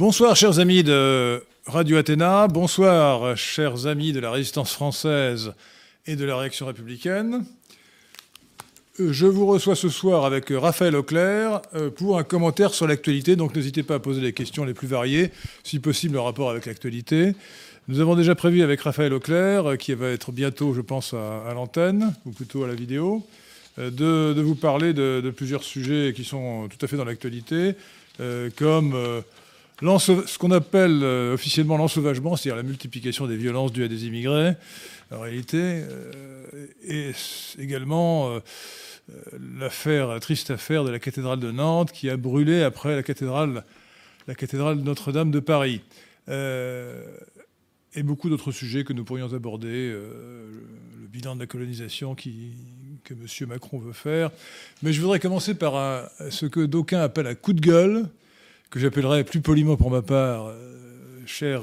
Bonsoir chers amis de Radio Athéna, bonsoir chers amis de la Résistance française et de la Réaction républicaine. Je vous reçois ce soir avec Raphaël Auclair pour un commentaire sur l'actualité, donc n'hésitez pas à poser les questions les plus variées, si possible en rapport avec l'actualité. Nous avons déjà prévu avec Raphaël Auclair, qui va être bientôt, je pense, à l'antenne, ou plutôt à la vidéo, de vous parler de plusieurs sujets qui sont tout à fait dans l'actualité, comme... ce qu'on appelle officiellement l'ensauvagement, c'est-à-dire la multiplication des violences dues à des immigrés, en réalité, et également la triste affaire de la cathédrale de Nantes qui a brûlé après la cathédrale Notre-Dame de Paris. Et beaucoup d'autres sujets que nous pourrions aborder, le bilan de la colonisation que M. Macron veut faire. Mais je voudrais commencer par ce que d'aucuns appellent un coup de gueule, que j'appellerais plus poliment pour ma part cher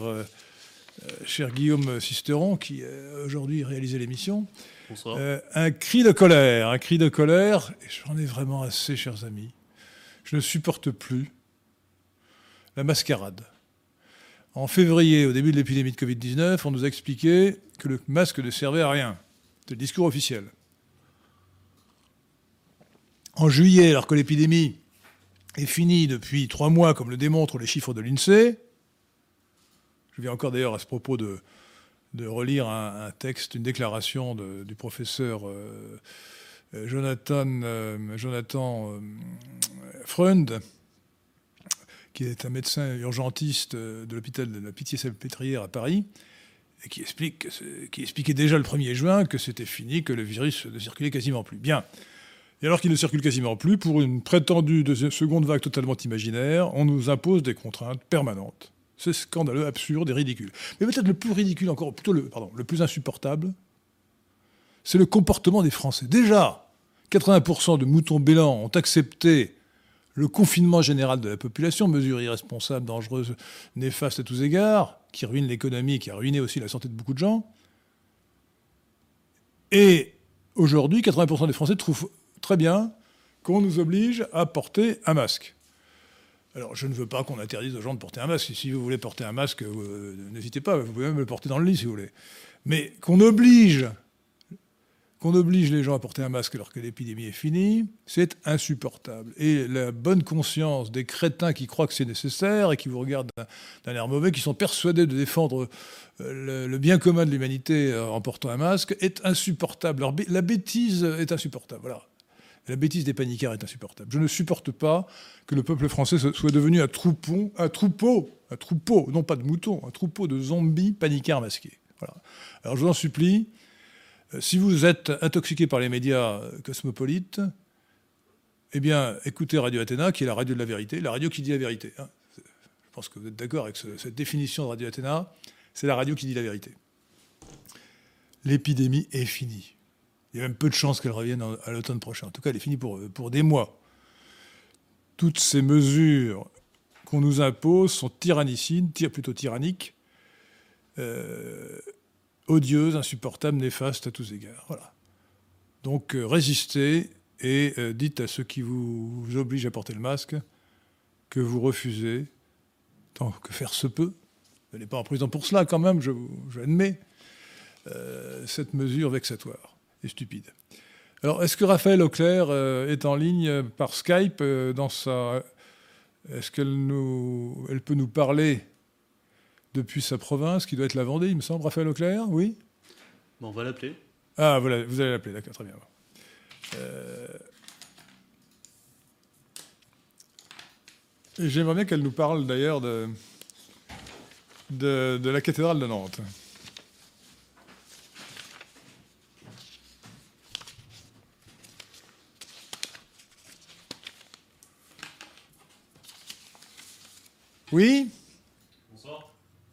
Guillaume Sisteron, qui aujourd'hui réalisait l'émission. Bonsoir. Un cri de colère. Et j'en ai vraiment assez, chers amis. Je ne supporte plus la mascarade. En février, au début de l'épidémie de Covid-19, on nous a expliqué que le masque ne servait à rien. C'était le discours officiel. En juillet, alors que l'épidémie... est fini depuis 3 mois, comme le démontrent les chiffres de l'INSEE. Je viens encore d'ailleurs à ce propos de relire un texte, une déclaration du professeur Jonathan Freund, qui est un médecin urgentiste de l'hôpital de la Pitié-Salpêtrière à Paris, et qui expliquait déjà le 1er juin que c'était fini, que le virus ne circulait quasiment plus. Bien. Et alors qu'il ne circule quasiment plus, pour une prétendue seconde vague totalement imaginaire, on nous impose des contraintes permanentes. C'est scandaleux, absurde et ridicule. Mais peut-être le plus ridicule encore, plutôt le plus insupportable, c'est le comportement des Français. Déjà, 80% de moutons bêlants ont accepté le confinement général de la population, mesure irresponsable, dangereuse, néfaste à tous égards, qui ruine l'économie, qui a ruiné aussi la santé de beaucoup de gens. Et aujourd'hui, 80% des Français trouvent... très bien, qu'on nous oblige à porter un masque. Alors, je ne veux pas qu'on interdise aux gens de porter un masque. Si vous voulez porter un masque, n'hésitez pas, vous pouvez même le porter dans le lit, si vous voulez. Mais qu'on oblige les gens à porter un masque alors que l'épidémie est finie, c'est insupportable. Et la bonne conscience des crétins qui croient que c'est nécessaire et qui vous regardent d'un air mauvais, qui sont persuadés de défendre le bien commun de l'humanité en portant un masque, est insupportable. La bêtise est insupportable, voilà. La bêtise des paniquards est insupportable. Je ne supporte pas que le peuple français soit devenu un troupeau, non pas de moutons, un troupeau de zombies paniquards masqués. Voilà. Alors je vous en supplie, si vous êtes intoxiqué par les médias cosmopolites, eh bien écoutez Radio Athéna, qui est la radio de la vérité, la radio qui dit la vérité. Hein. Je pense que vous êtes d'accord avec cette définition de Radio Athéna, c'est la radio qui dit la vérité. L'épidémie est finie. Il y a même peu de chances qu'elle revienne à l'automne prochain. En tout cas, elle est finie pour des mois. Toutes ces mesures qu'on nous impose sont tyranniques, odieuses, insupportables, néfastes à tous égards. Voilà. Donc résistez et dites à ceux qui vous obligent à porter le masque que vous refusez, tant que faire se peut. Vous n'allez pas en prison pour cela quand même, je l'admets, cette mesure vexatoire. Et stupide. Alors, est-ce que Raphaël Auclair est en ligne par Skype dans sa... Est-ce qu'elle peut nous parler depuis sa province, qui doit être la Vendée, il me semble, Raphaël Auclair, oui ? Bon, on va l'appeler. Ah, voilà, vous allez l'appeler, d'accord, très bien. Et j'aimerais bien qu'elle nous parle, d'ailleurs, de la cathédrale de Nantes. Oui. Bonsoir.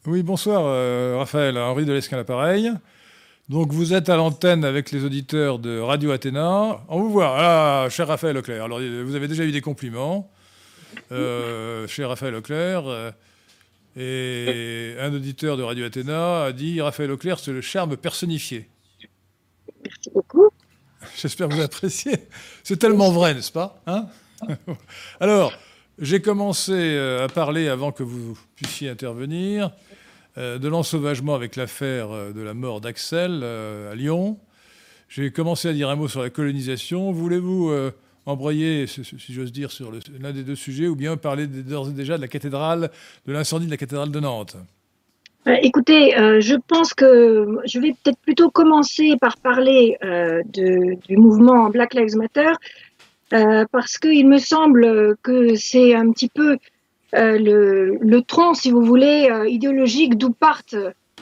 Oui, bonsoir, Raphaël. Henri de Lesquin, l'appareil. Donc, vous êtes à l'antenne avec les auditeurs de Radio Athéna. On vous voit. Ah, cher Raphaël Auclair. Alors, vous avez déjà eu des compliments, cher Raphaël Auclair. Et un auditeur de Radio Athéna a dit « Raphaël Auclair, c'est le charme personnifié ». Merci beaucoup. J'espère que vous appréciez. C'est tellement vrai, n'est-ce pas, hein ? Alors... J'ai commencé à parler, avant que vous puissiez intervenir, de l'ensauvagement avec l'affaire de la mort d'Axel à Lyon. J'ai commencé à dire un mot sur la colonisation. Voulez-vous embrayer, si j'ose dire, sur l'un des deux sujets, ou bien parler d'ores et déjà de la cathédrale, de l'incendie de la cathédrale de Nantes? Écoutez, je pense que je vais peut-être plutôt commencer par parler du mouvement Black Lives Matter, parce qu'il me semble que c'est un petit peu le tronc, si vous voulez, idéologique d'où partent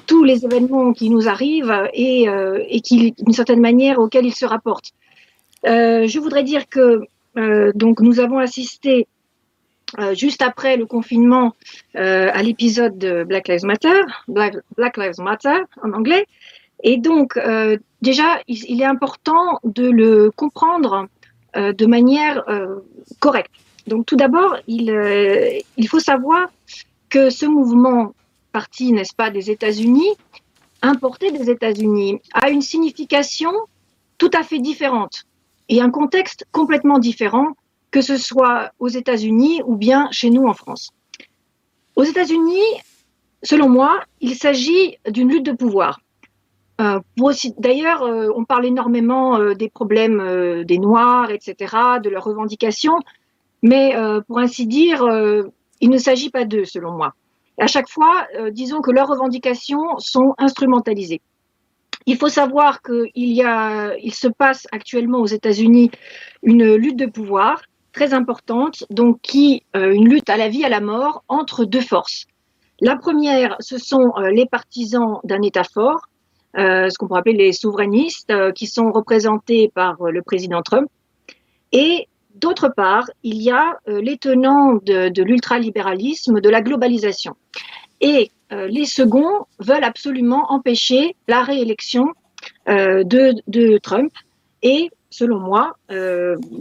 tous les événements qui nous arrivent et qui, d'une certaine manière, auxquels ils se rapportent. Je voudrais dire que donc nous avons assisté juste après le confinement à l'épisode de Black Lives Matter en anglais, et donc déjà il est important de le comprendre de manière correcte. Donc tout d'abord il faut savoir que ce mouvement parti, n'est-ce pas, des États-Unis, importé des États-Unis, a une signification tout à fait différente et un contexte complètement différent, que ce soit aux États-Unis ou bien chez nous en France. Aux États-Unis, selon moi, il s'agit d'une lutte de pouvoir. D'ailleurs, on parle énormément des problèmes des Noirs, etc., de leurs revendications, mais pour ainsi dire, il ne s'agit pas d'eux, selon moi. À chaque fois, disons que leurs revendications sont instrumentalisées. Il faut savoir qu'il se passe actuellement aux États-Unis une lutte de pouvoir très importante, donc une lutte à la vie, à la mort, entre deux forces. La première, ce sont les partisans d'un État fort, ce qu'on pourrait appeler les souverainistes, qui sont représentés par le président Trump. Et d'autre part, il y a les tenants de l'ultralibéralisme, de la globalisation. Et les seconds veulent absolument empêcher la réélection de Trump et, selon moi,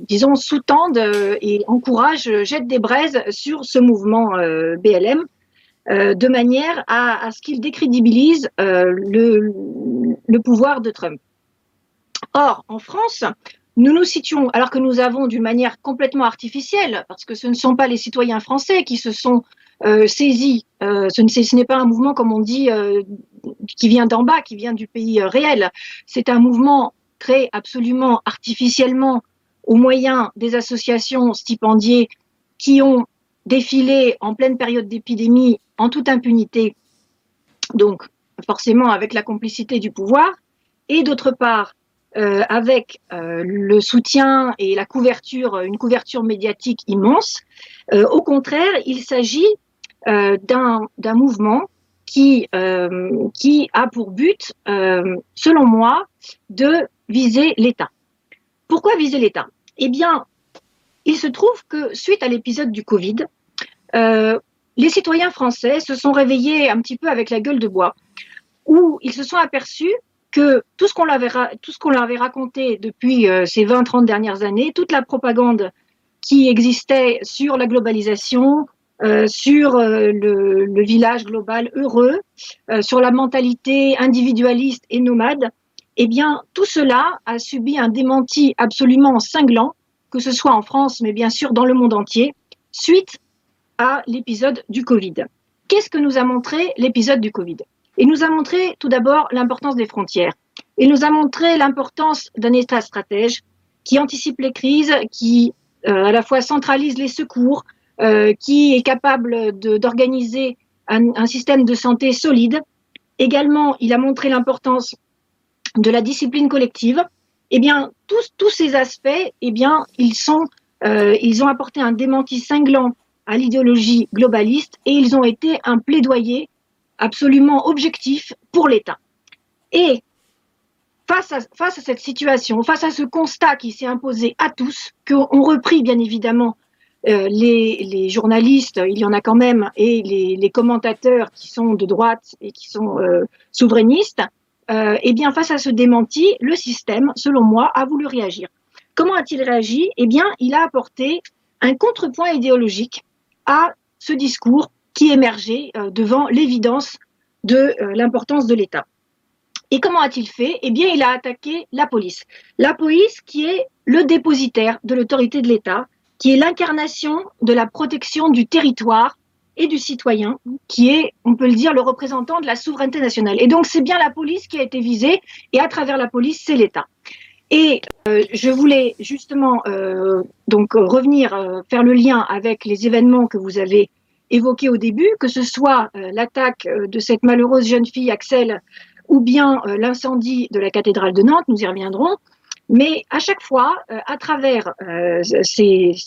disons, sous-tendent et encouragent, jettent des braises sur ce mouvement BLM de manière à ce qu'il décrédibilise le pouvoir de Trump. Or, en France, nous nous situons, alors que nous avons d'une manière complètement artificielle, parce que ce ne sont pas les citoyens français qui se sont saisis, ce n'est pas un mouvement, comme on dit, qui vient d'en bas, qui vient du pays réel. C'est un mouvement créé absolument artificiellement au moyen des associations stipendiées qui ont défilé en pleine période d'épidémie en toute impunité, donc forcément avec la complicité du pouvoir, et d'autre part, avec le soutien et la couverture, une couverture médiatique immense. Au contraire, il s'agit d'un mouvement qui a pour but, selon moi, de viser l'État. Pourquoi viser l'État? Eh bien, il se trouve que suite à l'épisode du Covid, les citoyens français se sont réveillés un petit peu avec la gueule de bois, où ils se sont aperçus que tout ce qu'on leur avait raconté depuis ces 20-30 dernières années, toute la propagande qui existait sur la globalisation, sur le village global heureux, sur la mentalité individualiste et nomade, eh bien, tout cela a subi un démenti absolument cinglant, que ce soit en France, mais bien sûr dans le monde entier, suite à l'épisode du Covid. Qu'est-ce que nous a montré l'épisode du Covid ? Il nous a montré tout d'abord l'importance des frontières. Il nous a montré l'importance d'un État stratège qui anticipe les crises, qui à la fois centralise les secours, qui est capable d'organiser un système de santé solide. Également, il a montré l'importance de la discipline collective. Eh bien, tous ces aspects, eh bien, ils ont apporté un démenti cinglant à l'idéologie globaliste et ils ont été un plaidoyer absolument objectif pour l'État. Et face à cette situation, face à ce constat qui s'est imposé à tous, qu'ont repris bien évidemment les journalistes, il y en a quand même, et les commentateurs qui sont de droite et qui sont souverainistes, eh bien face à ce démenti, le système, selon moi, a voulu réagir. Comment a-t-il réagi? Eh bien, il a apporté un contrepoint idéologique à ce discours qui émergeait devant l'évidence de l'importance de l'État. Et comment a-t-il fait? Eh bien, il a attaqué la police. La police qui est le dépositaire de l'autorité de l'État, qui est l'incarnation de la protection du territoire et du citoyen, qui est, on peut le dire, le représentant de la souveraineté nationale. Et donc, c'est bien la police qui a été visée, et à travers la police, c'est l'État. Et je voulais justement donc revenir, faire le lien avec les événements que vous avez évoqués au début, que ce soit l'attaque de cette malheureuse jeune fille, Axel, ou bien l'incendie de la cathédrale de Nantes, nous y reviendrons. Mais à chaque fois, à travers ces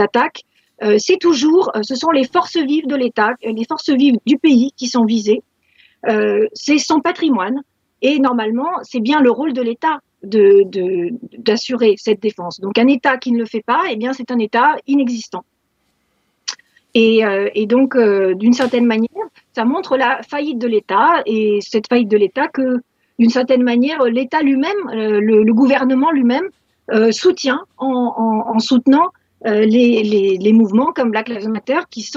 attaques, c'est toujours, ce sont les forces vives de l'État, les forces vives du pays qui sont visées. C'est son patrimoine et normalement, c'est bien le rôle de l'État d'assurer cette défense. Donc un État qui ne le fait pas, eh bien c'est un État inexistant. Et donc, d'une certaine manière, ça montre la faillite de l'État et cette faillite de l'État que, d'une certaine manière, l'État lui-même, le gouvernement lui-même soutient en soutenant les mouvements comme Black Lives Matter qui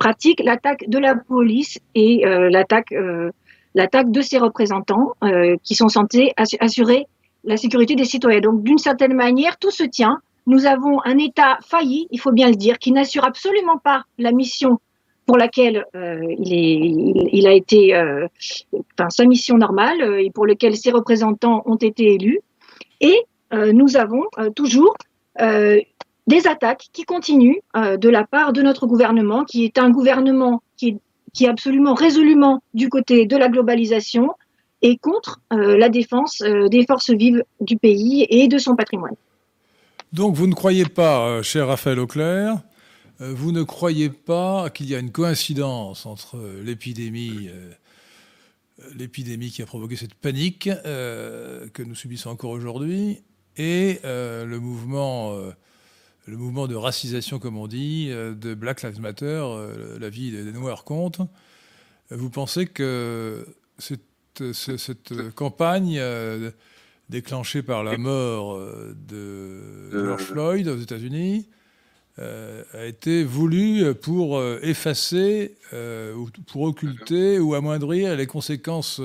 pratiquent l'attaque de la police et l'attaque de ses représentants qui sont censés assurer la sécurité des citoyens. Donc, d'une certaine manière, tout se tient. Nous avons un État failli, il faut bien le dire, qui n'assure absolument pas la mission pour laquelle il a été, enfin, sa mission normale et pour laquelle ses représentants ont été élus. Et nous avons toujours des attaques qui continuent de la part de notre gouvernement, qui est un gouvernement qui est absolument résolument du côté de la globalisation et contre la défense des forces vives du pays et de son patrimoine. Donc vous ne croyez pas, cher Raphaël Auclair, vous ne croyez pas qu'il y a une coïncidence entre l'épidémie qui a provoqué cette panique que nous subissons encore aujourd'hui et le mouvement de racisation, comme on dit, de Black Lives Matter, la vie des Noirs compte. Vous pensez que cette campagne déclenchée par la mort de George Floyd aux États-Unis a été voulu pour effacer, pour occulter ou amoindrir les conséquences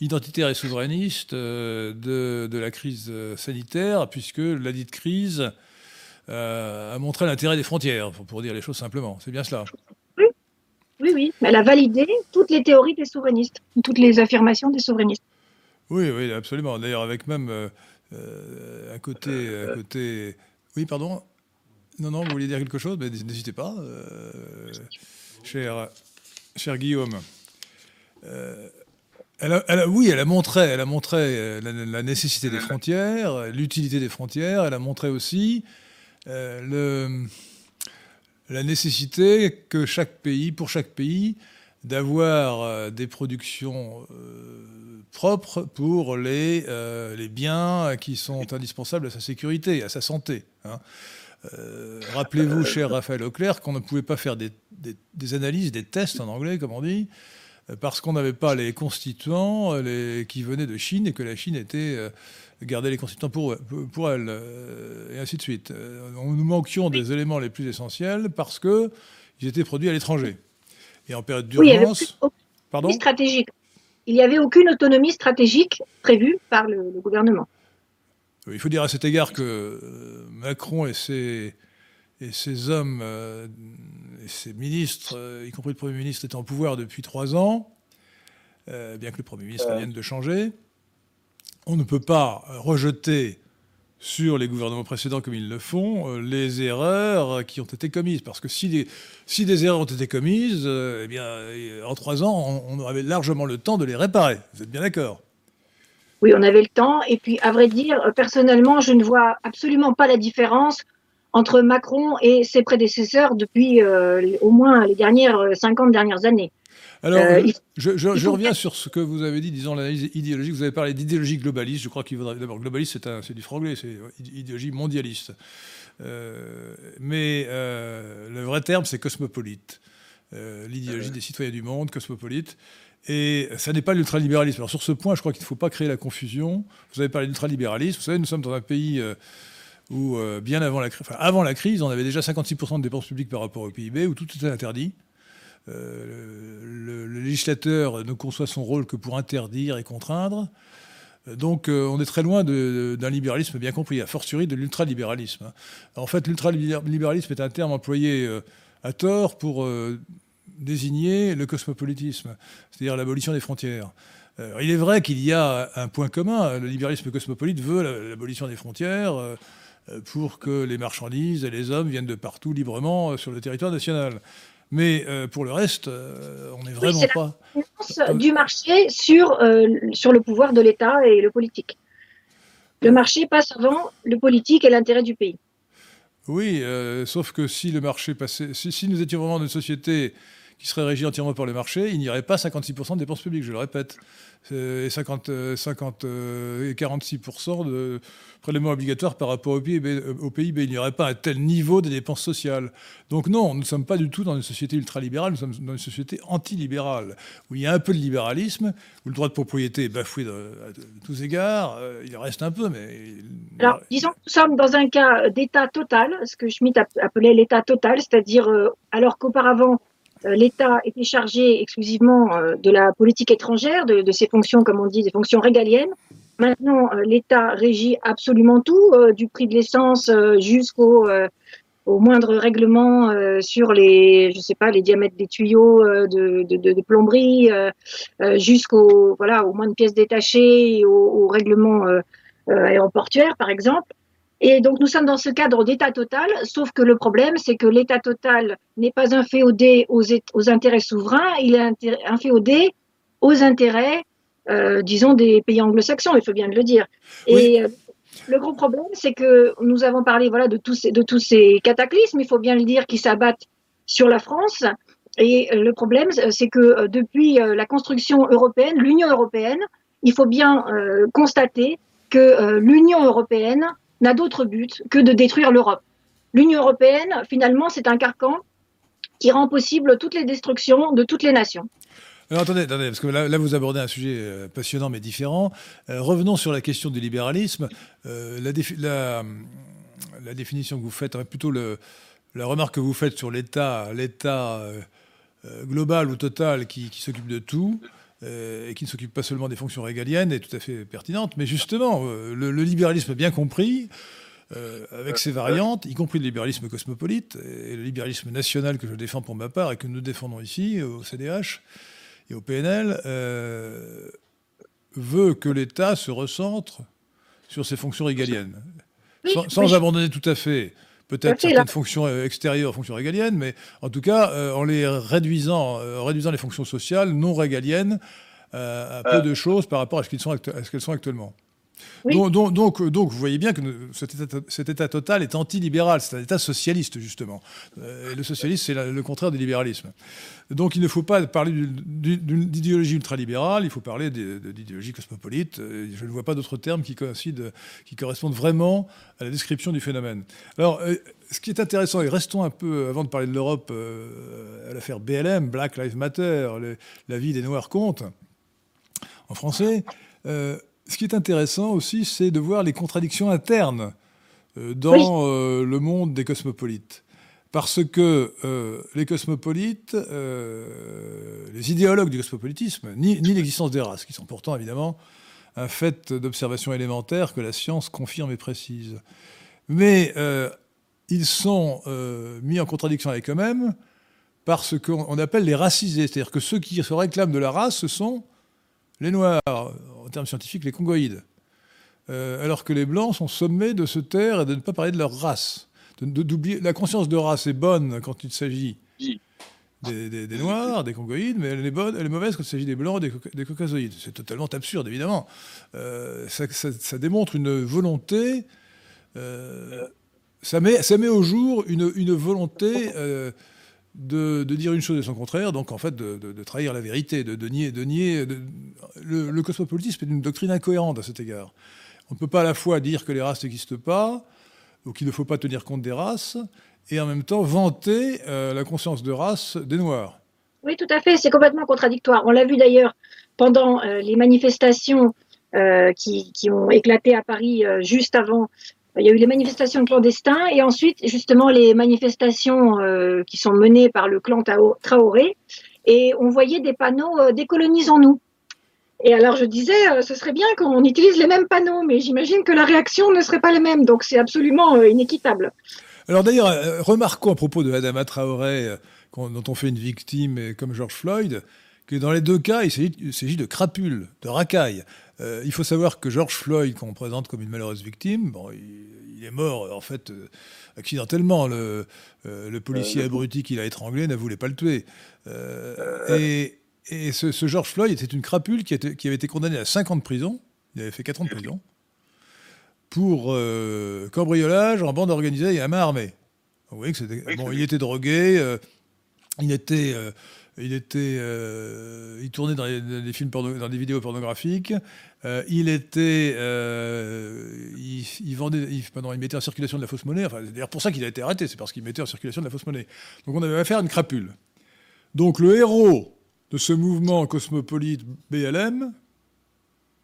identitaires et souverainistes de la crise sanitaire, puisque la dite crise a montré l'intérêt des frontières, pour dire les choses simplement. C'est bien cela. Oui. Elle a validé toutes les théories des souverainistes, toutes les affirmations des souverainistes. Oui, absolument. D'ailleurs, avec même un côté... Oui, pardon. Non, vous vouliez dire quelque chose, mais n'hésitez pas, cher Guillaume. Elle a montré la nécessité des frontières, l'utilité des frontières. Elle a montré aussi la nécessité que pour chaque pays, d'avoir des productions propres pour les biens qui sont indispensables à sa sécurité, à sa santé, hein. Rappelez-vous, cher Raphaël Auclair, qu'on ne pouvait pas faire des analyses, des tests en anglais, comme on dit, parce qu'on n'avait pas les constituants qui venaient de Chine et que la Chine gardait les constituants pour elle, et ainsi de suite. Nous manquions des éléments les plus essentiels parce qu'ils étaient produits à l'étranger. Et en période d'urgence... Oui, il n'y avait aucune autonomie stratégique prévue par le gouvernement. Il faut dire à cet égard que Macron et ses hommes, et ses ministres, y compris le Premier ministre, étaient en pouvoir depuis 3 ans, bien que le Premier ministre vienne de changer. On ne peut pas rejeter sur les gouvernements précédents, comme ils le font, les erreurs qui ont été commises. Parce que si des erreurs ont été commises, eh bien, en 3 ans, on avait largement le temps de les réparer. Vous êtes bien d'accord ? Oui, on avait le temps. Et puis, à vrai dire, personnellement, je ne vois absolument pas la différence entre Macron et ses prédécesseurs depuis au moins les 50 dernières années. Alors, je reviens sur ce que vous avez dit, disons, l'analyse idéologique. Vous avez parlé d'idéologie globaliste. Je crois qu'il faudrait... D'abord, globaliste, c'est du franglais, c'est idéologie mondialiste. Mais le vrai terme, c'est cosmopolite. L'idéologie des citoyens du monde, cosmopolite. Et ça n'est pas l'ultralibéralisme. Alors sur ce point, je crois qu'il ne faut pas créer la confusion. Vous avez parlé d'ultralibéralisme. Vous savez, nous sommes dans un pays où, bien avant la crise, on avait déjà 56% de dépenses publiques par rapport au PIB, où tout était interdit. Le législateur ne conçoit son rôle que pour interdire et contraindre. Donc on est très loin d'un libéralisme bien compris, a fortiori de l'ultralibéralisme. En fait, l'ultralibéralisme est un terme employé à tort pour désigner le cosmopolitisme, c'est-à-dire l'abolition des frontières. Il est vrai qu'il y a un point commun. Le libéralisme cosmopolite veut l'abolition des frontières pour que les marchandises et les hommes viennent de partout librement sur le territoire national. Mais pour le reste, on n'est vraiment pas... Oui, c'est la du marché sur le pouvoir de l'État et le politique. Le marché passe avant le politique et l'intérêt du pays. Oui, sauf que si le marché passait... Si nous étions vraiment dans une société qui serait régie entièrement par le marché, il n'y aurait pas 56% de dépenses publiques, je le répète. Et 46% de prélèvements obligatoires par rapport au PIB. Il n'y aurait pas un tel niveau des dépenses sociales. Donc non, nous ne sommes pas du tout dans une société ultralibérale, nous sommes dans une société antilibérale, où il y a un peu de libéralisme, où le droit de propriété est bafoué à tous égards. Il reste un peu, mais... Alors, disons que nous sommes dans un cas d'État total, ce que Schmitt appelait l'État total, c'est-à-dire alors qu'auparavant... L'État était chargé exclusivement de la politique étrangère, de ses fonctions, comme on dit, des fonctions régaliennes. Maintenant, l'État régit absolument tout, du prix de l'essence jusqu'au moindre règlement sur les, je sais pas, les diamètres des tuyaux de plomberie, jusqu'au voilà, aux moindres pièces détachées, et aux règlements aéroportuaires, par exemple. Et donc, nous sommes dans ce cadre d'État total, sauf que le problème, c'est que l'État total n'est pas inféodé aux intérêts souverains, il est inféodé aux intérêts, disons, des pays anglo-saxons, il faut bien le dire. Oui. Et le gros problème, c'est que nous avons parlé voilà, de tous ces cataclysmes, il faut bien le dire, qui s'abattent sur la France. Et le problème, c'est que depuis la construction européenne, l'Union européenne, il faut bien constater que l'Union européenne n'a d'autre but que de détruire l'Europe. L'Union européenne, finalement, c'est un carcan qui rend possible toutes les destructions de toutes les nations. Alors, attendez, parce que là, vous abordez un sujet passionnant mais différent. Revenons sur la question du libéralisme. La définition que vous faites, plutôt la remarque que vous faites sur l'État global ou total qui s'occupe de tout, et qui ne s'occupe pas seulement des fonctions régaliennes, est tout à fait pertinente. Mais justement, le libéralisme bien compris, avec ses variantes, y compris le libéralisme cosmopolite et le libéralisme national que je défends pour ma part et que nous défendons ici, au CDH et au PNL, veut que l'État se recentre sur ses fonctions régaliennes. Sans abandonner tout à fait peut-être certaines fonctions extérieures, fonctions régaliennes, mais en tout cas, en les réduisant les fonctions sociales non régaliennes à peu de choses par rapport à à ce qu'elles sont actuellement. Oui. Donc, vous voyez bien que cet État total est antilibéral, c'est un État socialiste, justement. Et le socialisme, c'est le contraire du libéralisme. Donc, il ne faut pas parler d'idéologie ultralibérale, il faut parler d'idéologie cosmopolite. Je ne vois pas d'autres termes qui correspondent vraiment à la description du phénomène. Alors, ce qui est intéressant, et restons un peu, avant de parler de l'Europe, à l'affaire BLM, Black Lives Matter, la vie des Noirs compte, en français... Ce qui est intéressant aussi, c'est de voir les contradictions internes dans le monde des cosmopolites. Parce que les cosmopolites, les idéologues du cosmopolitisme, ni l'existence des races, qui sont pourtant évidemment un fait d'observation élémentaire que la science confirme et précise. Mais ils sont mis en contradiction avec eux-mêmes par ce qu'on appelle les racisés. C'est-à-dire que ceux qui se réclament de la race, ce sont les Noirs, en termes scientifiques, les Congoïdes. Alors que les Blancs sont sommés de se taire et de ne pas parler de leur race. D'oublier. La conscience de race est bonne quand il s'agit des Noirs, des Congoïdes, mais elle est mauvaise quand il s'agit des Blancs et des Caucasoïdes. C'est totalement absurde, évidemment. Ça démontre une volonté... ça met au jour une volonté... De dire une chose et son contraire, donc en fait de trahir la vérité, de nier, le cosmopolitisme est une doctrine incohérente à cet égard. On ne peut pas à la fois dire que les races n'existent pas, ou qu'il ne faut pas tenir compte des races, et en même temps vanter la conscience de race des Noirs. Oui, tout à fait, c'est complètement contradictoire. On l'a vu d'ailleurs pendant les manifestations qui ont éclaté à Paris juste avant. Il y a eu les manifestations clandestines et ensuite, justement, les manifestations qui sont menées par le clan Traoré. Et on voyait des panneaux « Décolonisons-nous ». Et alors je disais, ce serait bien qu'on utilise les mêmes panneaux, mais j'imagine que la réaction ne serait pas la même, donc c'est absolument inéquitable. Alors d'ailleurs, remarquons à propos de Adama Traoré, dont on fait une victime comme George Floyd, que dans les deux cas, il s'agit de crapules, de racailles. Il faut savoir que George Floyd, qu'on présente comme une malheureuse victime, bon, il est mort en fait accidentellement. Le policier abruti qui l'a étranglé ne voulait pas le tuer. Et ce George Floyd était une crapule qui avait été condamnée à 5 ans de prison. Il avait fait 4 ans de prison pour cambriolage en bande organisée et à main armée. Vous voyez que c'était... Bon, il était drogué, il tournait dans des films dans des vidéos pornographiques. Il mettait en circulation de la fausse monnaie. Enfin, c'est d'ailleurs pour ça qu'il a été arrêté, c'est parce qu'il mettait en circulation de la fausse monnaie. Donc on avait affaire à une crapule. Donc le héros de ce mouvement cosmopolite BLM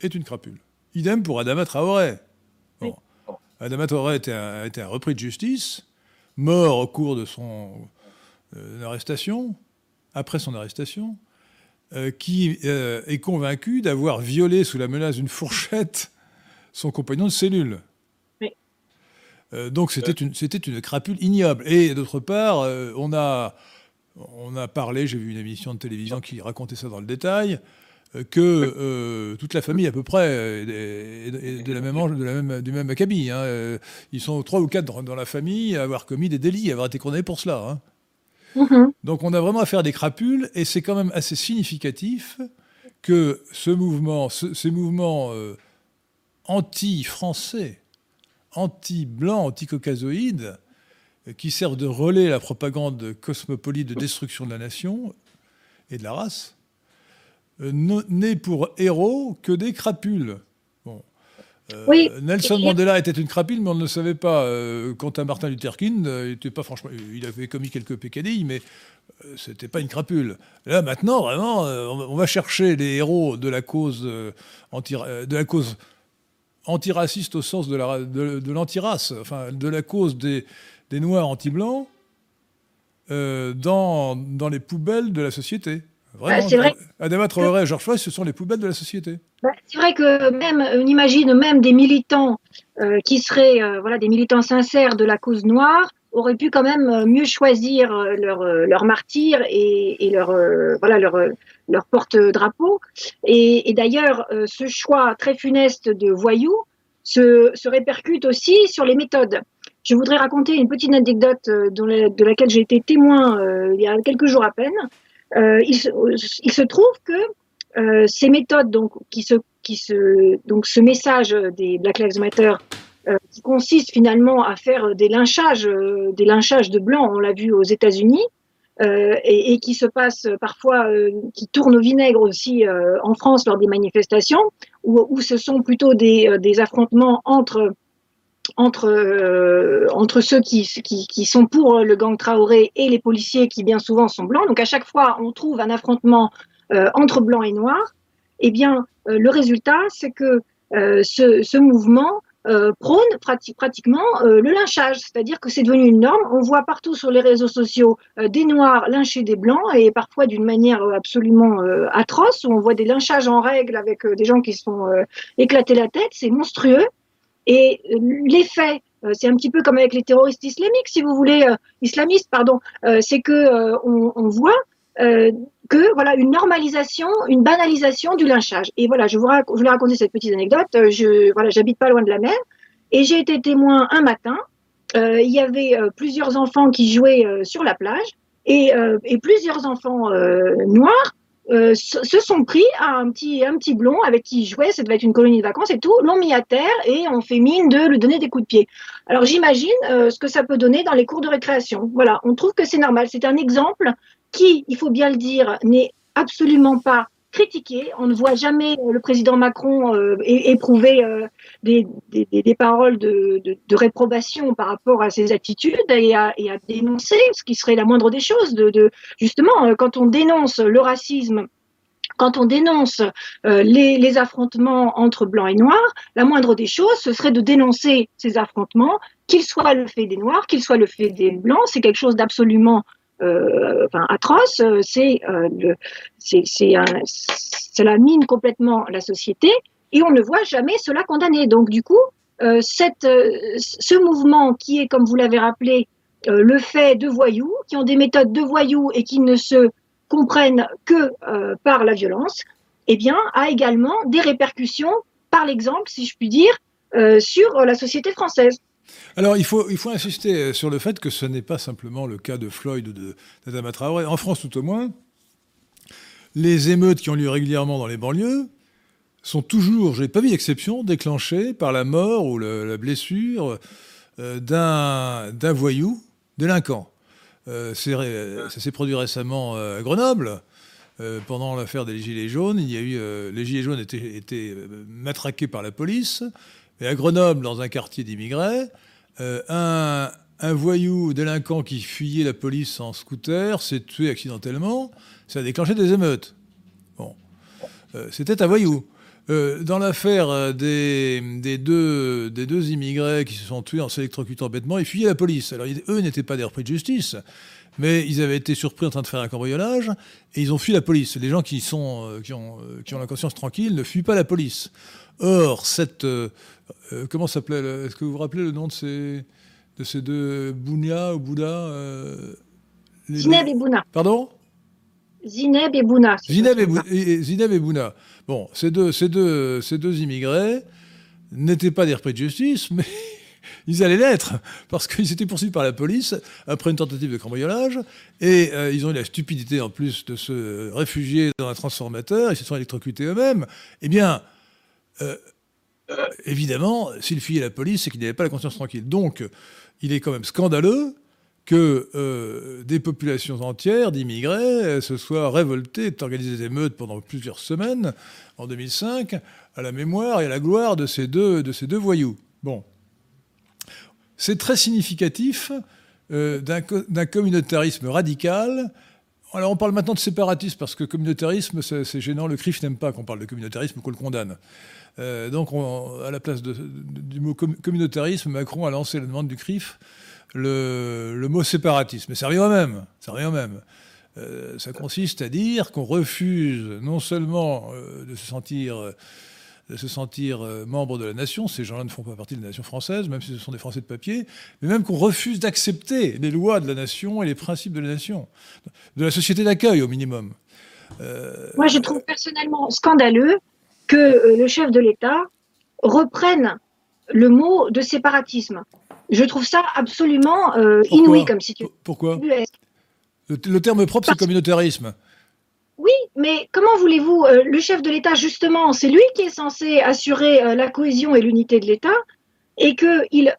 est une crapule. Idem pour Adama Traoré. Bon. Adama Traoré était un repris de justice, mort au cours de son arrestation, après son arrestation, qui est convaincu d'avoir violé sous la menace d'une fourchette son compagnon de cellule. Oui. Donc c'était une crapule ignoble. Et d'autre part, on a parlé, j'ai vu une émission de télévision qui racontait ça dans le détail, que toute la famille à peu près est du même acabit. Hein. Ils sont 3 ou 4 dans la famille à avoir commis des délits, à avoir été condamnés pour cela. Hein. Mm-hmm. Donc on a vraiment affaire à des crapules, et c'est quand même assez significatif que ces mouvements anti-français, anti-blancs, anti-caucasoïdes, qui servent de relais à la propagande cosmopolite de destruction de la nation et de la race, n'est pour héros que des crapules. Bon. Oui. Nelson Mandela était une crapule, mais on ne le savait pas. Quant à Martin Luther King, il avait commis quelques pécadilles, mais c'était pas une crapule. Là, maintenant, vraiment, on va chercher les héros de la cause antiraciste au sens de l'antirace, enfin de la cause des Noirs anti-blancs dans les poubelles de la société. Vraiment, c'est vrai. Adama Traoré et George Floyd, ce sont les poubelles de la société. C'est vrai que on imagine même des militants qui seraient des militants sincères de la cause noire auraient pu quand même mieux choisir leur martyr et leur porte-drapeau. Et d'ailleurs, ce choix très funeste de voyous se répercute aussi sur les méthodes. Je voudrais raconter une petite anecdote de laquelle j'ai été témoin il y a quelques jours à peine. Il se trouve que ces méthodes, donc ce message des Black Lives Matter, qui consiste finalement à faire des lynchages de blancs, on l'a vu aux États-Unis, et qui se passe parfois, qui tourne au vinaigre aussi en France lors des manifestations, où ce sont plutôt des affrontements entre ceux qui sont pour le gang Traoré et les policiers qui bien souvent sont blancs. Donc à chaque fois on trouve un affrontement entre blancs et noirs. Eh bien le résultat c'est que ce mouvement prône pratiquement le lynchage, c'est-à-dire que c'est devenu une norme. On voit partout sur les réseaux sociaux des noirs lyncher des blancs, et parfois d'une manière absolument atroce, où on voit des lynchages en règle avec des gens qui se font éclater la tête. C'est monstrueux. Et l'effet, c'est un petit peu comme avec les terroristes islamiques, si vous voulez, c'est que on voit que une normalisation, une banalisation du lynchage. Et voilà, je voulais raconter cette petite anecdote. J'habite pas loin de la mer, et j'ai été témoin un matin. Il y avait plusieurs enfants qui jouaient sur la plage, et plusieurs enfants noirs se sont pris à un petit blond avec qui ils jouaient, ça devait être une colonie de vacances et tout, l'ont mis à terre et ont fait mine de lui donner des coups de pied. Alors j'imagine ce que ça peut donner dans les cours de récréation. Voilà, on trouve que c'est normal. C'est un exemple qui, il faut bien le dire, n'est absolument pas critiqué. On ne voit jamais le président Macron éprouver des paroles de réprobation par rapport à ses attitudes et à dénoncer ce qui serait la moindre des choses. Justement, quand on dénonce le racisme, quand on dénonce les affrontements entre blancs et noirs, la moindre des choses, ce serait de dénoncer ces affrontements, qu'ils soient le fait des noirs, qu'ils soient le fait des blancs. C'est quelque chose d'absolument atroce, cela mine complètement la société et on ne voit jamais cela condamné. Donc du coup, ce mouvement qui est, comme vous l'avez rappelé, le fait de voyous, qui ont des méthodes de voyous et qui ne se comprennent que par la violence, eh bien, a également des répercussions, par l'exemple, si je puis dire, sur la société française. Alors, il faut insister sur le fait que ce n'est pas simplement le cas de Floyd ou d'Adama Traoré. En France, tout au moins, les émeutes qui ont lieu régulièrement dans les banlieues sont toujours, je n'ai pas vu d'exception, déclenchées par la mort ou la blessure d'un voyou délinquant. Ça s'est produit récemment à Grenoble. Pendant l'affaire des Gilets jaunes, il y a eu, les Gilets jaunes étaient matraqués par la police. Et à Grenoble, dans un quartier d'immigrés, un voyou délinquant qui fuyait la police en scooter s'est tué accidentellement. Ça a déclenché des émeutes. Bon. C'était un voyou. Dans l'affaire des deux immigrés qui se sont tués en s'électrocutant bêtement, ils fuyaient la police. Alors eux n'étaient pas des repris de justice, mais ils avaient été surpris en train de faire un cambriolage et ils ont fui la police. Les gens qui ont la conscience tranquille ne fuient pas la police. Or, comment s'appelait est-ce que vous vous rappelez le nom de ces deux Bounia ou Bouddha Zineb et Bouna. Pardon ? Zineb et Bouna. Zineb et Bouna. Bon, ces deux immigrés n'étaient pas des repris de justice, mais ils allaient l'être, parce qu'ils étaient poursuivis par la police après une tentative de cambriolage, et ils ont eu la stupidité en plus de se réfugier dans un transformateur, ils se sont électrocutés eux-mêmes. Eh bien, évidemment, s'ils fuyaient la police, c'est qu'ils n'avaient pas la conscience tranquille. Donc, il est quand même scandaleux que des populations entières d'immigrés se soient révoltées et organisé des émeutes pendant plusieurs semaines, en 2005, à la mémoire et à la gloire de ces deux voyous. Bon. C'est très significatif d'un communautarisme radical. Alors on parle maintenant de séparatisme, parce que communautarisme, c'est gênant. Le CRIF n'aime pas qu'on parle de communautarisme, qu'on le condamne. Donc à la place du mot communautarisme, Macron a lancé la demande du CRIF le mot séparatisme. Mais ça revient au même. Ça consiste à dire qu'on refuse non seulement de se sentir membre de la nation, ces gens-là ne font pas partie de la nation française, même si ce sont des Français de papier, mais même qu'on refuse d'accepter les lois de la nation et les principes de la nation, de la société d'accueil au minimum. Moi, je trouve personnellement scandaleux que le chef de l'État reprenne le mot de séparatisme. Je trouve ça absolument inouï comme situation. Pourquoi ? Le terme propre, c'est communautarisme. Oui, mais comment voulez-vous, le chef de l'État, justement, c'est lui qui est censé assurer la cohésion et l'unité de l'État, et qu'il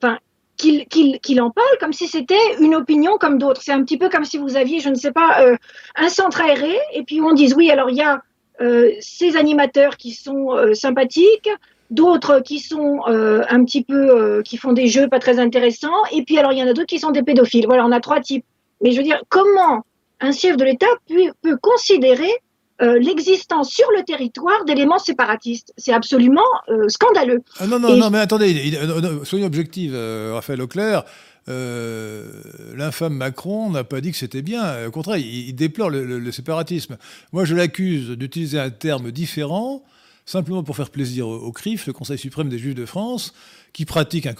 en parle comme si c'était une opinion comme d'autres. C'est un petit peu comme si vous aviez, je ne sais pas, un centre aéré, et puis on dise, oui, alors il y a ces animateurs qui sont sympathiques, d'autres qui sont un petit peu, qui font des jeux pas très intéressants, et puis alors il y en a d'autres qui sont des pédophiles. Voilà, on a trois types. Mais je veux dire, comment un chef de l'État peut considérer l'existence sur le territoire d'éléments séparatistes. C'est absolument scandaleux. Ah non, mais attendez, soyons objectifs, Raphaël Auclair. L'infâme Macron n'a pas dit que c'était bien. Au contraire, il déplore le séparatisme. Moi, je l'accuse d'utiliser un terme différent, simplement pour faire plaisir au CRIF, le Conseil suprême des Juifs de France, qui pratique un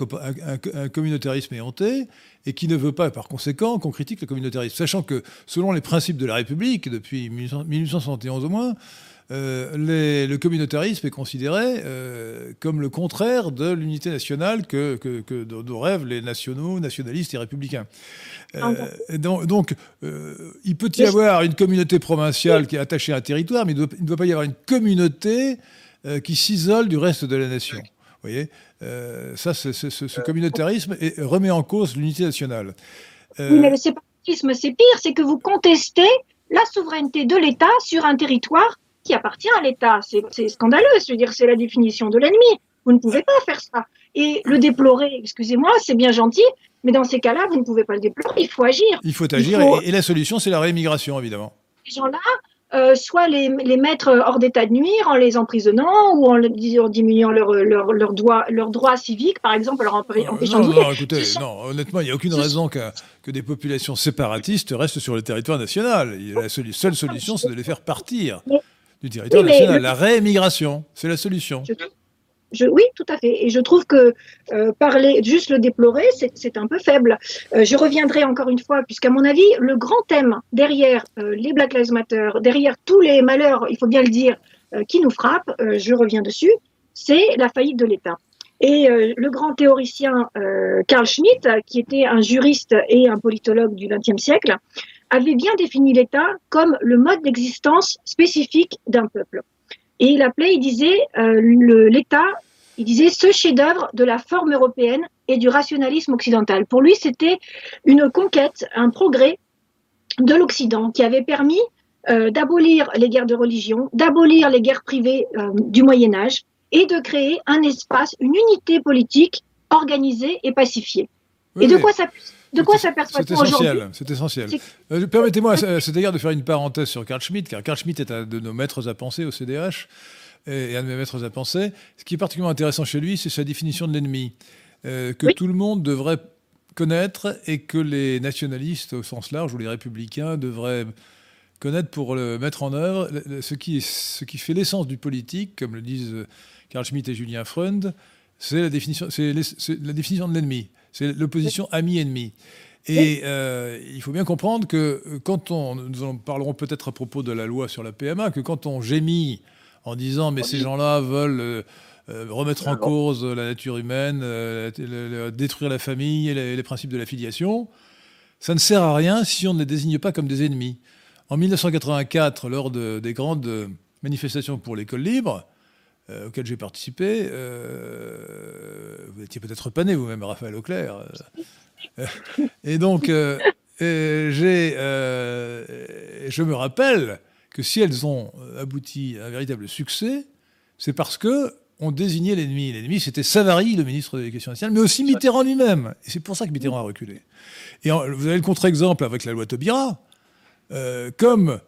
communautarisme éhonté et qui ne veut pas, par conséquent, qu'on critique le communautarisme. Sachant que, selon les principes de la République, depuis 1871 au moins, le communautarisme est considéré comme le contraire de l'unité nationale que dont rêvent les nationaux, nationalistes et républicains. Donc, il peut y avoir une communauté provinciale qui est attachée à un territoire, mais il ne doit pas y avoir une communauté qui s'isole du reste de la nation. Vous voyez, ce communautarisme remet en cause l'unité nationale. Oui, mais le séparatisme, c'est pire, c'est que vous contestez la souveraineté de l'État sur un territoire qui appartient à l'État. C'est scandaleux, c'est-à-dire c'est la définition de l'ennemi. Vous ne pouvez pas faire ça. Et le déplorer, excusez-moi, c'est bien gentil, mais dans ces cas-là, vous ne pouvez pas le déplorer, il faut agir. Il faut agir, et la solution, c'est la réémigration, évidemment. Ces gens-là soit les mettre hors d'état de nuire en les emprisonnant ou en diminuant leurs droits civiques, par exemple, leur empêchant de voter. Non, écoutez, non, honnêtement, il n'y a aucune raison que des populations séparatistes restent sur le territoire national. La seule solution, c'est de les faire partir du territoire national. La réémigration, c'est la solution. Oui, tout à fait. Et je trouve que parler, juste le déplorer, c'est un peu faible. Je reviendrai encore une fois, puisqu'à mon avis, le grand thème derrière les Black Lives Matter, derrière tous les malheurs, il faut bien le dire, qui nous frappent, je reviens dessus, c'est la faillite de l'État. Et le grand théoricien Carl Schmitt, qui était un juriste et un politologue du XXe siècle, avait bien défini l'État comme le mode d'existence spécifique d'un peuple. Et il appelait, il disait, l'État, il disait ce chef-d'œuvre de la forme européenne et du rationalisme occidental. Pour lui, c'était une conquête, un progrès de l'Occident qui avait permis d'abolir les guerres de religion, d'abolir les guerres privées du Moyen-Âge et de créer un espace, une unité politique organisée et pacifiée. Oui, et de quoi ça puisse... De quoi s'aperçoit-on aujourd'hui ? C'est essentiel. Permettez-moi, c'est-à-dire de faire une parenthèse sur Carl Schmitt, car Carl Schmitt est un de nos maîtres à penser au CDH, et un de mes maîtres à penser. Ce qui est particulièrement intéressant chez lui, c'est sa définition de l'ennemi, que tout le monde devrait connaître et que les nationalistes au sens large, ou les républicains, devraient connaître pour le mettre en œuvre. Ce qui fait l'essence du politique, comme le disent Carl Schmitt et Julien Freund, c'est la définition de l'ennemi. C'est l'opposition ami-ennemi. Et il faut bien comprendre que quand on... Nous en parlerons peut-être à propos de la loi sur la PMA, que quand on gémit en disant « mais ces gens-là veulent remettre en cause la nature humaine, détruire la famille et les principes de la filiation », ça ne sert à rien si on ne les désigne pas comme des ennemis. En 1984, lors des grandes manifestations pour l'école libre, auquel j'ai participé, vous étiez peut-être pas né vous-même, Raphaël Auclair. Et donc, je me rappelle que si elles ont abouti à un véritable succès, c'est parce qu'on désignait l'ennemi. L'ennemi, c'était Savary, le ministre de l'Éducation nationale, mais aussi Mitterrand lui-même. Et c'est pour ça que Mitterrand a reculé. Et vous avez le contre-exemple avec la loi Taubira. Comme...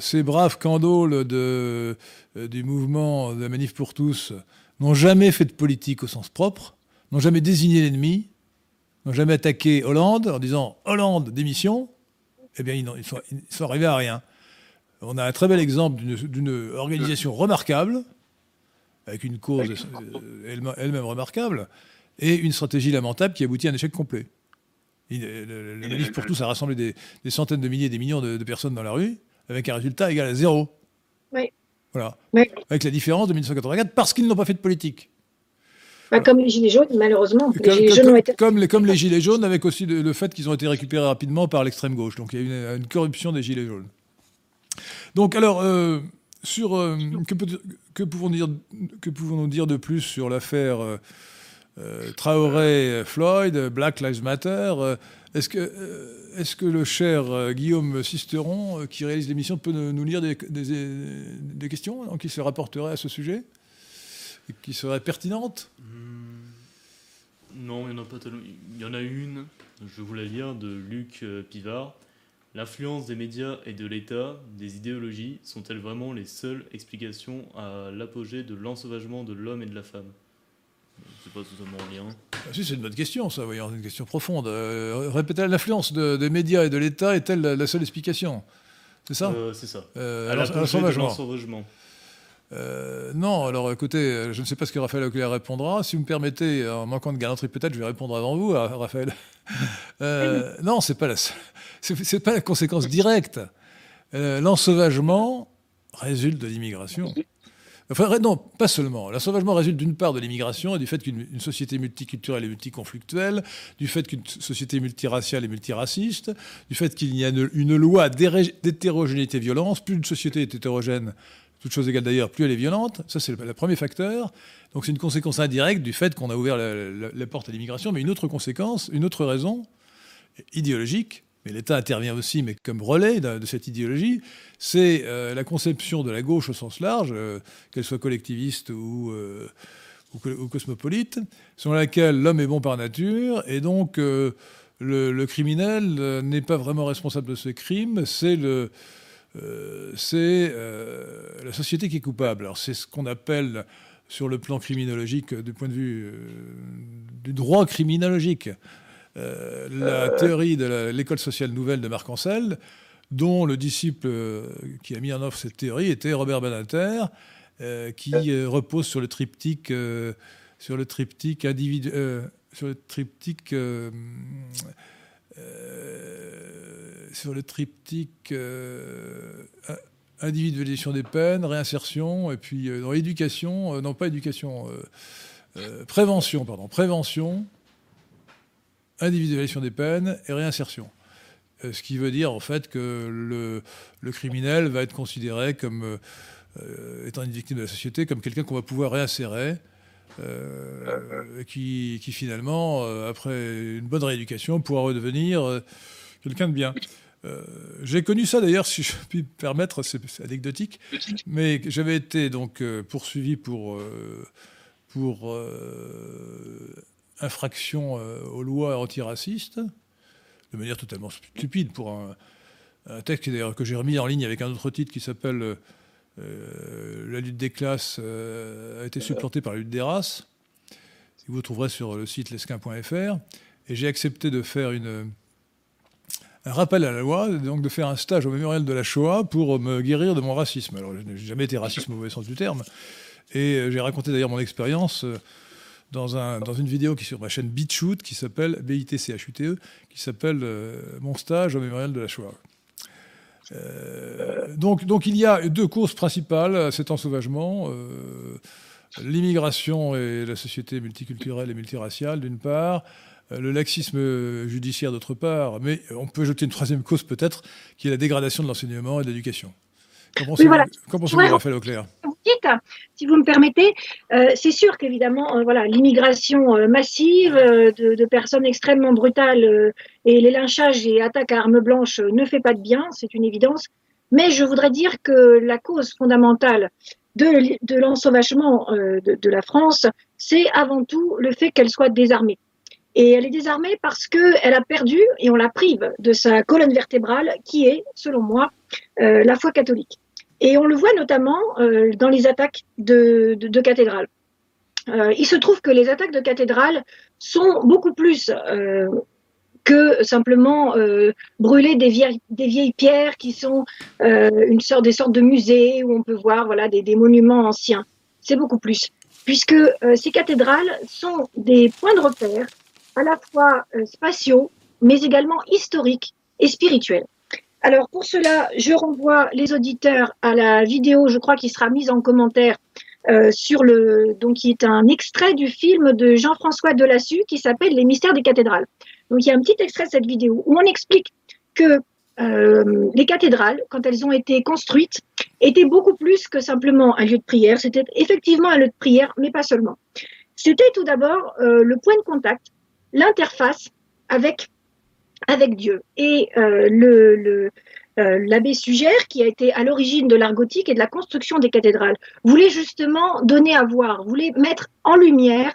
ces braves candoles du mouvement de la Manif pour tous n'ont jamais fait de politique au sens propre, n'ont jamais désigné l'ennemi, n'ont jamais attaqué Hollande en disant « Hollande, démission », eh bien, ils sont arrivés à rien. On a un très bel exemple d'une organisation remarquable, avec une cause elle-même remarquable, et une stratégie lamentable qui aboutit à un échec complet. La Manif pour tous a rassemblé des centaines de milliers et des millions de personnes dans la rue, avec un résultat égal à 0. Oui. Voilà. Oui. Avec la différence de 1984, parce qu'ils n'ont pas fait de politique. Voilà. Comme les Gilets jaunes, malheureusement. Comme les Gilets jaunes, avec aussi le fait qu'ils ont été récupérés rapidement par l'extrême gauche. Donc il y a eu une corruption des Gilets jaunes. Donc alors, que pouvons-nous dire de plus sur l'affaire Traoré-Floyd, Black Lives Matter? Est-ce que le cher Guillaume Sisteron, qui réalise l'émission, peut nous lire des questions qui se rapporteraient à ce sujet et qui seraient pertinentes ? Non, il n'y en a pas tellement. Il y en a une, je voulais lire, de Luc Pivard. L'influence des médias et de l'État, des idéologies, sont-elles vraiment les seules explications à l'apogée de l'ensauvagement de l'homme et de la femme ? C'est pas totalement en lien. Ah, si, c'est une bonne question, ça, voyons, une question profonde. Répétez, l'influence des médias et de l'État est-elle la seule explication ? C'est ça ? C'est ça. À l'ensauvagement. Non, alors écoutez, je ne sais pas ce que Raphaël Auclair répondra. Si vous me permettez, en manquant de galanterie peut-être, je vais répondre avant vous, Raphaël. Non, c'est pas c'est pas la conséquence directe. L'ensauvagement résulte de l'immigration. Enfin, non, pas seulement. L'ensauvagement résulte d'une part de l'immigration et du fait qu'une société multiculturelle et multiconflictuelle, du fait qu'une société multiraciale et multiraciste, du fait qu'il y a une loi d'hétérogénéité violence. Plus une société est hétérogène, toute chose égale d'ailleurs, plus elle est violente. Ça, c'est le premier facteur. Donc c'est une conséquence indirecte du fait qu'on a ouvert la porte à l'immigration. Mais une autre conséquence, une autre raison idéologique, mais l'État intervient aussi, mais comme relais de cette idéologie, c'est la conception de la gauche au sens large, qu'elle soit collectiviste ou cosmopolite, selon laquelle l'homme est bon par nature, et donc le criminel n'est pas vraiment responsable de ce crime, c'est le, c'est la société qui est coupable. Alors c'est ce qu'on appelle, sur le plan criminologique, du point de vue du droit criminologique, la théorie de l'école sociale nouvelle de Marc-Ancel, dont le disciple qui a mis en œuvre cette théorie était Robert Badinter, qui repose sur le triptyque individualisation des peines, réinsertion, et puis dans éducation, non pas éducation, prévention, individualisation des peines et réinsertion. Ce qui veut dire en fait que le criminel va être considéré comme étant une victime de la société, comme quelqu'un qu'on va pouvoir réinsérer, qui finalement, après une bonne rééducation, pourra redevenir quelqu'un de bien. J'ai connu ça d'ailleurs, si je puis me permettre, c'est anecdotique, mais j'avais été donc poursuivi pour infraction aux lois antiracistes, de manière totalement stupide, pour un texte d'ailleurs que j'ai remis en ligne avec un autre titre qui s'appelle « La lutte des classes a été supplantée par la lutte des races », que vous trouverez sur le site lesquin.fr, et j'ai accepté de faire un rappel à la loi, donc de faire un stage au mémorial de la Shoah pour me guérir de mon racisme. Alors, je n'ai jamais été raciste au mauvais sens du terme. Et j'ai raconté d'ailleurs mon expérience dans une vidéo qui est sur ma chaîne BitChute, qui s'appelle BITCHUTE, qui s'appelle Mon stage au mémorial de la Shoah. Donc il y a deux causes principales à cet ensauvagement. L'immigration et la société multiculturelle et multiraciale, d'une part, le laxisme judiciaire, d'autre part. Mais on peut jeter une troisième cause, peut-être, qui est la dégradation de l'enseignement et de l'éducation. Qu'en pensez-vous, Raphaël Auclair ? Si vous me permettez, c'est sûr qu'évidemment, l'immigration massive de personnes extrêmement brutales et les lynchages et attaques à armes blanches ne fait pas de bien, c'est une évidence. Mais je voudrais dire que la cause fondamentale de l'ensauvagement de la France, c'est avant tout le fait qu'elle soit désarmée. Et elle est désarmée parce qu'elle a perdu, et on la prive de sa colonne vertébrale, qui est, selon moi, la foi catholique. Et on le voit notamment dans les attaques de cathédrales. Il se trouve que les attaques de cathédrales sont beaucoup plus que simplement brûler des vieilles pierres qui sont des sortes de musées où on peut voir des monuments anciens. C'est beaucoup plus, puisque ces cathédrales sont des points de repère à la fois spatiaux, mais également historiques et spirituels. Alors pour cela, je renvoie les auditeurs à la vidéo, je crois, qui sera mise en commentaire, qui est un extrait du film de Jean-François Delassus qui s'appelle « Les mystères des cathédrales ». Donc il y a un petit extrait de cette vidéo où on explique que les cathédrales, quand elles ont été construites, étaient beaucoup plus que simplement un lieu de prière. C'était effectivement un lieu de prière, mais pas seulement. C'était tout d'abord le point de contact, l'interface avec Dieu. Et l'abbé Suggère, qui a été à l'origine de l'art gothique et de la construction des cathédrales, voulait justement donner à voir, voulait mettre en lumière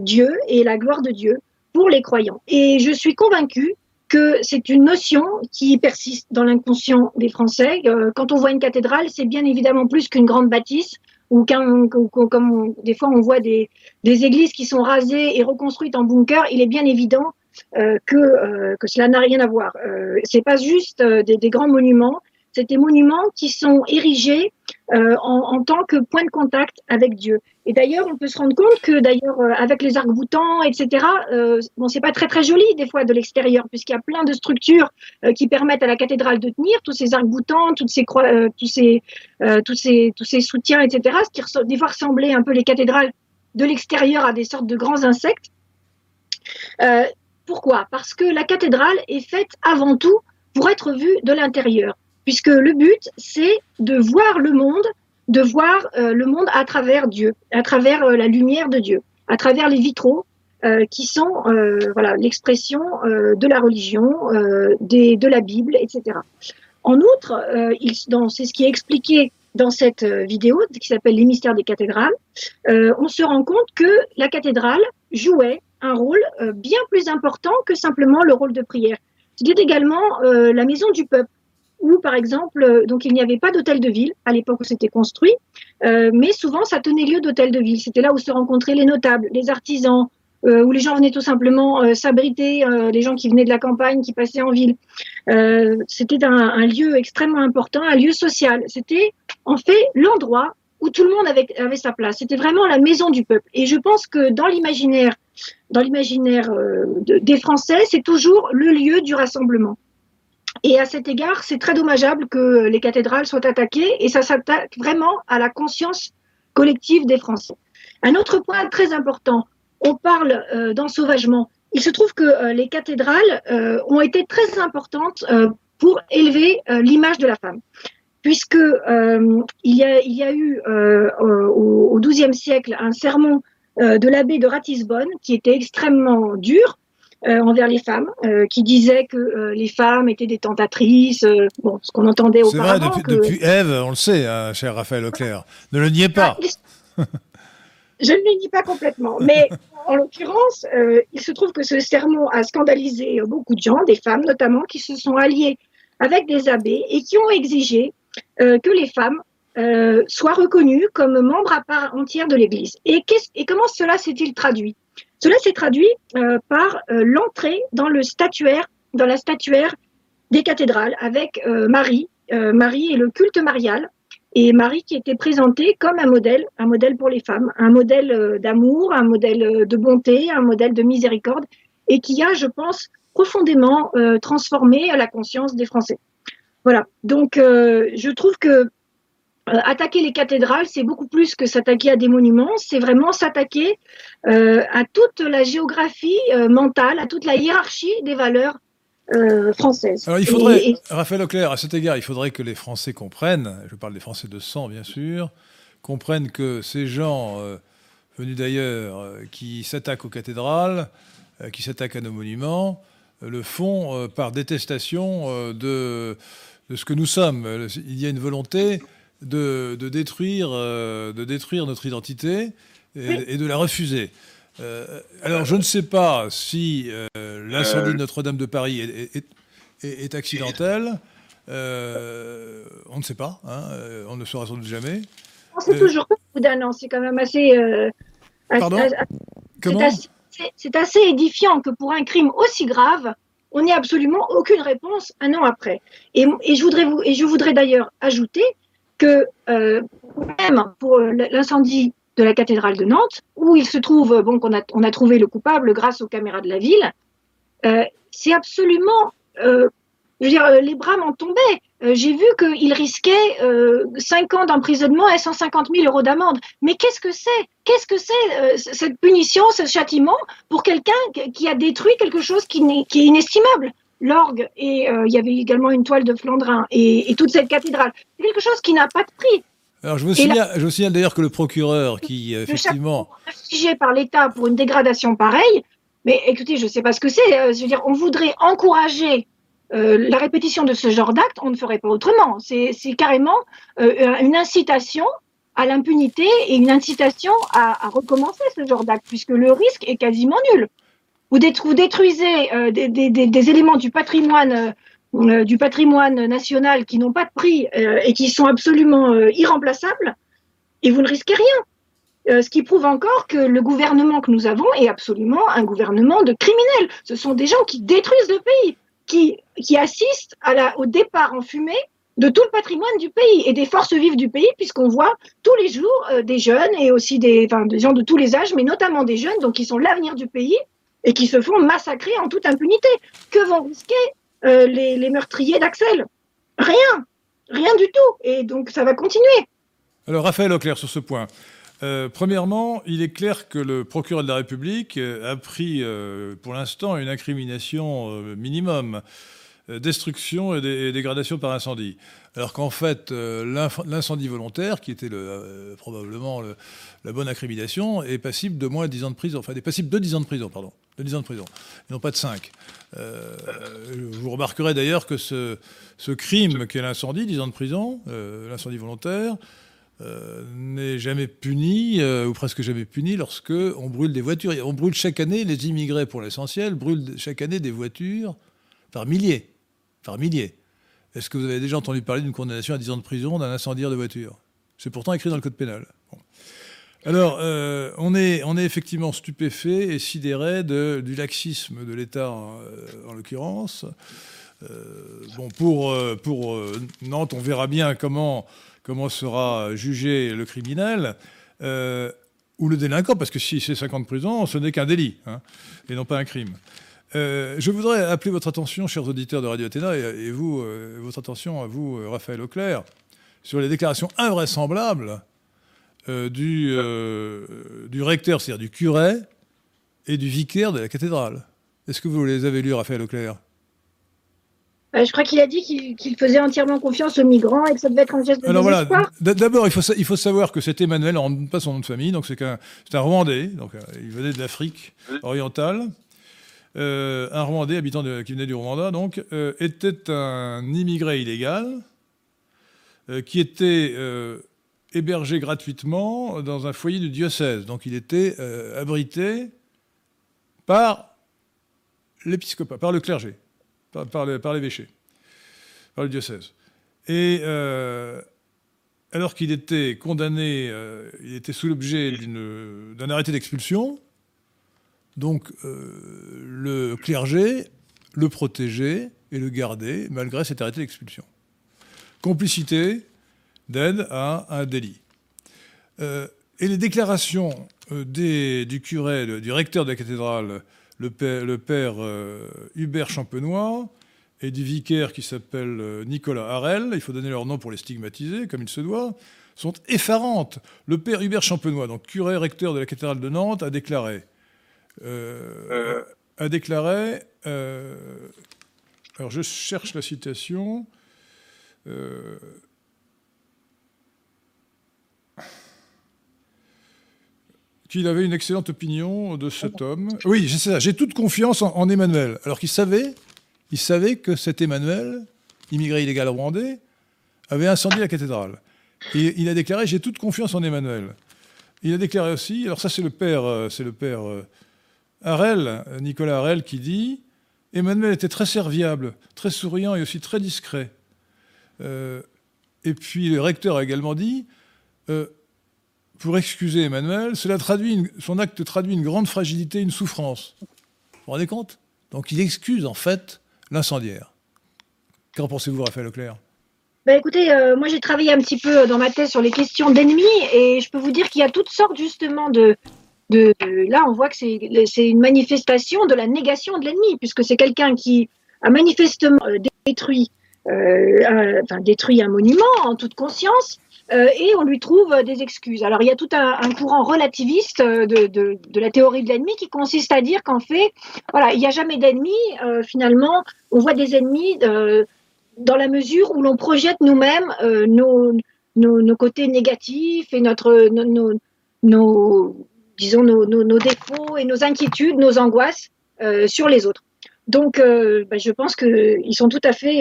Dieu et la gloire de Dieu pour les croyants. Et je suis convaincue que c'est une notion qui persiste dans l'inconscient des Français. Quand on voit une cathédrale, c'est bien évidemment plus qu'une grande bâtisse, ou comme des fois on voit des églises qui sont rasées et reconstruites en bunker. Il est bien évident que cela n'a rien à voir. C'est pas juste des grands monuments, c'est des monuments qui sont érigés en tant que point de contact avec Dieu. Et d'ailleurs, on peut se rendre compte que avec les arcs-boutants, etc., c'est pas très très joli des fois de l'extérieur, puisqu'il y a plein de structures qui permettent à la cathédrale de tenir, tous ces arcs-boutants, toutes ces croix, tous ces soutiens, etc., ce qui des fois ressemblait un peu les cathédrales de l'extérieur à des sortes de grands insectes. Pourquoi ? Parce que la cathédrale est faite avant tout pour être vue de l'intérieur, puisque le but, c'est de voir le monde, à travers Dieu, à travers la lumière de Dieu, à travers les vitraux qui sont l'expression de la religion, de la Bible, etc. En outre, c'est ce qui est expliqué dans cette vidéo qui s'appelle « Les mystères des cathédrales », on se rend compte que la cathédrale jouait un rôle bien plus important que simplement le rôle de prière. C'était également la maison du peuple. où, par exemple, donc il n'y avait pas d'hôtel de ville à l'époque où c'était construit, mais souvent ça tenait lieu d'hôtel de ville. C'était là où se rencontraient les notables, les artisans, où les gens venaient tout simplement s'abriter, les gens qui venaient de la campagne, qui passaient en ville. C'était un lieu extrêmement important, un lieu social. C'était en fait l'endroit où tout le monde avait sa place. C'était vraiment la maison du peuple. Et je pense que dans l'imaginaire des Français, c'est toujours le lieu du rassemblement. Et à cet égard, c'est très dommageable que les cathédrales soient attaquées, et ça s'attaque vraiment à la conscience collective des Français. Un autre point très important, on parle d'ensauvagement. Il se trouve que les cathédrales ont été très importantes pour élever l'image de la femme, puisque il y a eu au XIIe siècle un sermon de l'abbé de Ratisbonne qui était extrêmement dur envers les femmes, qui disait que les femmes étaient des tentatrices, bon, ce qu'on entendait auparavant. C'est vrai, depuis Ève, on le sait, hein, cher Raphaël Auclair, ne le niez pas. Je ne le nie pas complètement, mais en l'occurrence, il se trouve que ce sermon a scandalisé beaucoup de gens, des femmes notamment, qui se sont alliées avec des abbés et qui ont exigé que les femmes soient reconnues comme membres à part entière de l'Église. Et comment cela s'est-il traduit? Cela s'est traduit par l'entrée dans la statuaire des cathédrales, avec Marie. Marie et le culte marial, et Marie qui était présentée comme un modèle pour les femmes, un modèle d'amour, un modèle de bonté, un modèle de miséricorde, et qui a, je pense, profondément transformé la conscience des Français. Voilà, donc je trouve que attaquer les cathédrales, c'est beaucoup plus que s'attaquer à des monuments, c'est vraiment s'attaquer à toute la géographie mentale, à toute la hiérarchie des valeurs françaises. Alors il faudrait, Raphaël Auclair, à cet égard, il faudrait que les Français comprennent, je parle des Français de sang bien sûr, comprennent que ces gens venus d'ailleurs qui s'attaquent aux cathédrales, qui s'attaquent à nos monuments, le font par détestation de ce que nous sommes. Il y a une volonté de détruire notre identité et de la refuser. Alors, je ne sais pas si l'incendie de Notre-Dame de Paris est accidentel. On ne sait pas. Hein, on ne saura sans doute jamais. On sait toujours pas au bout d'un an. C'est quand même assez... Pardon ? Comment ? C'est assez édifiant que pour un crime aussi grave, on n'ait absolument aucune réponse un an après. Et je voudrais d'ailleurs ajouter que même pour l'incendie de la cathédrale de Nantes, où il se trouve bon, qu'on a trouvé le coupable grâce aux caméras de la ville, c'est absolument... je veux dire, les bras m'en tombaient. J'ai vu qu'il risquait 5 ans d'emprisonnement et 150 000 euros d'amende. Mais qu'est-ce que c'est? Qu'est-ce que c'est cette punition, ce châtiment pour quelqu'un qui a détruit quelque chose qui est inestimable? L'orgue, et il y avait également une toile de Flandrin et toute cette cathédrale. C'est quelque chose qui n'a pas de prix. Alors je vous signale d'ailleurs que le procureur qui, effectivement... ...affligé par l'État pour une dégradation pareille, mais écoutez, je ne sais pas ce que c'est. Je veux dire, on voudrait encourager la répétition de ce genre d'acte, on ne ferait pas autrement. C'est carrément une incitation à l'impunité et une incitation à recommencer ce genre d'acte, puisque le risque est quasiment nul. Vous détruisez des éléments du patrimoine national qui n'ont pas de prix et qui sont absolument irremplaçables, et vous ne risquez rien. Ce qui prouve encore que le gouvernement que nous avons est absolument un gouvernement de criminels. Ce sont des gens qui détruisent le pays, qui assistent au départ en fumée de tout le patrimoine du pays et des forces vives du pays, puisqu'on voit tous les jours des jeunes et aussi des gens de tous les âges, mais notamment des jeunes, donc qui sont l'avenir du pays, et qui se font massacrer en toute impunité. Que vont risquer les meurtriers d'Axel? Rien du tout, et donc ça va continuer. Alors Raphaël Auclair, sur ce point, premièrement, il est clair que le procureur de la République a pris pour l'instant une incrimination minimum, destruction et dégradation par incendie. Alors qu'en fait, l'incendie volontaire, qui était probablement la bonne incrimination, est passible de moins de 10 ans de prison, enfin, est passible de 10 ans de prison, pardon. De 10 ans de prison, et non pas de 5. Vous remarquerez d'ailleurs que ce crime qu'est l'incendie, 10 ans de prison, l'incendie volontaire, n'est jamais puni, ou presque jamais puni, lorsque on brûle des voitures. On brûle chaque année, les immigrés pour l'essentiel, brûlent chaque année des voitures par milliers. Est-ce que vous avez déjà entendu parler d'une condamnation à 10 ans de prison d'un incendiaire de voiture? C'est pourtant écrit dans le code pénal. Bon. Alors, on est effectivement stupéfait et sidéré du laxisme de l'État, en l'occurrence. Bon, pour Nantes, on verra bien comment sera jugé le criminel ou le délinquant, parce que si c'est 5 ans de prison, ce n'est qu'un délit, hein, et non pas un crime. Je voudrais appeler votre attention, chers auditeurs de Radio Athéna, et vous, votre attention à vous, Raphaël Auclair, sur les déclarations invraisemblables du recteur, c'est-à-dire du curé, et du vicaire de la cathédrale. Est-ce que vous les avez lus, Raphaël Auclair ? Je crois qu'il a dit qu'il faisait entièrement confiance aux migrants et que ça devait être un geste de désespoir. Voilà. D'abord, il faut savoir que cet Emmanuel, on ne donne pas son nom de famille, donc c'est un Rwandais, donc il venait de l'Afrique orientale. Un Rwandais habitant qui venait du Rwanda, donc, était un immigré illégal qui était hébergé gratuitement dans un foyer du diocèse. Donc il était abrité par l'épiscopat, par le clergé, par l'évêché, par le diocèse. Et alors qu'il était condamné, il était sous l'objet d'un arrêté d'expulsion. Donc le clergé le protégeait et le gardait malgré cet arrêté d'expulsion. Complicité d'aide à un délit. Et les déclarations du curé, du recteur de la cathédrale, le père Hubert Champenois, et du vicaire qui s'appelle Nicolas Harel, il faut donner leur nom pour les stigmatiser, comme il se doit, sont effarantes. Le père Hubert Champenois, donc curé recteur de la cathédrale de Nantes, a déclaré... alors je cherche la citation. Qu'il avait une excellente opinion de cet homme. Oui, c'est ça. J'ai toute confiance en Emmanuel. Alors qu'il savait que cet Emmanuel, immigré illégal rwandais, avait incendié la cathédrale. Et il a déclaré : j'ai toute confiance en Emmanuel. Il a déclaré aussi. Alors ça, c'est le père Harel, Nicolas Harel, qui dit « Emmanuel était très serviable, très souriant et aussi très discret. » Et puis le recteur a également dit « Pour excuser Emmanuel, son acte traduit une grande fragilité, une souffrance. » Vous vous rendez compte ? Donc il excuse en fait l'incendiaire. Qu'en pensez-vous, Raphaël Auclair ? Écoutez, moi j'ai travaillé un petit peu dans ma thèse sur les questions d'ennemis et je peux vous dire qu'il y a toutes sortes justement là, on voit que c'est une manifestation de la négation de l'ennemi, puisque c'est quelqu'un qui a manifestement détruit un monument en toute conscience, et on lui trouve des excuses. Alors, il y a tout un courant relativiste de la théorie de l'ennemi qui consiste à dire qu'en fait, voilà, il n'y a jamais d'ennemi. Finalement, on voit des ennemis dans la mesure où l'on projette nous-mêmes nos côtés négatifs et nos défauts et nos inquiétudes, nos angoisses sur les autres. Donc, je pense qu'ils sont tout à fait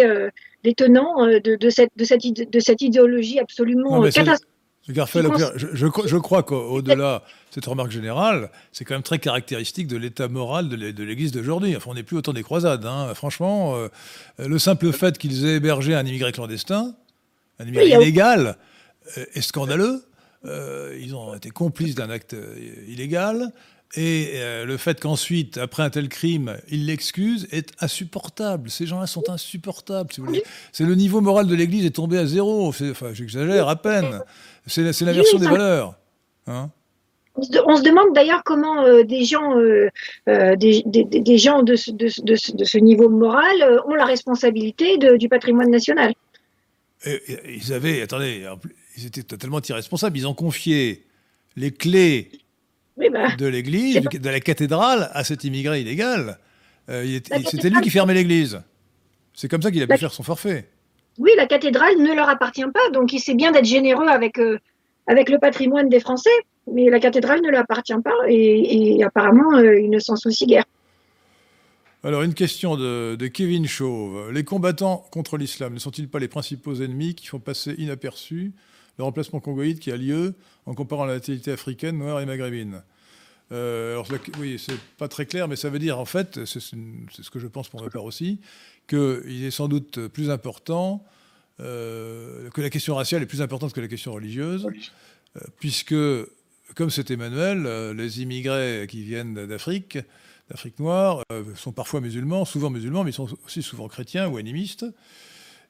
les tenants de cette idéologie absolument catastrophique. Je crois qu'au-delà de cette remarque générale, c'est quand même très caractéristique de l'état moral de l'Église d'aujourd'hui. Enfin, on n'est plus au temps des croisades. Hein. Franchement, le simple fait qu'ils aient hébergé un immigré clandestin, un immigré illégal, est scandaleux. Ils ont été complices d'un acte illégal, et le fait qu'ensuite, après un tel crime, ils l'excusent est insupportable. Ces gens-là sont insupportables, si vous voulez. C'est le niveau moral de l'Église est tombé à zéro. J'exagère à peine. C'est la version des valeurs. Hein ? On se demande d'ailleurs comment des gens de ce niveau moral ont la responsabilité du patrimoine national. Et ils avaient... Attendez... Ils étaient totalement irresponsables. Ils ont confié les clés de l'église, de la cathédrale, à cet immigré illégal. C'était lui qui fermait l'église. C'est comme ça qu'il a pu faire son forfait. Oui, la cathédrale ne leur appartient pas. Donc, il sait bien d'être généreux avec le patrimoine des Français. Mais la cathédrale ne leur appartient pas. Et apparemment, ils ne s'en soucient guère. Alors, une question de Kevin Chauve. Les combattants contre l'islam ne sont-ils pas les principaux ennemis qui font passer inaperçus le remplacement congoïde qui a lieu en comparant la natalité africaine, noire et maghrébine? Alors, oui, c'est pas très clair, mais ça veut dire, en fait, c'est ce que je pense pour ma part aussi, qu'il est sans doute plus important, que la question raciale est plus importante que la question religieuse, puisque, comme cet Emmanuel, les immigrés qui viennent d'Afrique noire, sont parfois musulmans, mais ils sont aussi souvent chrétiens ou animistes.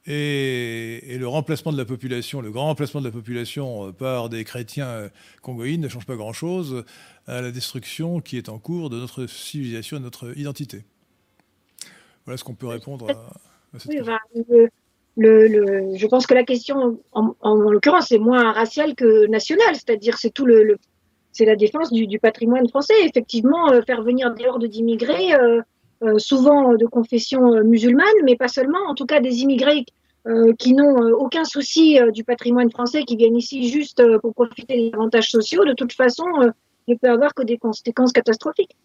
Et le remplacement de la population, le grand remplacement de la population par des chrétiens congoïdes ne change pas grand-chose à la destruction qui est en cours de notre civilisation, de notre identité. Voilà ce qu'on peut répondre à cette question. Ben, je pense que la question, en l'occurrence, est moins raciale que nationale, c'est-à-dire c'est tout c'est la défense du patrimoine français. Effectivement, faire venir des hordes d'immigrés. Souvent de confession musulmane, mais pas seulement, en tout cas des immigrés qui n'ont aucun souci du patrimoine français, qui viennent ici juste pour profiter des avantages sociaux, de toute façon, ne peut avoir que des conséquences catastrophiques.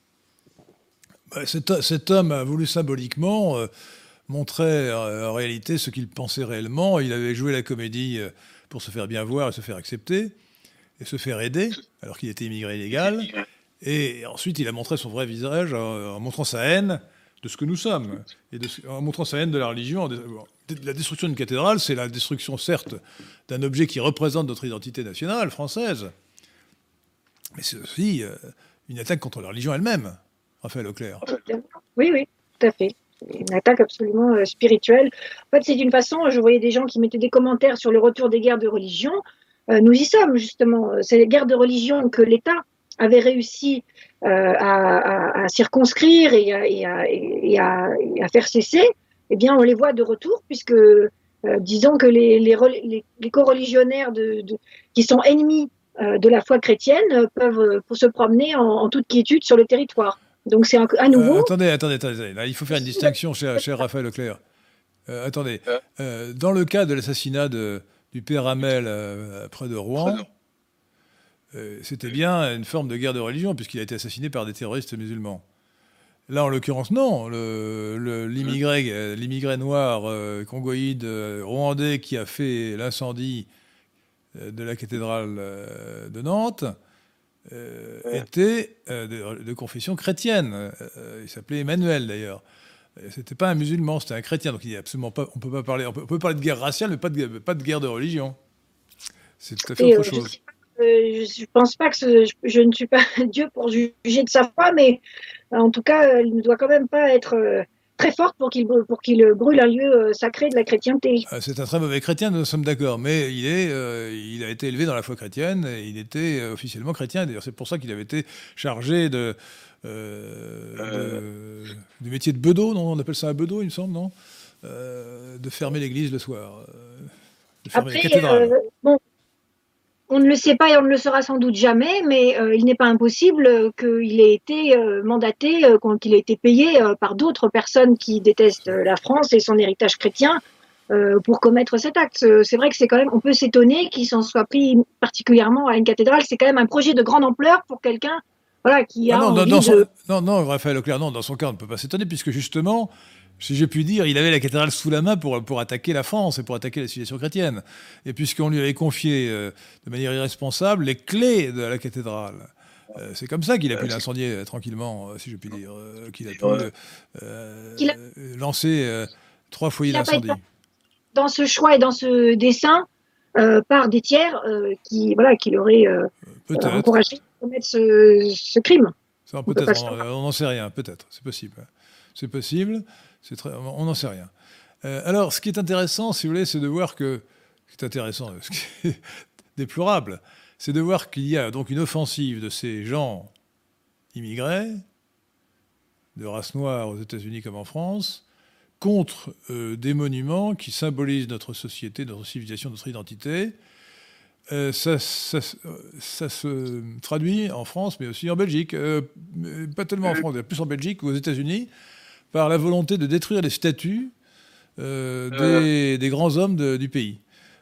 Cet homme a voulu symboliquement montrer en réalité ce qu'il pensait réellement. Il avait joué la comédie pour se faire bien voir et se faire accepter, et se faire aider, alors qu'il était immigré illégal. Et ensuite, il a montré son vrai visage en montrant sa haine de ce que nous sommes, et en montrant sa haine de la religion. La destruction d'une cathédrale, c'est la destruction, certes, d'un objet qui représente notre identité nationale, française, mais c'est aussi une attaque contre la religion elle-même, Raphaël Auclair. Oui, oui, tout à fait. Une attaque absolument spirituelle. En fait, c'est d'une façon, je voyais des gens qui mettaient des commentaires sur le retour des guerres de religion. Nous y sommes, justement. C'est les guerres de religion que l'État avait réussi à circonscrire et à faire cesser, eh bien, on les voit de retour, puisque disons que les coreligionnaires qui sont ennemis de la foi chrétienne peuvent se promener en toute quiétude sur le territoire. Donc c'est à nouveau... Attendez. Là, il faut faire une distinction, cher Raphaël Auclair. Attendez. Dans le cas de l'assassinat du père Hamel près de Rouen... c'était bien une forme de guerre de religion, puisqu'il a été assassiné par des terroristes musulmans. Là, en l'occurrence, non. L'immigré noir, congoïde, rwandais, qui a fait l'incendie de la cathédrale de Nantes, était de confession chrétienne. Il s'appelait Emmanuel, d'ailleurs. C'était pas un musulman, c'était un chrétien. Donc, il y a absolument pas, on peut parler de guerre raciale, mais pas de guerre de religion. C'est tout à fait autre chose. Je pense pas que je ne suis pas Dieu pour juger de sa foi, mais en tout cas, elle ne doit quand même pas être très forte pour qu'il brûle un lieu sacré de la chrétienté. C'est un très mauvais chrétien, nous sommes d'accord, mais il a été élevé dans la foi chrétienne, et il était officiellement chrétien. D'ailleurs, c'est pour ça qu'il avait été chargé du métier de bedeau, non ? On appelle ça un bedeau, il me semble, non ? De fermer l'église le soir, de fermer la cathédrale. On ne le sait pas et on ne le saura sans doute jamais, mais il n'est pas impossible qu'il ait été mandaté, qu'il ait été payé par d'autres personnes qui détestent la France et son héritage chrétien pour commettre cet acte. C'est vrai que c'est quand même, on peut s'étonner qu'il s'en soit pris particulièrement à une cathédrale. C'est quand même un projet de grande ampleur pour quelqu'un, voilà, qui a Non, Raphaël Auclair, non, dans son cas, on ne peut pas s'étonner, puisque justement, si je puis dire, il avait la cathédrale sous la main pour attaquer la France et pour attaquer la civilisation chrétienne. Et puisqu'on lui avait confié de manière irresponsable les clés de la cathédrale, c'est comme ça qu'il a pu l'incendier tranquillement, si je puis dire, qu'il a pu lancer 3 foyers d'incendie. Dans ce choix et dans ce dessein, par des tiers qui l'auraient encouragé à commettre ce crime. Ça, peut-être, on n'en sait rien, peut-être, c'est possible. C'est possible, on n'en sait rien. Alors, ce qui est intéressant, si vous voulez, c'est de voir que... Ce qui est intéressant, ce qui est déplorable, c'est de voir qu'il y a donc une offensive de ces gens immigrés, de race noire aux États-Unis comme en France, contre des monuments qui symbolisent notre société, notre civilisation, notre identité. Ça se traduit en France, mais aussi en Belgique. Pas tellement en France, mais plus en Belgique ou aux États-Unis, par la volonté de détruire les statues des grands hommes du pays.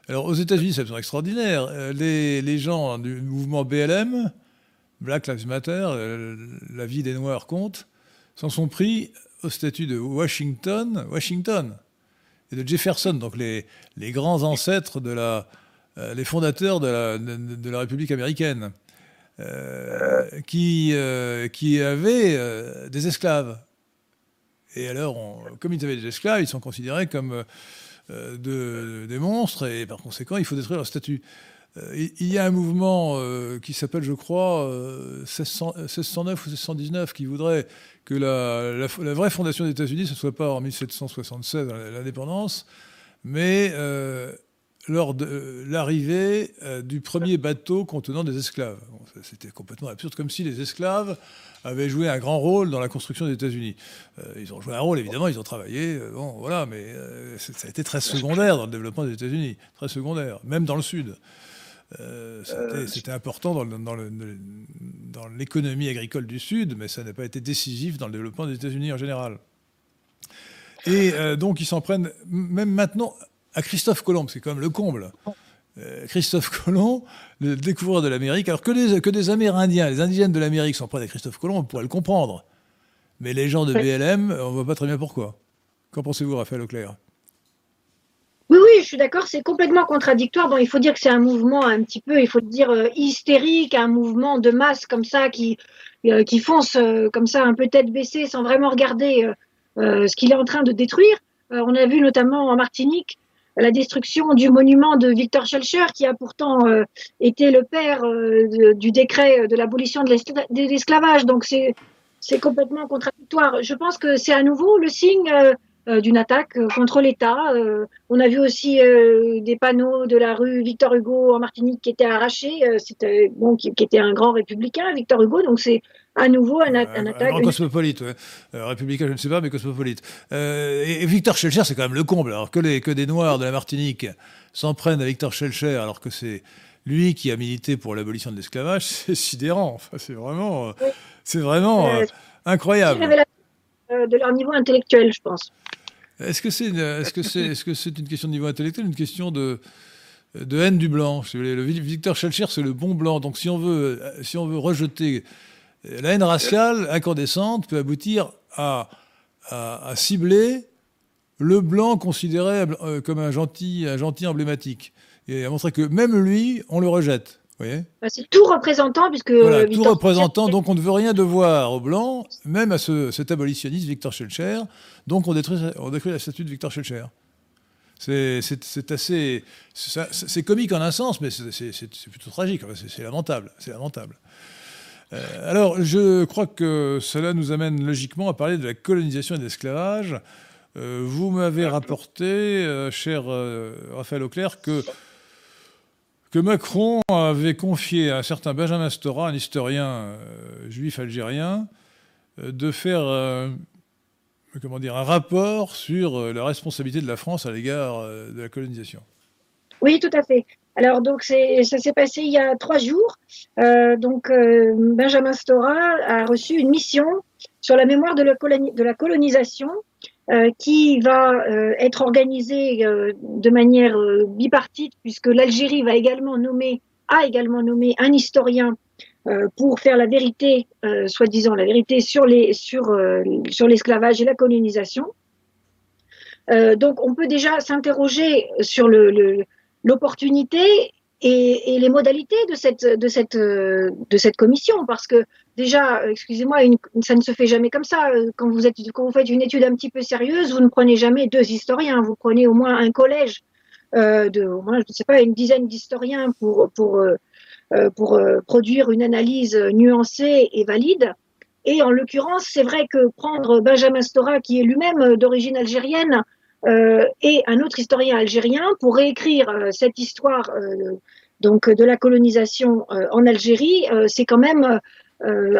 Alors aux États-Unis, c'est absolument extraordinaire. Les gens du mouvement BLM, Black Lives Matter, la vie des Noirs compte, s'en sont pris aux statues de Washington et de Jefferson, donc les grands ancêtres les fondateurs de la République américaine. qui avaient des esclaves. Et alors, comme ils avaient des esclaves, ils sont considérés comme des monstres, et par conséquent, il faut détruire leur statut. Il y a un mouvement qui s'appelle, je crois, 1609 ou 1619, qui voudrait que la vraie fondation des États-Unis, ce ne soit pas en 1776, l'indépendance, mais lors de l'arrivée du premier bateau contenant des esclaves. Bon, c'était complètement absurde, comme si les esclaves avaient joué un grand rôle dans la construction des États-Unis. Ils ont joué un rôle, évidemment, ils ont travaillé, bon, voilà, mais ça a été très secondaire dans le développement des États-Unis, très secondaire, même dans le Sud. C'était important dans l'économie agricole du Sud, mais ça n'a pas été décisif dans le développement des États-Unis en général. Et donc ils s'en prennent même maintenant à Christophe Colomb, c'est quand même le comble. Christophe Colomb, le découvreur de l'Amérique, alors que des Amérindiens, les indigènes de l'Amérique s'en prennent à Christophe Colomb, on pourrait le comprendre. Mais les gens de BLM, on ne voit pas très bien pourquoi. Qu'en pensez-vous, Raphaël Auclair ? Oui, je suis d'accord, c'est complètement contradictoire. Bon, il faut dire que c'est un mouvement un petit peu, il faut dire hystérique, un mouvement de masse comme ça qui fonce comme ça un peu tête baissée sans vraiment regarder ce qu'il est en train de détruire. On a vu notamment en Martinique la destruction du monument de Victor Schœlcher qui a pourtant été le père du décret de l'abolition de l'esclavage. Donc c'est complètement contradictoire. Je pense que c'est à nouveau le signe d'une attaque contre l'État. On a vu aussi des panneaux de la rue Victor Hugo en Martinique qui étaient arrachés, qui était un grand républicain, Victor Hugo, donc c'est à nouveau un attaque. Un cosmopolite, ouais. Républicain, je ne sais pas, mais cosmopolite. Et Victor Schœlcher, c'est quand même le comble, alors que des Noirs de la Martinique s'en prennent à Victor Schœlcher, alors que c'est lui qui a milité pour l'abolition de l'esclavage, c'est sidérant, enfin, c'est vraiment incroyable. De leur niveau intellectuel, je pense. Est-ce que c'est une question de niveau intellectuel, une question de haine du blanc ? Le Victor Schœlcher, c'est le bon blanc. Donc, si on veut rejeter la haine raciale incandescente, peut aboutir à cibler le blanc considéré comme un gentil emblématique, et à montrer que même lui, on le rejette. Oui. C'est tout représentant, puisque voilà, tout représentant, donc on ne veut rien devoir aux Blancs, même à cet abolitionniste Victor Schœlcher, donc on détruit la statue de Victor Schœlcher. C'est comique en un sens, mais c'est plutôt tragique, c'est lamentable, c'est lamentable. Alors je crois que cela nous amène logiquement à parler de la colonisation et de l'esclavage. Vous m'avez rapporté, cher Raphaël Auclair, que Macron avait confié à un certain Benjamin Stora, un historien juif algérien, de faire un rapport sur la responsabilité de la France à l'égard de la colonisation. Oui, tout à fait. Alors, donc, ça s'est passé il y a 3 jours. Benjamin Stora a reçu une mission sur la mémoire de la colonisation qui va être organisée de manière bipartite, puisque l'Algérie a également nommé un historien pour faire la vérité, soi-disant la vérité sur l'esclavage et la colonisation. Donc on peut déjà s'interroger sur l'opportunité et les modalités de cette commission, parce que déjà, excusez-moi, ça ne se fait jamais comme ça. Quand vous faites une étude un petit peu sérieuse, vous ne prenez jamais 2 historiens, vous prenez au moins un collège au moins, je ne sais pas, une dizaine d'historiens pour produire une analyse nuancée et valide. Et en l'occurrence, c'est vrai que prendre Benjamin Stora, qui est lui-même d'origine algérienne, et un autre historien algérien pour réécrire cette histoire de la colonisation en Algérie, c'est quand même...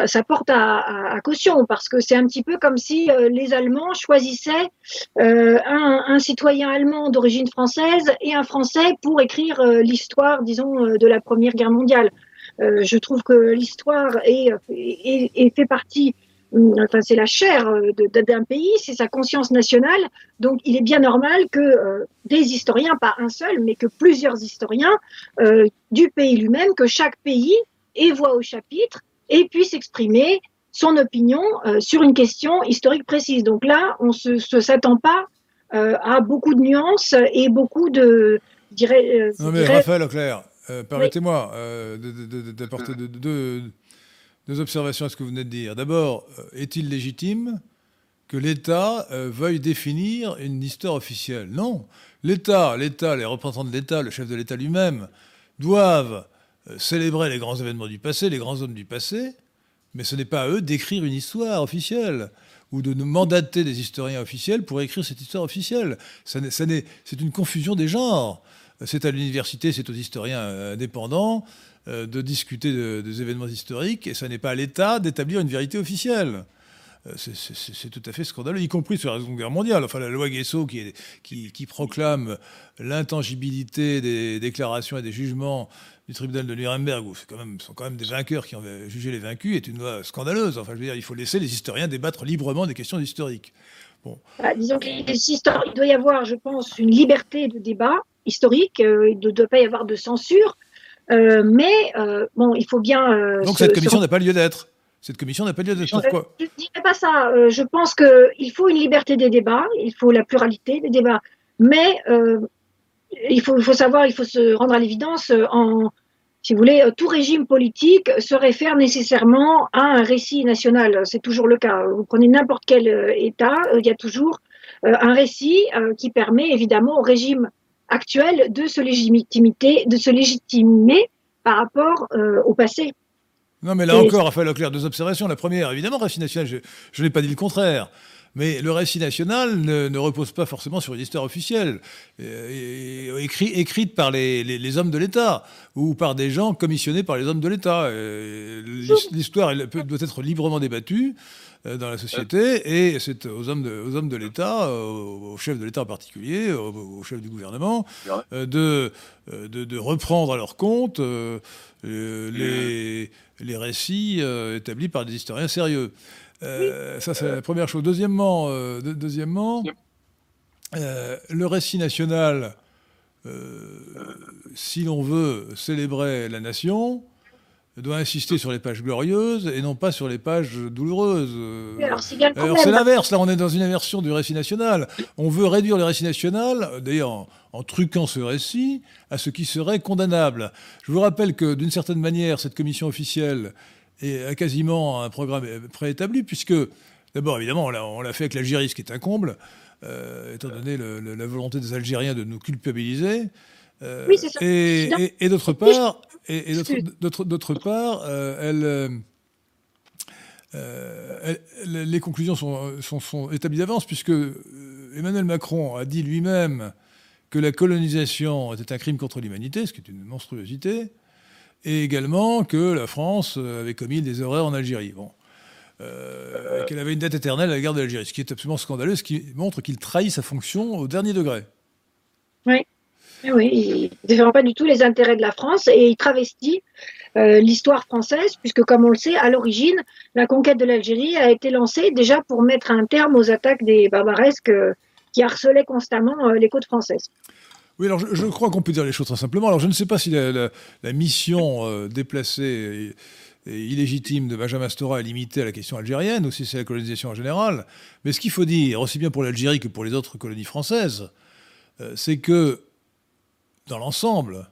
ça porte à caution, parce que c'est un petit peu comme si les Allemands choisissaient un citoyen allemand d'origine française et un Français pour écrire l'histoire, disons, de la Première Guerre mondiale. Je trouve que l'histoire fait partie, enfin c'est la chair d'un pays, c'est sa conscience nationale, donc il est bien normal que des historiens, pas un seul, mais que plusieurs historiens du pays lui-même, que chaque pays ait voix au chapitre, et puisse exprimer son opinion sur une question historique précise. Donc là, on ne s'attend pas à beaucoup de nuances et beaucoup de... Je dirais, Raphaël Auclair, Permettez-moi d'apporter deux observations à ce que vous venez de dire. D'abord, est-il légitime que l'État veuille définir une histoire officielle? Non. L'État, les représentants de l'État, le chef de l'État lui-même, doivent célébrer les grands événements du passé, les grands hommes du passé, mais ce n'est pas à eux d'écrire une histoire officielle ou de nous mandater des historiens officiels pour écrire cette histoire officielle. C'est une confusion des genres. C'est à l'université, c'est aux historiens indépendants de discuter des événements historiques, et ce n'est pas à l'État d'établir une vérité officielle. C'est tout à fait scandaleux, y compris sur la Seconde Guerre mondiale. Enfin, la loi Guesso qui proclame l'intangibilité des déclarations et des jugements du tribunal de Nuremberg, où sont quand même des vainqueurs qui ont jugé les vaincus, est une loi scandaleuse. Enfin, je veux dire, il faut laisser les historiens débattre librement des questions historiques. Bon. Bah, disons qu'il doit y avoir, je pense, une liberté de débat historique. Il ne doit pas y avoir de censure. Mais il faut bien... Donc cette commission n'a pas lieu d'être. Cette commission n'a pas lieu d'être. Pourquoi ? Je ne dirais pas ça. Je pense qu'il faut une liberté des débats, il faut la pluralité des débats. Mais il faut se rendre à l'évidence, si vous voulez, tout régime politique se réfère nécessairement à un récit national. C'est toujours le cas. Vous prenez n'importe quel État, il y a toujours un récit qui permet évidemment au régime actuel de se légitimer par rapport au passé. Non, mais là encore, Raphaël Auclair, deux observations. La première, évidemment, récit national, je n'ai pas dit le contraire. Mais le récit national ne repose pas forcément sur une histoire officielle, écrite par les hommes de l'État ou par des gens commissionnés par les hommes de l'État. L'histoire doit être librement débattue dans la société, et c'est aux hommes de l'État, au chef de l'État en particulier, au chef du gouvernement, de reprendre à leur compte les récits établis par des historiens sérieux. Ça, c'est la première chose. Deuxièmement, le récit national, si l'on veut célébrer la nation, doit insister sur les pages glorieuses et non pas sur les pages douloureuses. Alors, c'est l'inverse. Là, on est dans une inversion du récit national. On veut réduire le récit national, d'ailleurs en truquant ce récit, à ce qui serait condamnable. Je vous rappelle que, d'une certaine manière, cette commission officielle... et à quasiment un programme préétabli, puisque, d'abord, évidemment, on l'a fait avec l'Algérie, ce qui est un comble, étant donné la volonté des Algériens de nous culpabiliser. Oui, c'est ça. Et d'autre part, les conclusions sont établies d'avance, puisque Emmanuel Macron a dit lui-même que la colonisation était un crime contre l'humanité, ce qui est une monstruosité, et également que la France avait commis des erreurs en Algérie. Bon. Qu'elle avait une dette éternelle à l'égard de l'Algérie, ce qui est absolument scandaleux, ce qui montre qu'il trahit sa fonction au dernier degré. Oui, il ne défend pas du tout les intérêts de la France et il travestit l'histoire française, puisque, comme on le sait, à l'origine, la conquête de l'Algérie a été lancée déjà pour mettre un terme aux attaques des barbaresques qui harcelaient constamment les côtes françaises. Oui, alors je crois qu'on peut dire les choses très simplement. Alors je ne sais pas si la mission déplacée et illégitime de Benjamin Stora est limitée à la question algérienne, ou si c'est la colonisation en général. Mais ce qu'il faut dire, aussi bien pour l'Algérie que pour les autres colonies françaises, c'est que, dans l'ensemble,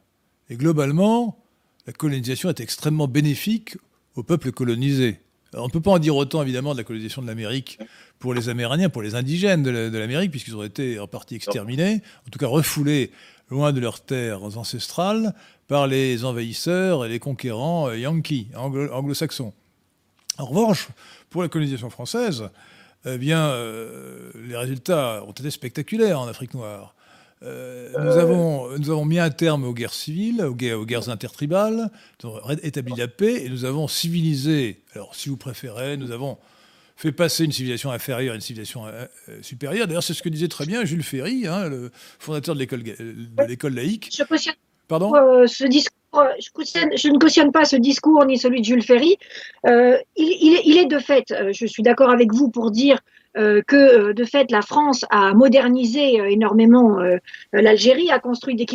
et globalement, la colonisation est extrêmement bénéfique aux peuples colonisés. Alors on ne peut pas en dire autant, évidemment, de la colonisation de l'Amérique pour les Amérindiens, pour les indigènes de l'Amérique, puisqu'ils ont été en partie exterminés, en tout cas refoulés loin de leurs terres ancestrales par les envahisseurs et les conquérants yankees, anglo-saxons. En revanche, pour la colonisation française, les résultats ont été spectaculaires en Afrique noire. Nous avons mis un terme aux guerres civiles, aux guerres intertribales, nous avons établi la paix et nous avons civilisé. Alors, si vous préférez, nous avons fait passer une civilisation inférieure à une civilisation supérieure. D'ailleurs, c'est ce que disait très bien Jules Ferry, le fondateur de l'école laïque. Je ne cautionne pas ce discours ni celui de Jules Ferry. Il est de fait, je suis d'accord avec vous pour dire que, de fait, la France a modernisé énormément l'Algérie, a construit des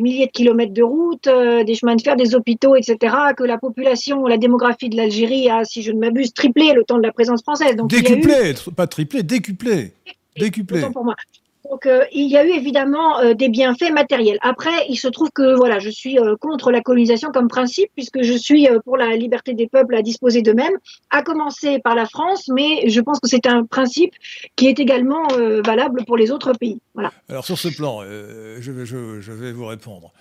milliers de kilomètres de routes, des chemins de fer, des hôpitaux, etc., que la population, la démographie de l'Algérie a, si je ne m'abuse, triplé le temps de la présence française. Décuplé, pas triplé, décuplé. Décuplé. Donc, il y a eu évidemment des bienfaits matériels. Après, il se trouve que voilà, je suis contre la colonisation comme principe, puisque je suis pour la liberté des peuples à disposer d'eux-mêmes, à commencer par la France, mais je pense que c'est un principe qui est également valable pour les autres pays. Voilà. Alors, sur ce plan, je vais vous répondre.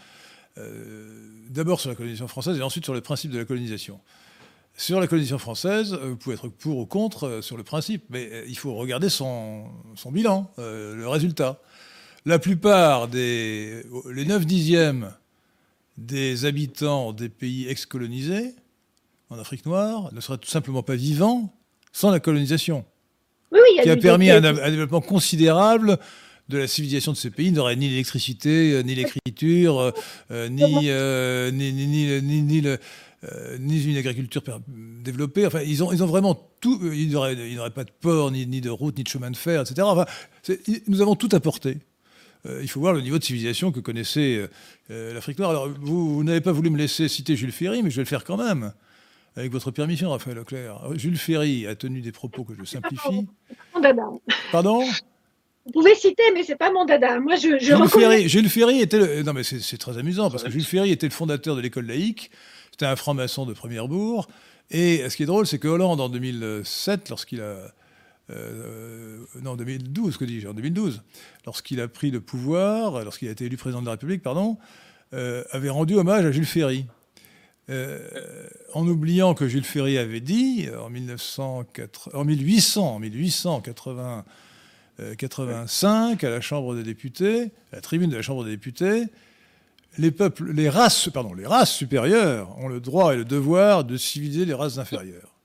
D'abord sur la colonisation française et ensuite sur le principe de la colonisation. Sur la colonisation française, vous pouvez être pour ou contre sur le principe, mais il faut regarder son bilan, le résultat. La plupart les 9/10 des habitants des pays ex-colonisés, en Afrique noire, ne seraient tout simplement pas vivants sans la colonisation, qui a permis un développement considérable de la civilisation de ces pays. Ils n'auraient ni l'électricité, ni l'écriture, ni une agriculture développée. Enfin, ils ont vraiment tout. Ils n'auraient pas de port, ni de route, ni de chemin de fer, etc. Enfin, nous avons tout apporté. Il faut voir le niveau de civilisation que connaissait l'Afrique noire. Alors, vous n'avez pas voulu me laisser citer Jules Ferry, mais je vais le faire quand même, avec votre permission, Raphaël Leclerc. Jules Ferry a tenu des propos que je simplifie. Pardon ? Vous pouvez citer, mais c'est pas mon dada. Moi, je reconnais. Jules Ferry était non, mais c'est très amusant parce que Jules Ferry était le fondateur de l'école laïque. C'était un franc-maçon de première bourre. Et ce qui est drôle, c'est que Hollande, en 2007, lorsqu'il a... non, 2012, que dis-je, en 2012, lorsqu'il a pris le pouvoir, lorsqu'il a été élu président de la République, avait rendu hommage à Jules Ferry. En oubliant que Jules Ferry avait dit, en 1885, à la Chambre des députés, à la tribune de la Chambre des députés, les races supérieures ont le droit et le devoir de civiliser les races inférieures.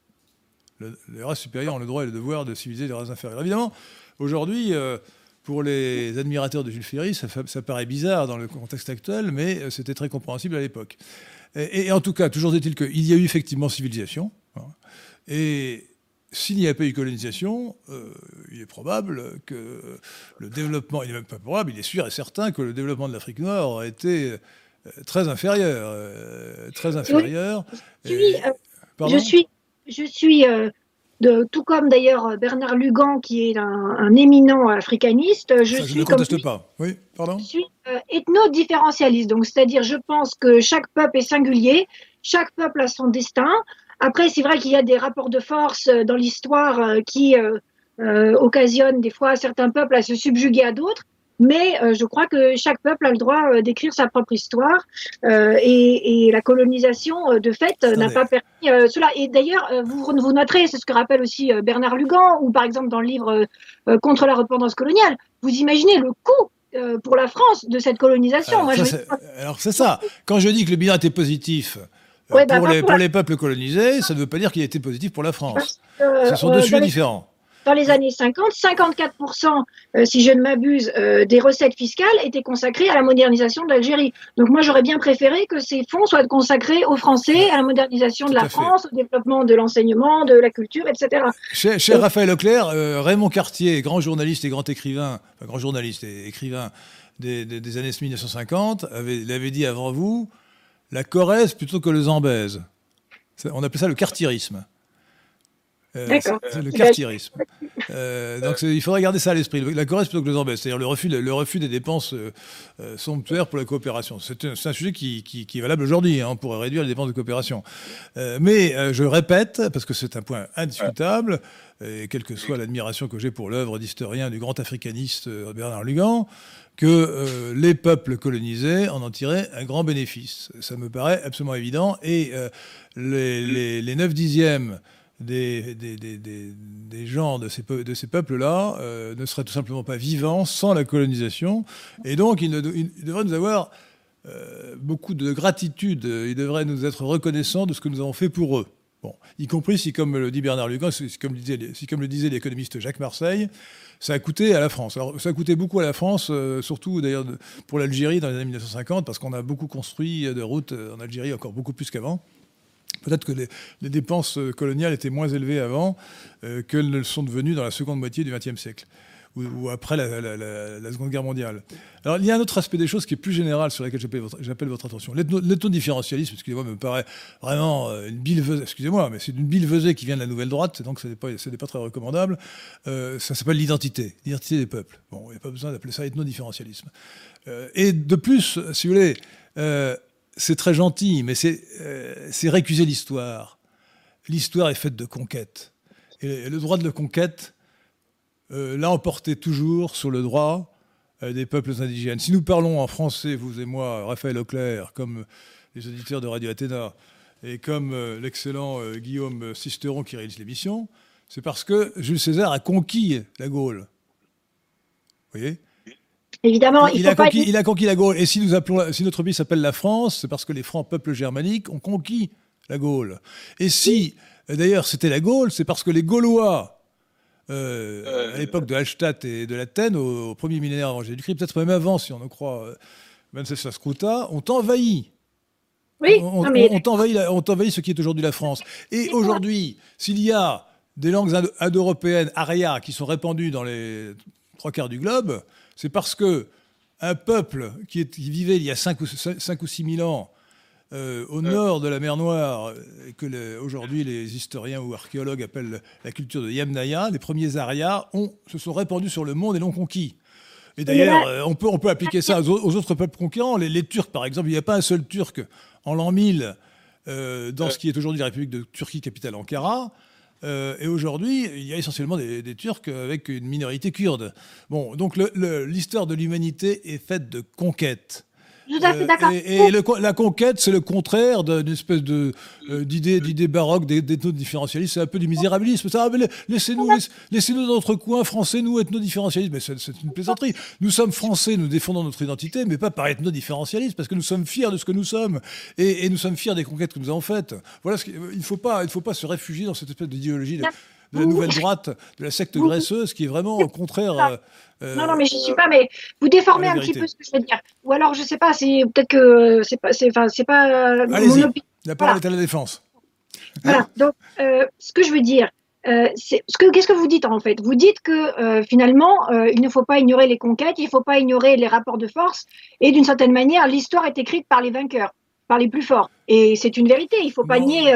Les races supérieures ont le droit et le devoir de civiliser les races inférieures. Évidemment, aujourd'hui, pour les admirateurs de Jules Ferry, ça paraît bizarre dans le contexte actuel, mais c'était très compréhensible à l'époque. Et en tout cas, toujours est-il qu'il y a eu effectivement civilisation. Hein, et s'il n'y a pas eu colonisation, il est probable que le développement... Il n'est même pas probable, il est sûr et certain que le développement de l'Afrique noire aurait été très inférieur. Oui. Tout comme d'ailleurs Bernard Lugan, qui est un éminent africaniste, je ne conteste pas. Oui, pardon. Je suis ethno-différentialiste, donc c'est-à-dire je pense que chaque peuple est singulier, chaque peuple a son destin. Après, c'est vrai qu'il y a des rapports de force dans l'histoire qui occasionnent des fois certains peuples à se subjuguer à d'autres, mais je crois que chaque peuple a le droit d'écrire sa propre histoire et la colonisation, de fait, n'a pas permis cela. Et d'ailleurs, vous noterez, c'est ce que rappelle aussi Bernard Lugan, ou par exemple dans le livre « Contre la repentance coloniale », vous imaginez le coût pour la France de cette colonisation. Alors c'est ça. Quand je dis que le bilan était positif... Pour les peuples colonisés, ça ne veut pas dire qu'il a été positif pour la France. Ce sont deux sujets différents. Dans les années 50, 54%, si je ne m'abuse, des recettes fiscales étaient consacrées à la modernisation de l'Algérie. Donc moi, j'aurais bien préféré que ces fonds soient consacrés aux Français, à la modernisation de la France, au développement de l'enseignement, de la culture, etc. Cher Raphaël Leclerc, Raymond Cartier, grand journaliste et grand écrivain, des années 1950, l'avait dit avant vous... La Corrèze plutôt que le Zambèze. On appelait ça le cartiérisme. Le cartiérisme. Donc il faudrait garder ça à l'esprit. La Corrèze plutôt que le Zambèze, c'est-à-dire le refus des dépenses somptuaires pour la coopération. C'est un sujet qui est valable aujourd'hui. On pourrait réduire les dépenses de coopération. Mais je répète, parce que c'est un point indiscutable, et quelle que soit l'admiration que j'ai pour l'œuvre d'historien du grand africaniste Bernard Lugan, que les peuples colonisés en tiraient un grand bénéfice. Ça me paraît absolument évident. Et les 9/10 des gens de ces peuples-là ne seraient tout simplement pas vivants sans la colonisation. Et donc, ils devraient nous avoir beaucoup de gratitude. Ils devraient nous être reconnaissants de ce que nous avons fait pour eux. Bon, y compris si, comme le dit Bernard Lugan, comme le disait l'économiste Jacques Marseille, ça a coûté à la France. Alors, ça a coûté beaucoup à la France, surtout d'ailleurs pour l'Algérie dans les années 1950, parce qu'on a beaucoup construit de routes en Algérie, encore beaucoup plus qu'avant. Peut-être que les dépenses coloniales étaient moins élevées avant qu'elles ne le sont devenues dans la seconde moitié du XXe siècle. ou après la Seconde Guerre mondiale. Alors, il y a un autre aspect des choses qui est plus général sur lequel j'appelle votre attention. L'ethno-différentialisme, excusez-moi, me paraît vraiment une billevesée, excusez-moi, mais c'est une billevesée qui vient de la nouvelle droite, donc ce n'est pas très recommandable. Ça s'appelle l'identité des peuples. Bon, il n'y a pas besoin d'appeler ça ethno-différentialisme. Et de plus, si vous voulez, c'est très gentil, mais c'est récuser l'histoire. L'histoire est faite de conquêtes. Et le droit de la conquête l'a emporté toujours sur le droit des peuples indigènes. Si nous parlons en français, vous et moi, Raphaël Auclair, comme les auditeurs de Radio Athéna, et comme l'excellent Guillaume Sisteron qui réalise l'émission, c'est parce que Jules César a conquis la Gaule. Vous voyez ? Évidemment, il a conquis la Gaule. Et si notre pays s'appelle la France, c'est parce que les francs peuples germaniques ont conquis la Gaule. Et si, d'ailleurs, c'était la Gaule, c'est parce que les Gaulois, à l'époque de Hallstatt et de Lathènes, au premier millénaire avant Jésus-Christ, peut-être même avant, si on en croit Venceslas Kruta, ont envahi. Oui. Ont envahi ce qui est aujourd'hui la France. Et aujourd'hui, s'il y a des langues indo-européennes, arias, qui sont répandues dans les trois quarts du globe, c'est parce que un peuple qui vivait il y a 5 ou 6 000 ans au nord de la mer Noire, que aujourd'hui les historiens ou archéologues appellent la culture de Yamnaya, les premiers Aryas se sont répandus sur le monde et l'ont conquis. Et d'ailleurs, on peut appliquer ça aux autres peuples conquérants. Les Turcs, par exemple, il n'y a pas un seul Turc en l'an 1000 dans ce qui est aujourd'hui la République de Turquie, capitale Ankara. Et aujourd'hui, il y a essentiellement des Turcs avec une minorité kurde. Bon, donc l'histoire de l'humanité est faite de conquêtes. La conquête, c'est le contraire d'une espèce d'idée baroque d'ethno-différentialisme. C'est un peu du misérabilisme. Ça, mais laissez-nous dans notre coin français, nous, ethno-différentialisme. Mais c'est une plaisanterie. Nous sommes français, nous défendons notre identité, mais pas par ethno-différentialisme, parce que nous sommes fiers de ce que nous sommes. Et nous sommes fiers des conquêtes que nous avons faites. Voilà il ne faut pas se réfugier dans cette espèce d'idéologie de la nouvelle droite, de la secte graisseuse, qui est vraiment au contraire... non, mais je ne suis pas, mais vous déformez un petit peu ce que je veux dire. Ou alors, je ne sais pas, c'est peut-être que ce n'est pas... Allez-y, la parole est à la défense. Voilà, donc ce que je veux dire, qu'est-ce que vous dites en fait ? Vous dites que finalement, il ne faut pas ignorer les conquêtes, il ne faut pas ignorer les rapports de force, et d'une certaine manière, l'histoire est écrite par les vainqueurs, par les plus forts. Et c'est une vérité, il ne faut pas nier...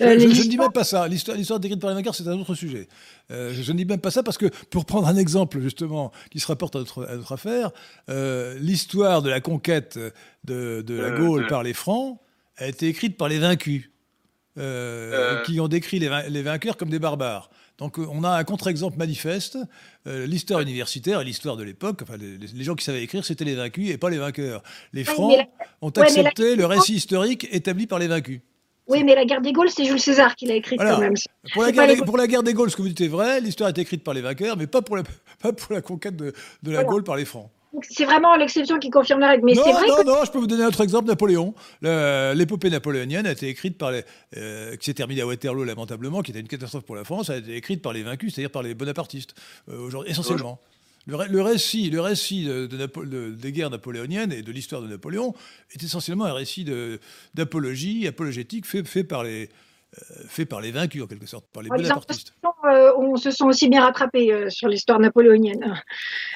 je ne dis même pas ça. L'histoire décrite par les vainqueurs, c'est un autre sujet. Je ne dis même pas ça parce que, pour prendre un exemple, justement, qui se rapporte à notre affaire, l'histoire de la conquête de la Gaule par les Francs a été écrite par les vaincus, qui ont décrit les vainqueurs comme des barbares. Donc on a un contre-exemple manifeste. L'histoire universitaire et l'histoire de l'époque, enfin, les gens qui savaient écrire, c'était les vaincus et pas les vainqueurs. Les Francs ont accepté le récit historique établi par les vaincus. Oui, mais la guerre des Gaules, c'est Jules César qui l'a écrite quand même. Pour la guerre des Gaules, ce que vous dites est vrai, l'histoire est écrite par les vainqueurs, mais pas pour la conquête de la Gaule par les Francs. C'est vraiment l'exception qui confirme la règle. Mais je peux vous donner un autre exemple, Napoléon. L'épopée napoléonienne a été écrite par qui s'est terminée à Waterloo, lamentablement, qui était une catastrophe pour la France, a été écrite par les vaincus, c'est-à-dire par les bonapartistes, aujourd'hui, essentiellement. Le récit des guerres napoléoniennes et de l'histoire de Napoléon est essentiellement un récit d'apologie, apologétique, fait par les vaincus, en quelque sorte, par les bonapartistes. On se sent aussi bien rattrapés sur l'histoire napoléonienne,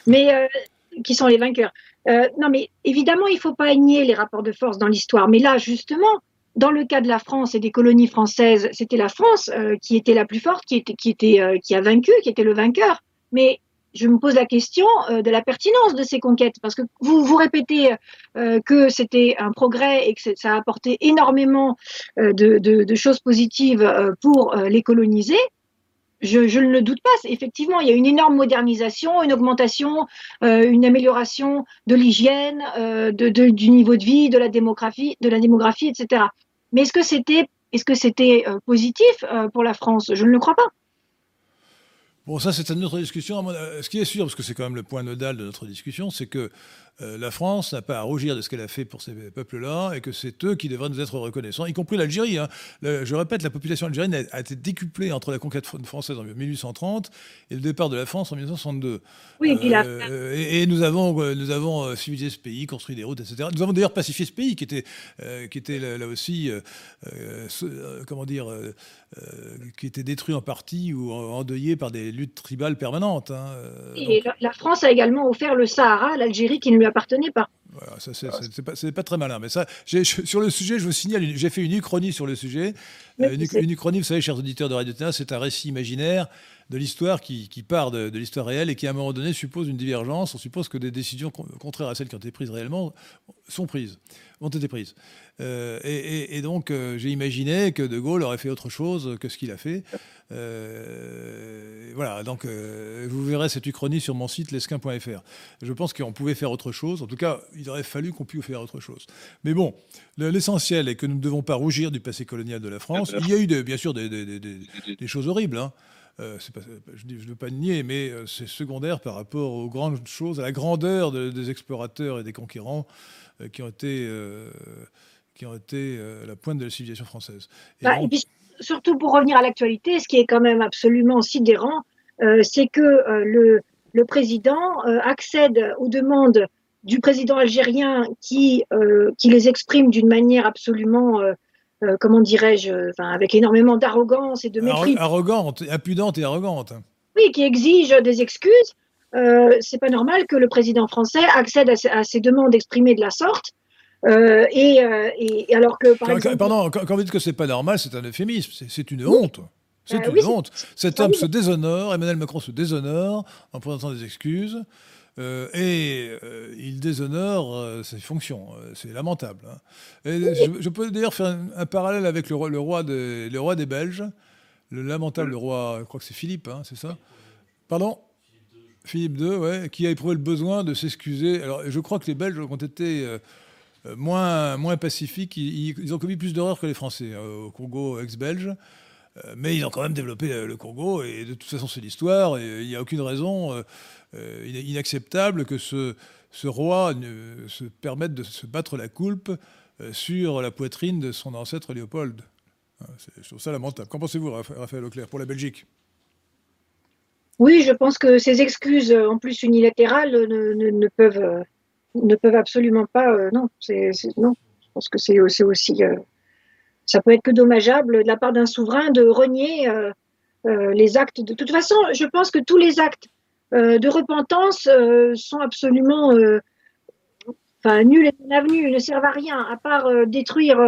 mais qui sont les vainqueurs. Non, mais évidemment, il ne faut pas nier les rapports de force dans l'histoire, mais là, justement... Dans le cas de la France et des colonies françaises, c'était la France qui était la plus forte, qui a vaincu, qui était le vainqueur. Mais je me pose la question de la pertinence de ces conquêtes, parce que vous répétez que c'était un progrès et que ça a apporté énormément de choses positives pour les coloniser. Je ne le doute pas. Effectivement, il y a une énorme modernisation, une augmentation, une amélioration de l'hygiène, du niveau de vie, de la démographie, etc. Mais est-ce que c'était positif pour la France ? Je ne le crois pas. Bon, ça, c'est une autre discussion. Ce qui est sûr, parce que c'est quand même le point nodal de notre discussion, c'est que la France n'a pas à rougir de ce qu'elle a fait pour ces peuples-là et que c'est eux qui devraient nous être reconnaissants, y compris l'Algérie. Hein. Je répète, la population algérienne a été décuplée entre la conquête française en 1830 et le départ de la France en 1962. Oui, et nous avons civilisé ce pays, construit des routes, etc. Nous avons d'ailleurs pacifié ce pays qui était là aussi, comment dire, qui était détruit en partie ou endeuillé par des luttes tribales permanentes. Hein. Et la France a également offert le Sahara à l'Algérie qui ne lui appartenait pas. Voilà, ça, c'est pas très malin. Mais ça, sur le sujet, je vous signale, j'ai fait une uchronie sur le sujet. Une uchronie, vous savez, chers auditeurs de Radio Ténat, c'est un récit imaginaire de l'histoire qui part de l'histoire réelle et qui, à un moment donné, suppose une divergence. On suppose que des décisions contraires à celles qui ont été prises réellement ont été prises. Et donc, j'ai imaginé que De Gaulle aurait fait autre chose que ce qu'il a fait. Voilà, donc vous verrez cette uchronie sur mon site lesquin.fr. Je pense qu'on pouvait faire autre chose. En tout cas, il aurait fallu qu'on puisse faire autre chose. Mais bon, l'essentiel est que nous ne devons pas rougir du passé colonial de la France. Il y a eu, bien sûr, des choses horribles, hein. Je ne veux pas le nier, mais c'est secondaire par rapport aux grandes choses, à la grandeur des explorateurs et des conquérants qui ont été la pointe de la civilisation française. Et puis, surtout pour revenir à l'actualité, ce qui est quand même absolument sidérant, c'est que le président accède aux demandes du président algérien qui les exprime d'une manière absolument... avec énormément d'arrogance et de mépris. Impudente et arrogante. Oui, qui exige des excuses. C'est pas normal que le président français accède à ces demandes exprimées de la sorte. Quand vous dites que c'est pas normal, c'est un euphémisme, c'est une honte. C'est une honte. Cet homme se déshonore, Emmanuel Macron se déshonore en présentant des excuses et il déshonore ses fonctions. C'est lamentable. Hein. Et je peux d'ailleurs faire un parallèle avec le roi des Belges, le lamentable roi, je crois que c'est Philippe, hein, c'est ça ? Pardon ? Philippe II, ouais, qui a éprouvé le besoin de s'excuser. Alors je crois que les Belges ont été... Moins pacifiques. Ils ont commis plus d'erreurs que les Français au Congo ex-belge, mais ils ont quand même développé le Congo, et de toute façon c'est l'histoire, et il n'y a aucune raison inacceptable que ce roi se permette de se battre la coulpe sur la poitrine de son ancêtre Léopold. Je trouve ça lamentable. Qu'en pensez-vous, Raphaël Auclair, pour la Belgique ? Oui, je pense que ces excuses, en plus unilatérales, ne peuvent absolument pas. Non. Je pense que c'est aussi. Ça peut être que dommageable de la part d'un souverain de renier les actes. De toute façon, je pense que tous les actes de repentance sont absolument nuls et non avenus, ne servent à rien, à part détruire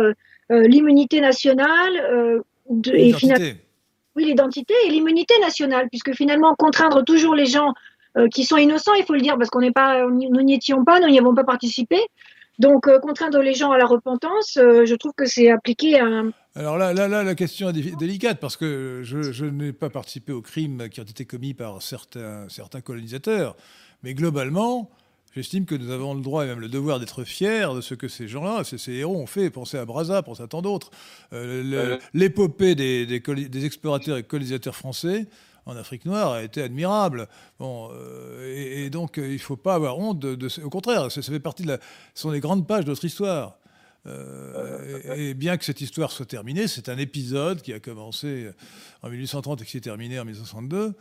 l'immunité nationale. L'identité et l'immunité nationale, puisque finalement, contraindre toujours les gens. Qui sont innocents, il faut le dire, parce qu'on n'est pas, nous n'y étions pas, nous n'y avons pas participé. Donc, contraindre les gens à la repentance, je trouve que c'est appliqué à... Alors là, la question est délicate, parce que je n'ai pas participé aux crimes qui ont été commis par certains colonisateurs. Mais globalement, j'estime que nous avons le droit et même le devoir d'être fiers de ce que ces gens-là, ces héros ont fait. Pensez à Brazza, pensez à tant d'autres. L'épopée des explorateurs et colonisateurs français... en Afrique noire, a été admirable. Donc, il ne faut pas avoir honte. Au contraire, ça fait partie ce sont les grandes pages de notre histoire. Et bien que cette histoire soit terminée, c'est un épisode qui a commencé en 1830 et qui s'est terminé en 1962.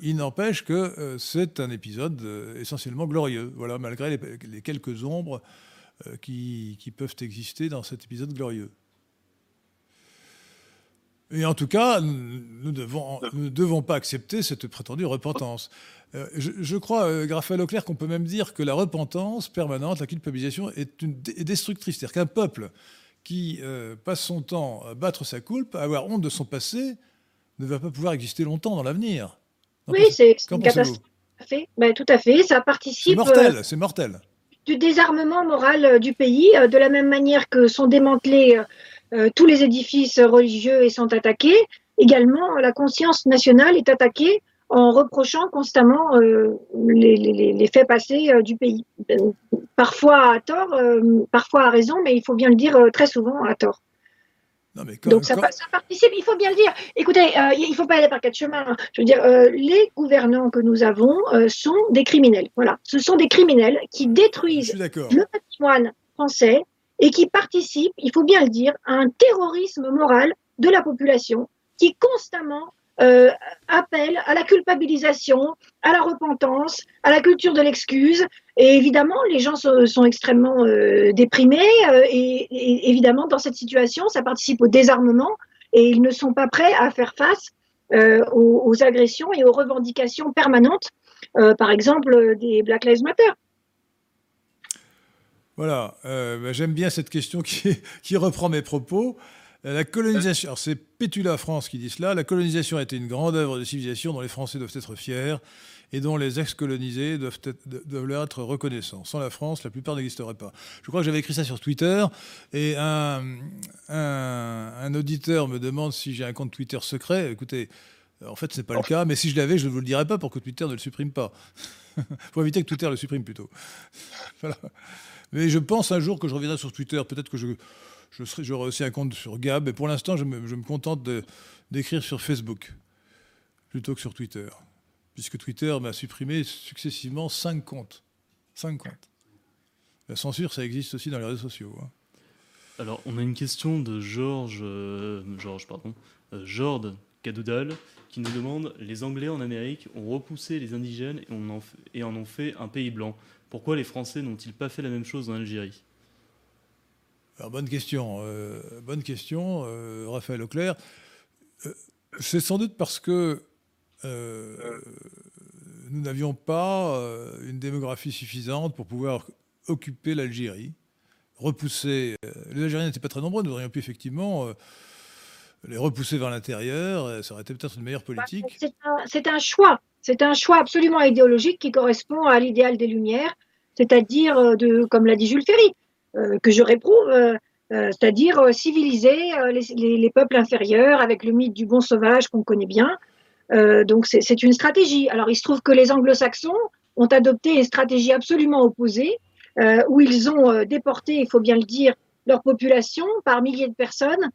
Il n'empêche que c'est un épisode essentiellement glorieux. Voilà, malgré les quelques ombres qui peuvent exister dans cet épisode glorieux. Et en tout cas, nous ne devons pas accepter cette prétendue repentance. Je crois, Raphaël Auclair, qu'on peut même dire que la repentance permanente, la culpabilisation, est destructrice. C'est-à-dire qu'un peuple qui passe son temps à battre sa coulpe, à avoir honte de son passé, ne va pas pouvoir exister longtemps dans l'avenir. C'est une catastrophe. Tout à fait. Ça participe... C'est mortel. Du désarmement moral du pays, de la même manière que sont démantelés... tous les édifices religieux et sont attaqués. Également, la conscience nationale est attaquée en reprochant constamment les faits passés du pays. Parfois à tort, parfois à raison, mais il faut bien le dire très souvent à tort. Non mais donc ça participe, il faut bien le dire. Écoutez, il ne faut pas aller par quatre chemins. Je veux dire, les gouvernants que nous avons sont des criminels. Voilà, ce sont des criminels qui détruisent le patrimoine français et qui participe, il faut bien le dire, à un terrorisme moral de la population qui constamment appelle à la culpabilisation, à la repentance, à la culture de l'excuse. Et évidemment, les gens sont extrêmement déprimés et évidemment, dans cette situation, ça participe au désarmement et ils ne sont pas prêts à faire face aux agressions et aux revendications permanentes, par exemple des Black Lives Matter. Voilà, j'aime bien cette question qui reprend mes propos. La colonisation, alors c'est Pétula France qui dit cela, la colonisation a été une grande œuvre de civilisation dont les Français doivent être fiers et dont les ex-colonisés doivent leur être reconnaissants. Sans la France, la plupart n'existerait pas. Je crois que j'avais écrit ça sur Twitter, et un auditeur me demande si j'ai un compte Twitter secret. Écoutez, en fait, ce n'est pas le cas, mais si je l'avais, je ne vous le dirais pas pour que Twitter ne le supprime pas. Pour éviter que Twitter le supprime, plutôt. Voilà. Mais je pense un jour que je reviendrai sur Twitter. Peut-être que j'aurai aussi un compte sur Gab. Et pour l'instant, je me contente d'écrire sur Facebook plutôt que sur Twitter. Puisque Twitter m'a supprimé successivement 5 comptes. 5 comptes. La censure, ça existe aussi dans les réseaux sociaux. Hein. Alors, on a une question de Jordan Cadoudal, qui nous demande « Les Anglais en Amérique ont repoussé les indigènes et en ont fait un pays blanc. Pourquoi les Français n'ont-ils pas fait la même chose en Algérie ?» Alors, bonne question, Raphaël Auclair. C'est sans doute parce que nous n'avions pas une démographie suffisante pour pouvoir occuper l'Algérie, repousser. Les Algériens n'étaient pas très nombreux, nous aurions pu effectivement les repousser vers l'intérieur, ça aurait été peut-être une meilleure politique. C'est un choix absolument idéologique qui correspond à l'idéal des Lumières, c'est-à-dire, comme l'a dit Jules Ferry, que je réprouve, c'est-à-dire civiliser les peuples inférieurs avec le mythe du bon sauvage qu'on connaît bien. Donc c'est une stratégie. Alors il se trouve que les anglo-saxons ont adopté une stratégie absolument opposée, où ils ont déporté, il faut bien le dire, leur population par milliers de personnes,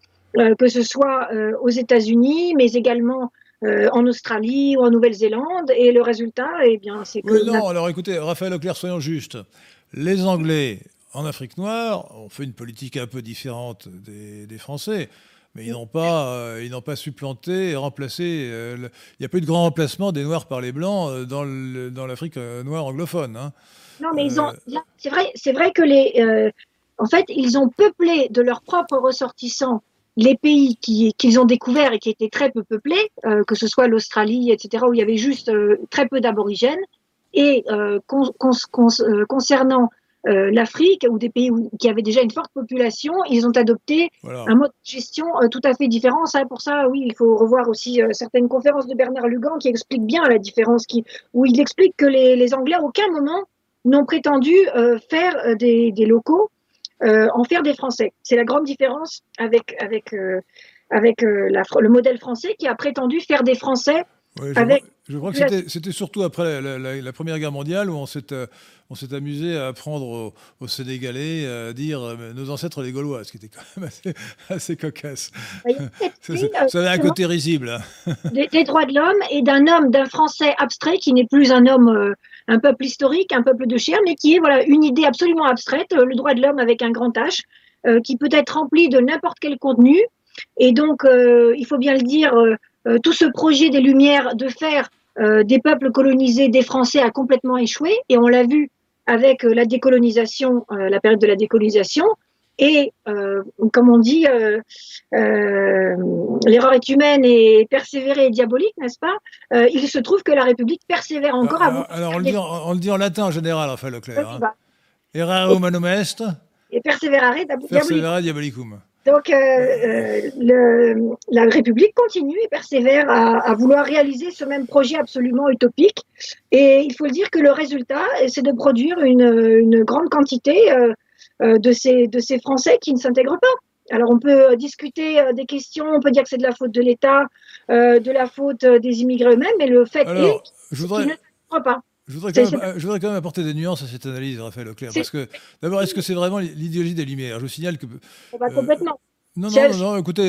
que ce soit aux États-Unis, mais également en Australie ou en Nouvelle-Zélande. Et le résultat, eh bien, c'est que... Non, alors écoutez, Raphaël Auclair, soyons justes. Les Anglais en Afrique noire ont fait une politique un peu différente des Français. Mais ils n'ont pas supplanté et remplacé. Il n'y a plus de grand remplacement des Noirs par les Blancs dans l'Afrique noire anglophone. Hein. Non, mais c'est vrai que en fait, ils ont peuplé de leurs propres ressortissants les pays qu'ils ont découverts et qui étaient très peu peuplés, que ce soit l'Australie, etc., où il y avait juste très peu d'aborigènes. Et concernant l'Afrique ou des pays qui avaient déjà une forte population, ils ont adopté un mode de gestion tout à fait différent. Ça, pour ça, oui, il faut revoir aussi certaines conférences de Bernard Lugan qui expliquent bien la différence, où il explique que les Anglais, à aucun moment, n'ont prétendu faire des locaux, en faire des Français. C'est la grande différence avec le modèle français qui a prétendu faire des Français. Ouais, je crois que c'était surtout après la Première Guerre mondiale où on s'est amusé à apprendre aux Sénégalais à dire nos ancêtres les Gaulois, ce qui était quand même assez cocasse. Ça avait un côté risible. Des droits de l'homme et d'un Français abstrait qui n'est plus un homme, un peuple historique, un peuple de chair, mais qui est une idée absolument abstraite, le droit de l'homme avec un grand H, qui peut être rempli de n'importe quel contenu. Et donc, il faut bien le dire... tout ce projet des Lumières de faire des peuples colonisés, des Français, a complètement échoué. Et on l'a vu avec la décolonisation, la période de la décolonisation. Et comme on dit, l'erreur est humaine et persévérer est diabolique, n'est-ce pas ? Il se trouve que la République persévère encore. Alors on le dit en latin en général, Raphaël Auclair. Errare humanum est. Et persévérer diabolicum. Donc, la République continue et persévère à vouloir réaliser ce même projet absolument utopique. Et il faut le dire que le résultat, c'est de produire une grande quantité de ces Français qui ne s'intègrent pas. Alors, on peut discuter des questions, on peut dire que c'est de la faute de l'État, de la faute des immigrés eux-mêmes, mais le fait qu'ils ne s'intègrent pas. Je voudrais quand même apporter des nuances à cette analyse, Raphaël Auclair, parce que d'abord, est-ce que c'est vraiment l'idéologie des Lumières ? Je vous signale que... Bah, complètement. Non, écoutez,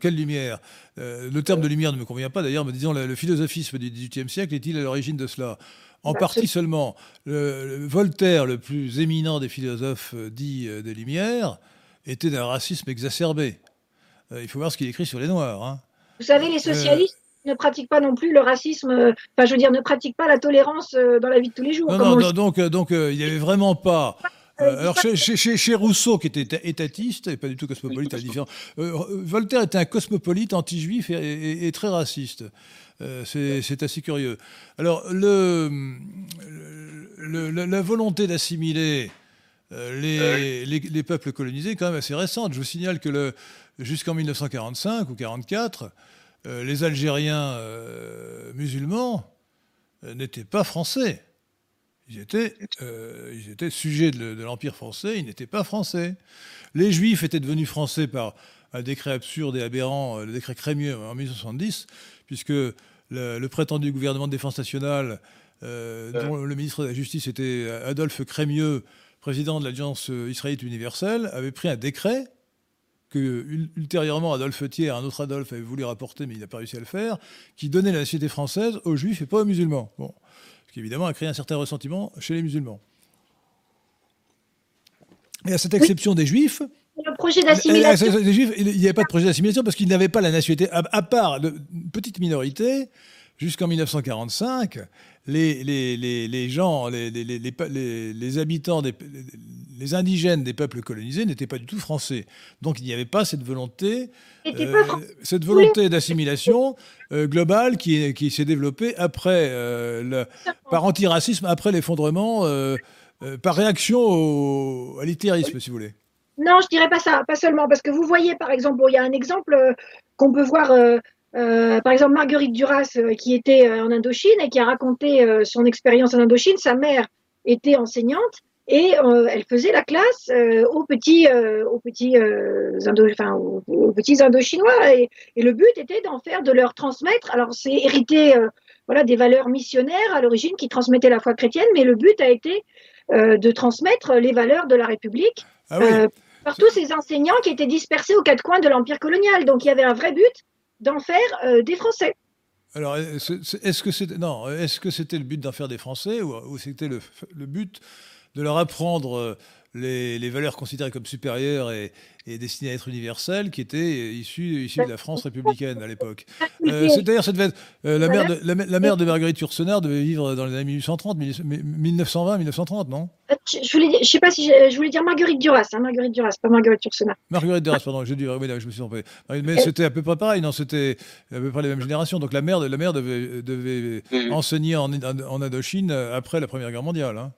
quelle lumière ? Le terme de lumière ne me convient pas, d'ailleurs, mais disons, le philosophisme du XVIIIe siècle est-il à l'origine de cela ? En partie seulement. Voltaire, le plus éminent des philosophes dits des Lumières, était d'un racisme exacerbé. Il faut voir ce qu'il écrit sur les Noirs. Hein. Vous savez, les socialistes ne pratique pas non plus le racisme, ne pratique pas la tolérance dans la vie de tous les jours. Non, donc il n'y avait vraiment pas Alors, chez Rousseau, qui était étatiste, et pas du tout cosmopolite, à la différence. Voltaire était un cosmopolite anti-juif et très raciste. C'est assez curieux. Alors, la volonté d'assimiler les peuples colonisés est quand même assez récente. Je vous signale que jusqu'en 1945 ou 1944, les Algériens musulmans n'étaient pas français. Ils étaient sujets de l'Empire français, ils n'étaient pas français. Les Juifs étaient devenus français par un décret absurde et aberrant, le décret Crémieux en 1970, puisque le prétendu gouvernement de défense nationale, dont le ministre de la Justice était Adolphe Crémieux, président de l'Alliance israélite universelle, avait pris un décret que, ultérieurement, Adolphe Thiers, un autre Adolphe, avait voulu rapporter, mais il n'a pas réussi à le faire, qui donnait la nationalité française aux Juifs et pas aux musulmans. Bon. Ce qui, évidemment, a créé un certain ressentiment chez les musulmans. Et à cette exception des Juifs... Le projet d'assimilation. Des Juifs, il n'y avait pas de projet d'assimilation parce qu'ils n'avaient pas la nationalité. À part de petites minorités, jusqu'en 1945, les habitants, les indigènes des peuples colonisés n'étaient pas du tout français. Donc il n'y avait pas cette volonté d'assimilation globale qui s'est développée après, par antiracisme, après l'effondrement, par réaction à l'hitlérisme, si vous voulez. Non, je dirais pas ça, pas seulement, parce que vous voyez, par exemple, il y a un exemple qu'on peut voir... par exemple, Marguerite Duras, qui était en Indochine et qui a raconté son expérience en Indochine. Sa mère était enseignante et elle faisait la classe aux petits Indochinois. Et le but était d'en faire, de leur transmettre. Alors, c'est hérité des valeurs missionnaires à l'origine qui transmettaient la foi chrétienne, mais le but a été de transmettre les valeurs de la République par tous ces enseignants qui étaient dispersés aux quatre coins de l'Empire colonial. Donc, il y avait un vrai but d'en faire des Français. Alors, est-ce que c'était le but d'en faire des Français ou c'était le but de leur apprendre les valeurs considérées comme supérieures et destinées à être universelles qui étaient issues de la France républicaine à l'époque. D'ailleurs, ça devait être, la mère de Marguerite Yourcenar devait vivre dans les années 1920-1930, non ? Je voulais dire Marguerite Duras, pas Marguerite Yourcenar. Marguerite Duras, pardon, je me suis trompé. Mais c'était à peu près pareil, non ? C'était à peu près les mêmes générations. Donc la mère devait enseigner en Indochine après la Première Guerre mondiale, hein.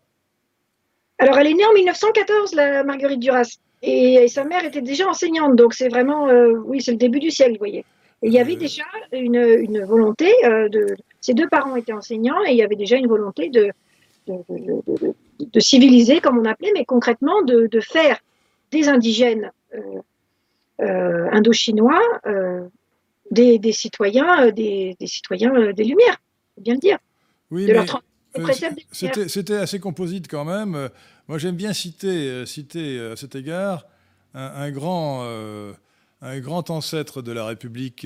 Alors, elle est née en 1914, la Marguerite Duras, et sa mère était déjà enseignante, donc c'est vraiment, c'est le début du siècle, vous voyez. Et il y avait déjà une volonté ses deux parents étaient enseignants, et il y avait déjà une volonté de civiliser, comme on appelait, mais concrètement de faire des indigènes indochinois des citoyens des Lumières, faut bien le dire, C'était assez composite quand même. Moi, j'aime bien citer à cet égard un grand ancêtre de la République,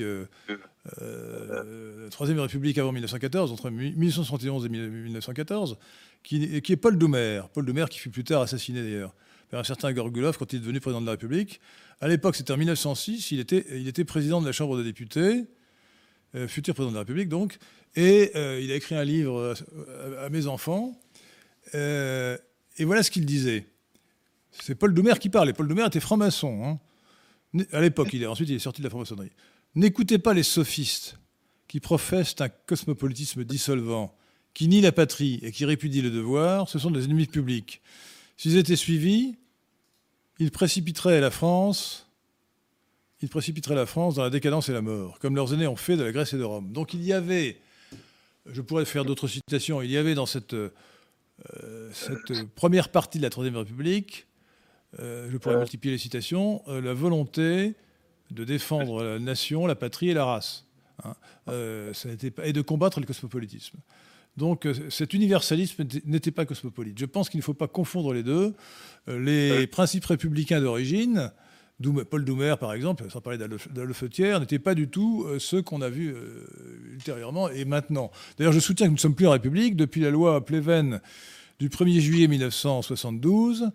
la Troisième République avant 1914, entre 1871 et 1914, qui est Paul Doumer. Paul Doumer qui fut plus tard assassiné d'ailleurs par un certain Gorgulov quand il est devenu président de la République. À l'époque, c'était en 1906, il était président de la Chambre des députés, futur président de la République donc. Et il a écrit un livre à mes enfants. Et voilà ce qu'il disait. C'est Paul Doumer qui parle. Et Paul Doumer était franc-maçon, hein. À l'époque. Ensuite, il est sorti de la franc-maçonnerie. N'écoutez pas les sophistes qui professent un cosmopolitisme dissolvant, qui nie la patrie et qui répudie le devoir. Ce sont des ennemis publics. S'ils étaient suivis, ils précipiteraient la France dans la décadence et la mort, comme leurs aînés ont fait de la Grèce et de Rome. Donc il y avait... Je pourrais faire d'autres citations. Il y avait dans cette première partie de la Troisième République, je pourrais multiplier les citations, la volonté de défendre la nation, la patrie et la race, hein. Et de combattre le cosmopolitisme. Donc cet universalisme n'était pas cosmopolite. Je pense qu'il ne faut pas confondre les deux. Les principes républicains d'origine... Paul Doumer, par exemple, sans parler d'Adolphe Thiers, n'était pas du tout ceux qu'on a vus ultérieurement et maintenant. D'ailleurs, je soutiens que nous ne sommes plus en République. Depuis la loi Pleven du 1er juillet 1972,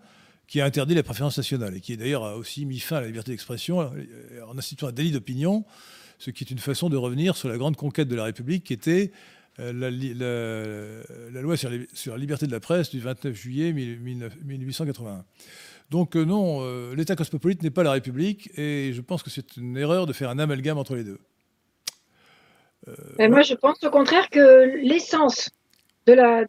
qui a interdit la préférence nationale et qui, d'ailleurs, a aussi mis fin à la liberté d'expression en instituant un délit d'opinion, ce qui est une façon de revenir sur la grande conquête de la République qui était la loi sur la liberté de la presse du 29 juillet 1881. Donc non, l'État cosmopolite n'est pas la République, et je pense que c'est une erreur de faire un amalgame entre les deux. Voilà. Moi, je pense au contraire que l'essence de la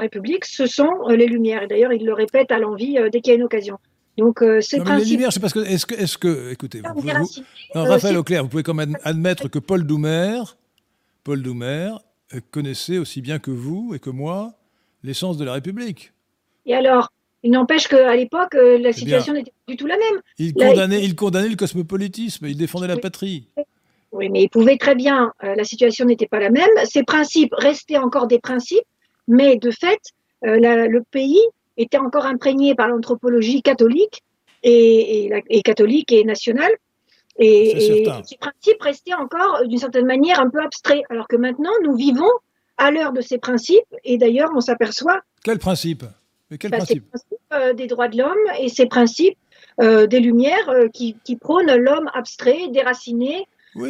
République, ce sont les Lumières. Et d'ailleurs, ils le répètent à l'envie dès qu'il y a une occasion. Donc, ces principes... Les Lumières, c'est parce que... Écoutez, Raphaël Auclair, vous pouvez quand même admettre que Paul Doumer connaissait aussi bien que vous et que moi l'essence de la République. Et alors, il n'empêche qu'à l'époque, la situation n'était pas du tout la même. Il condamnait le cosmopolitisme, il défendait la patrie. Oui, mais il pouvait très bien, la situation n'était pas la même. Ces principes restaient encore des principes, mais de fait, le pays était encore imprégné par l'anthropologie catholique et catholique et nationale. Et ces principes restaient encore, d'une certaine manière, un peu abstraits. Alors que maintenant, nous vivons à l'heure de ces principes, et d'ailleurs, on s'aperçoit... Quels principes ? Ces principes des droits de l'homme et ces principes des Lumières qui prônent l'homme abstrait, déraciné. Oui,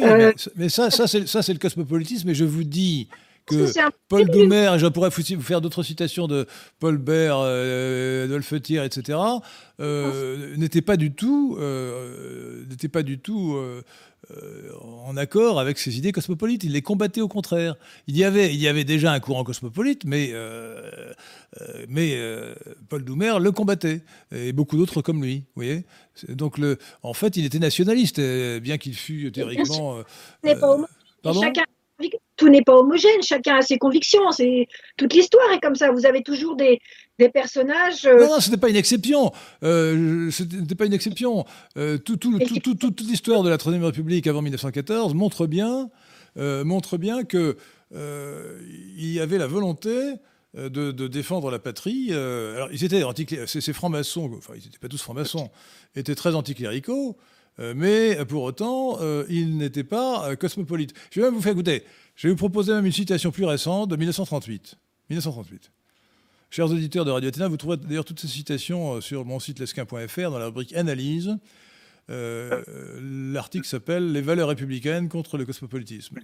mais ça, c'est le cosmopolitisme. Et je vous dis que Paul Doumer, et je pourrais vous faire d'autres citations de Paul Bert, Adolphe Thiers, etc., n'était pas du tout en accord avec ces idées cosmopolites. Il les combattait au contraire. Il y avait déjà un courant cosmopolite, mais Paul Doumer le combattait, et beaucoup d'autres comme lui. Vous voyez. Donc, en fait, il était nationaliste, bien qu'il fût théoriquement... Tout n'est pas homogène, chacun a ses convictions, toute l'histoire est comme ça, vous avez toujours des personnages... Non, ce n'était pas une exception, toute l'histoire de la Troisième République avant 1914 montre bien qu'il y avait la volonté de défendre la patrie. Alors, ils étaient ces francs-maçons, enfin ils n'étaient pas tous francs-maçons, étaient très anticléricaux, mais pour autant, ils n'étaient pas cosmopolites. Je vais même vous faire goûter. Je vais vous proposer même une citation plus récente de 1938. Chers auditeurs de Radio Athéna, vous trouverez d'ailleurs toutes ces citations sur mon site lesquin.fr dans la rubrique Analyse. L'article s'appelle « Les valeurs républicaines contre le cosmopolitisme ».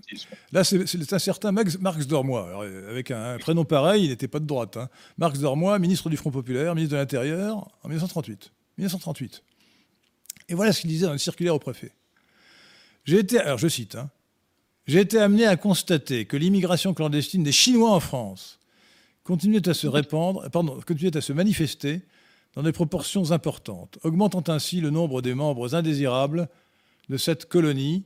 Là, c'est un certain Marx Dormoy. Alors, avec un prénom pareil, il n'était pas de droite. Hein. Marx Dormoy, ministre du Front Populaire, ministre de l'Intérieur, en 1938. Et voilà ce qu'il disait dans une circulaire au préfet. Alors je cite, hein, « J'ai été amené à constater que l'immigration clandestine des Chinois en France continuait à se manifester dans des proportions importantes, augmentant ainsi le nombre des membres indésirables de cette colonie. »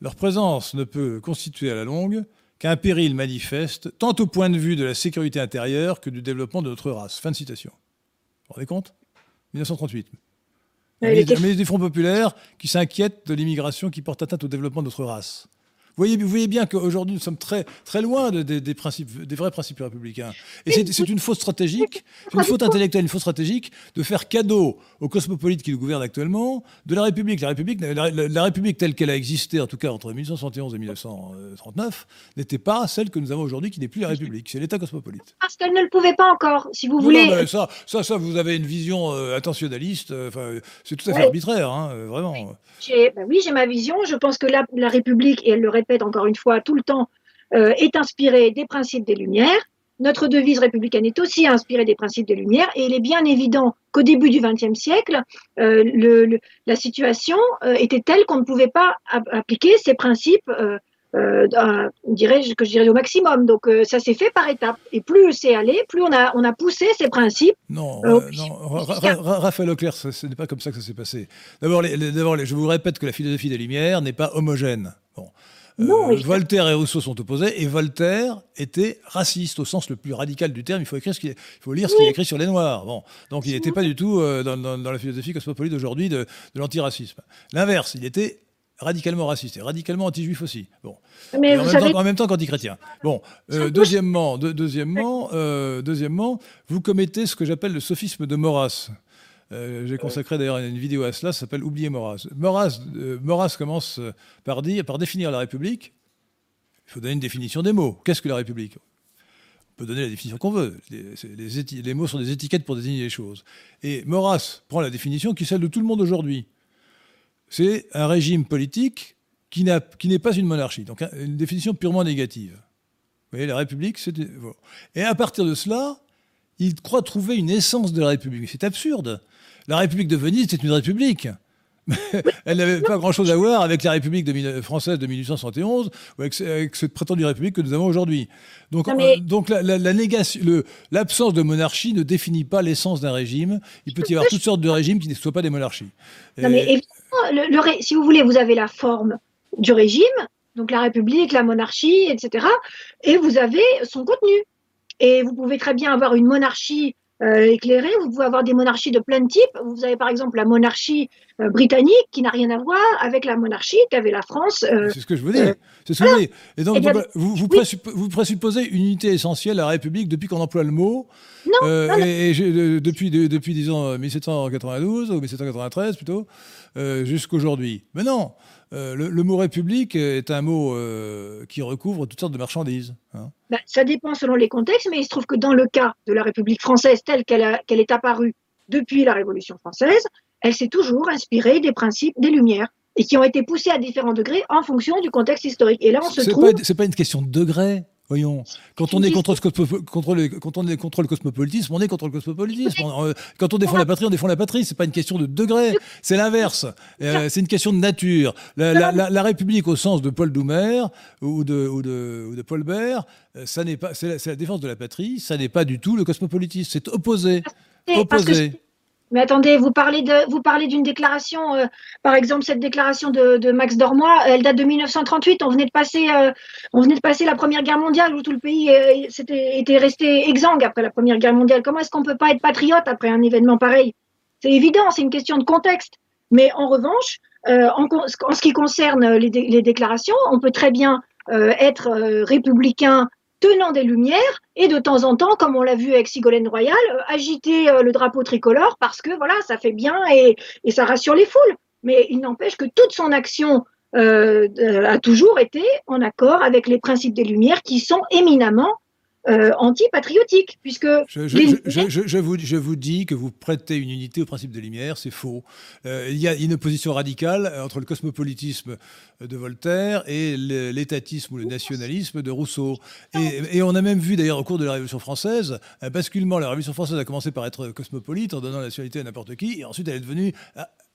Leur présence ne peut constituer à la longue qu'un péril manifeste, tant au point de vue de la sécurité intérieure que du développement de notre race. » Fin de citation. Vous vous rendez compte ? 1938. Un ministre du Front Populaire qui s'inquiète de l'immigration qui porte atteinte au développement de notre race. Vous voyez bien qu'aujourd'hui, nous sommes très, très loin des vrais principes républicains. Et c'est une faute stratégique, une faute intellectuelle, une faute stratégique de faire cadeau aux cosmopolites qui nous gouvernent actuellement de la République. La République telle qu'elle a existé, en tout cas entre 1871 et 1939, n'était pas celle que nous avons aujourd'hui, qui n'est plus la République. C'est l'État cosmopolite. Parce qu'elle ne le pouvait pas encore, si vous voulez. Non, ça, vous avez une vision attentionnaliste. C'est tout à fait arbitraire, hein, vraiment. Oui. J'ai ma vision. Je pense que la République, et elle le répète encore une fois tout le temps, est inspirée des principes des Lumières. Notre devise républicaine est aussi inspirée des principes des Lumières, et il est bien évident qu'au début du XXe siècle, la situation était telle qu'on ne pouvait pas appliquer ces principes, je dirais au maximum. Donc ça s'est fait par étapes, et plus c'est allé, plus on a poussé ces principes. Raphaël Auclair, ce n'est pas comme ça que ça s'est passé. D'abord, je vous répète que la philosophie des Lumières n'est pas homogène. Bon. Voltaire et Rousseau sont opposés, et Voltaire était raciste au sens le plus radical du terme. Il faut lire ce qu'il a écrit sur les Noirs. Bon, donc il n'était pas du tout dans la philosophie cosmopolite d'aujourd'hui de l'antiracisme. L'inverse, il était radicalement raciste et radicalement anti-juif aussi. Bon, mais en même temps qu'anti-chrétien. Bon, deuxièmement, vous commettez ce que j'appelle le sophisme de Maurras. J'ai consacré d'ailleurs une vidéo à cela, ça s'appelle « Oublier Maurras ». Maurras commence par définir la République. Il faut donner une définition des mots. Qu'est-ce que la République ? On peut donner la définition qu'on veut. Les mots sont des étiquettes pour désigner les choses. Et Maurras prend la définition qui est celle de tout le monde aujourd'hui. C'est un régime politique qui n'est pas une monarchie. Donc une définition purement négative. Vous voyez, la République, c'est... Voilà. Et à partir de cela, il croit trouver une essence de la République. C'est absurde. La République de Venise, c'est une république. Elle n'avait pas grand-chose à voir avec la République française de 1871 ou avec cette prétendue République que nous avons aujourd'hui. Donc, donc la négation, l'absence de monarchie ne définit pas l'essence d'un régime. Il peut y avoir toutes sortes de régimes qui ne soient pas des monarchies. Non, mais évidemment, si vous voulez, vous avez la forme du régime, donc la République, la monarchie, etc. Et vous avez son contenu. Et vous pouvez très bien avoir une monarchie éclairée, vous pouvez avoir des monarchies de plein de types. Vous avez par exemple la monarchie britannique qui n'a rien à voir avec la monarchie qu'avait la France. C'est ce que je vous dis. Et donc, vous présupposez une unité essentielle à la République depuis qu'on emploie le mot. Non. Depuis disons 1792 ou 1793 plutôt, jusqu'aujourd'hui. Mais non, le mot République est un mot qui recouvre toutes sortes de marchandises. Hein. Ben, ça dépend selon les contextes, mais il se trouve que dans le cas de la République française telle qu'elle est apparue depuis la Révolution française, elle s'est toujours inspirée des principes des Lumières et qui ont été poussés à différents degrés en fonction du contexte historique. Et là, c'est pas une question de degré. Voyons, quand on est contre le cosmopolitisme, on est contre le cosmopolitisme. Quand on défend la patrie, on défend la patrie. C'est pas une question de degré, c'est l'inverse. C'est une question de nature. La République au sens de Paul Doumer ou de Paul Bert, ça n'est pas, c'est la défense de la patrie. Ça n'est pas du tout le cosmopolitisme. C'est opposé. Mais attendez, vous parlez d'une déclaration, par exemple cette déclaration de Max Dormoy, elle date de 1938. On venait de passer la Première Guerre mondiale où tout le pays était resté exsangue après la Première Guerre mondiale. Comment est-ce qu'on peut pas être patriote après un événement pareil? C'est évident, c'est une question de contexte. Mais en revanche, en ce qui concerne les déclarations, on peut très bien être républicain, tenant des Lumières, et de temps en temps, comme on l'a vu avec Ségolène Royal, agiter le drapeau tricolore parce que voilà, ça fait bien et ça rassure les foules. Mais il n'empêche que toute son action a toujours été en accord avec les principes des Lumières qui sont éminemment anti-patriotiques. Puisque je vous dis que vous prêtez une unité au principe des Lumières, c'est faux. Il y a une opposition radicale entre le cosmopolitisme de Voltaire et l'étatisme ou le nationalisme de Rousseau. Et on a même vu d'ailleurs au cours de la Révolution française un basculement. La Révolution française a commencé par être cosmopolite en donnant la nationalité à n'importe qui, et ensuite elle est devenue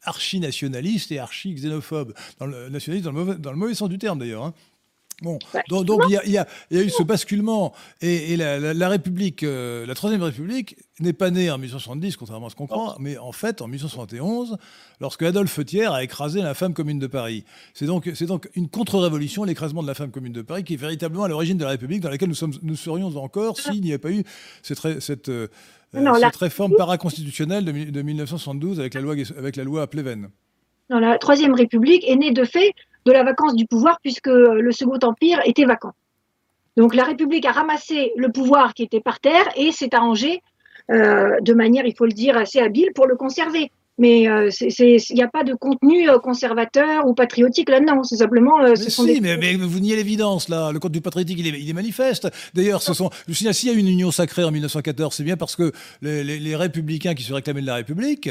archi-nationaliste et archi-xénophobe. Nationaliste dans le mauvais sens du terme d'ailleurs, hein. Bon, donc il y a eu ce basculement et la République, la Troisième République n'est pas née en 1870, contrairement à ce qu'on croit, mais en fait en 1871, lorsque Adolphe Thiers a écrasé l'infâme Commune de Paris. C'est donc une contre-révolution, l'écrasement de l'infâme Commune de Paris, qui est véritablement à l'origine de la République dans laquelle nous serions encore s'il n'y avait pas eu cette réforme paraconstitutionnelle de 1972 avec la loi Pleven. Non, la Troisième République est née de fait de la vacance du pouvoir, puisque le Second Empire était vacant. Donc la République a ramassé le pouvoir qui était par terre et s'est arrangée de manière, il faut le dire, assez habile pour le conserver. Mais il n'y a pas de contenu conservateur ou patriotique là-dedans. C'est simplement... mais vous niez l'évidence, là. Le contenu patriotique, il est manifeste. D'ailleurs, s'il y a eu une union sacrée en 1914, c'est bien parce que les républicains qui se réclamaient de la République,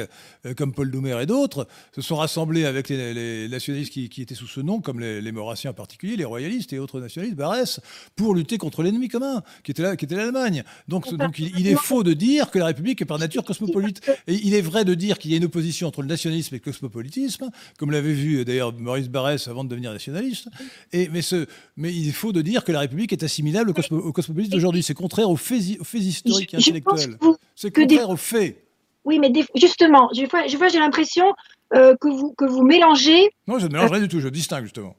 comme Paul Doumer et d'autres, se sont rassemblés avec les nationalistes qui étaient sous ce nom, comme les Maurassiens en particulier, les royalistes et autres nationalistes, Barrès, pour lutter contre l'ennemi commun, qui était l'Allemagne. Donc il est faux de dire que la République est par nature cosmopolite. Et il est vrai de dire qu'il y a une opposition entre le nationalisme et le cosmopolitisme, comme l'avait vu d'ailleurs Maurice Barrès avant de devenir nationaliste. Mais il faut de dire que la République est assimilable au cosmopolitisme d'aujourd'hui. C'est contraire aux faits historiques et intellectuels. C'est contraire aux faits. Oui, mais justement, des fois, j'ai l'impression que vous mélangez... Non, je ne mélange rien du tout, je distingue justement.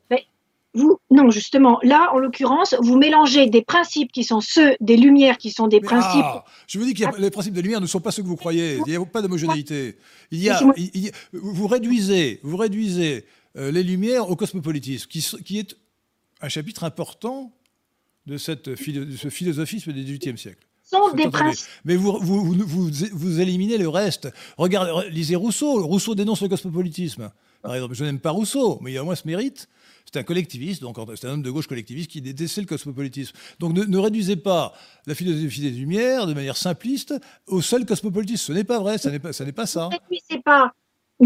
Non, justement, là, en l'occurrence, vous mélangez des principes qui sont ceux des Lumières, qui sont des principes... je vous dis que les principes des Lumières ne sont pas ceux que vous croyez. Il n'y a pas d'homogénéité. Vous réduisez les Lumières au cosmopolitisme, qui est un chapitre important de ce philosophisme du XVIIIe siècle. Mais vous éliminez le reste. Regardez, lisez Rousseau. Rousseau dénonce le cosmopolitisme. Par exemple, je n'aime pas Rousseau, mais il y a au moins ce mérite. C'est un collectiviste, donc c'est un homme de gauche collectiviste qui détestait le cosmopolitisme. Donc ne réduisez pas la philosophie des Lumières de manière simpliste au seul cosmopolitisme. Ce n'est pas vrai, ça n'est pas ça. Ne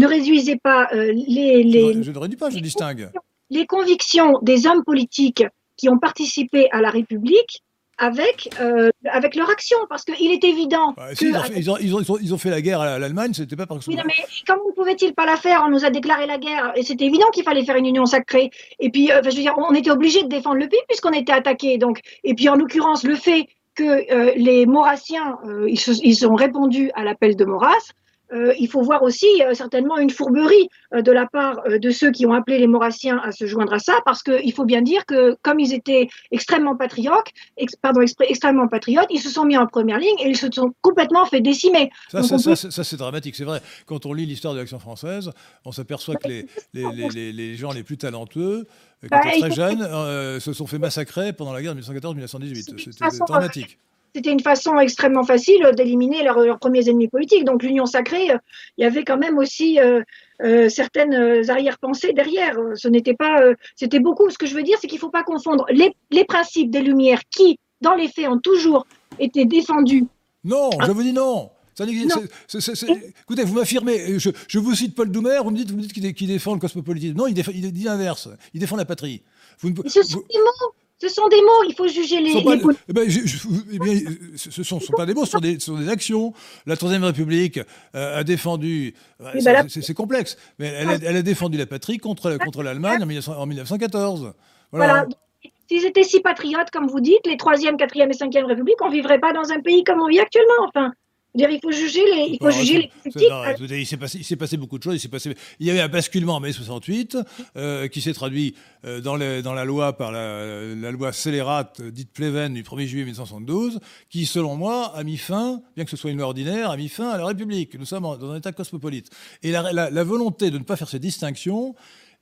réduisez pas les... Je ne réduis pas, je distingue. les convictions des hommes politiques qui ont participé à la République avec leur action, parce qu'il est évident ils ont fait la guerre à l'Allemagne, c'était pas parce que... Oui, non, mais comment pouvait-il pas la faire? On nous a déclaré la guerre, et c'était évident qu'il fallait faire une union sacrée. Et puis, je veux dire, on était obligé de défendre le pays puisqu'on était attaqué. Donc, et puis en l'occurrence, le fait que les Maurassiens, ils ont répondu à l'appel de Maurras. Il faut voir aussi certainement une fourberie de la part de ceux qui ont appelé les Maurassiens à se joindre à ça, parce qu'il faut bien dire que comme ils étaient extrêmement patriotes, ils se sont mis en première ligne et ils se sont complètement fait décimer. Ça c'est dramatique, c'est vrai. Quand on lit l'histoire de l'Action française, on s'aperçoit que les gens les plus talentueux, quand ils étaient très jeunes, se sont fait massacrer pendant la guerre de 1914-1918. C'était dramatique. C'était une façon extrêmement facile d'éliminer leurs premiers ennemis politiques. Donc l'union sacrée, il y avait quand même aussi certaines arrière-pensées derrière. Ce n'était pas, c'était beaucoup. Ce que je veux dire, c'est qu'il ne faut pas confondre les principes des Lumières qui, dans les faits, ont toujours été défendus. Non, je vous dis non. Ça n'existe. Écoutez, vous m'affirmez, je vous cite Paul Doumer, vous me dites qu'il défend le cosmopolitisme. Non, il dit l'inverse. Il défend la patrie. Ce sont des mots, il faut juger les... Ce ne sont pas des mots, ce sont des actions. La Troisième République a défendu... C'est complexe, mais elle a défendu la patrie contre l'Allemagne en 1914. Voilà. S'ils étaient si patriotes, comme vous dites, les Troisième, Quatrième et Cinquième Républiques, on ne vivrait pas dans un pays comme on vit actuellement, enfin. Il faut juger les politiques. Il s'est passé beaucoup de choses. Il y avait un basculement en mai 68 qui s'est traduit dans la loi par la loi scélérate dite Pleven du 1er juillet 1972 qui, selon moi, a mis fin, bien que ce soit une loi ordinaire, a mis fin à la République. Nous sommes dans un État cosmopolite. Et la volonté de ne pas faire ces distinctions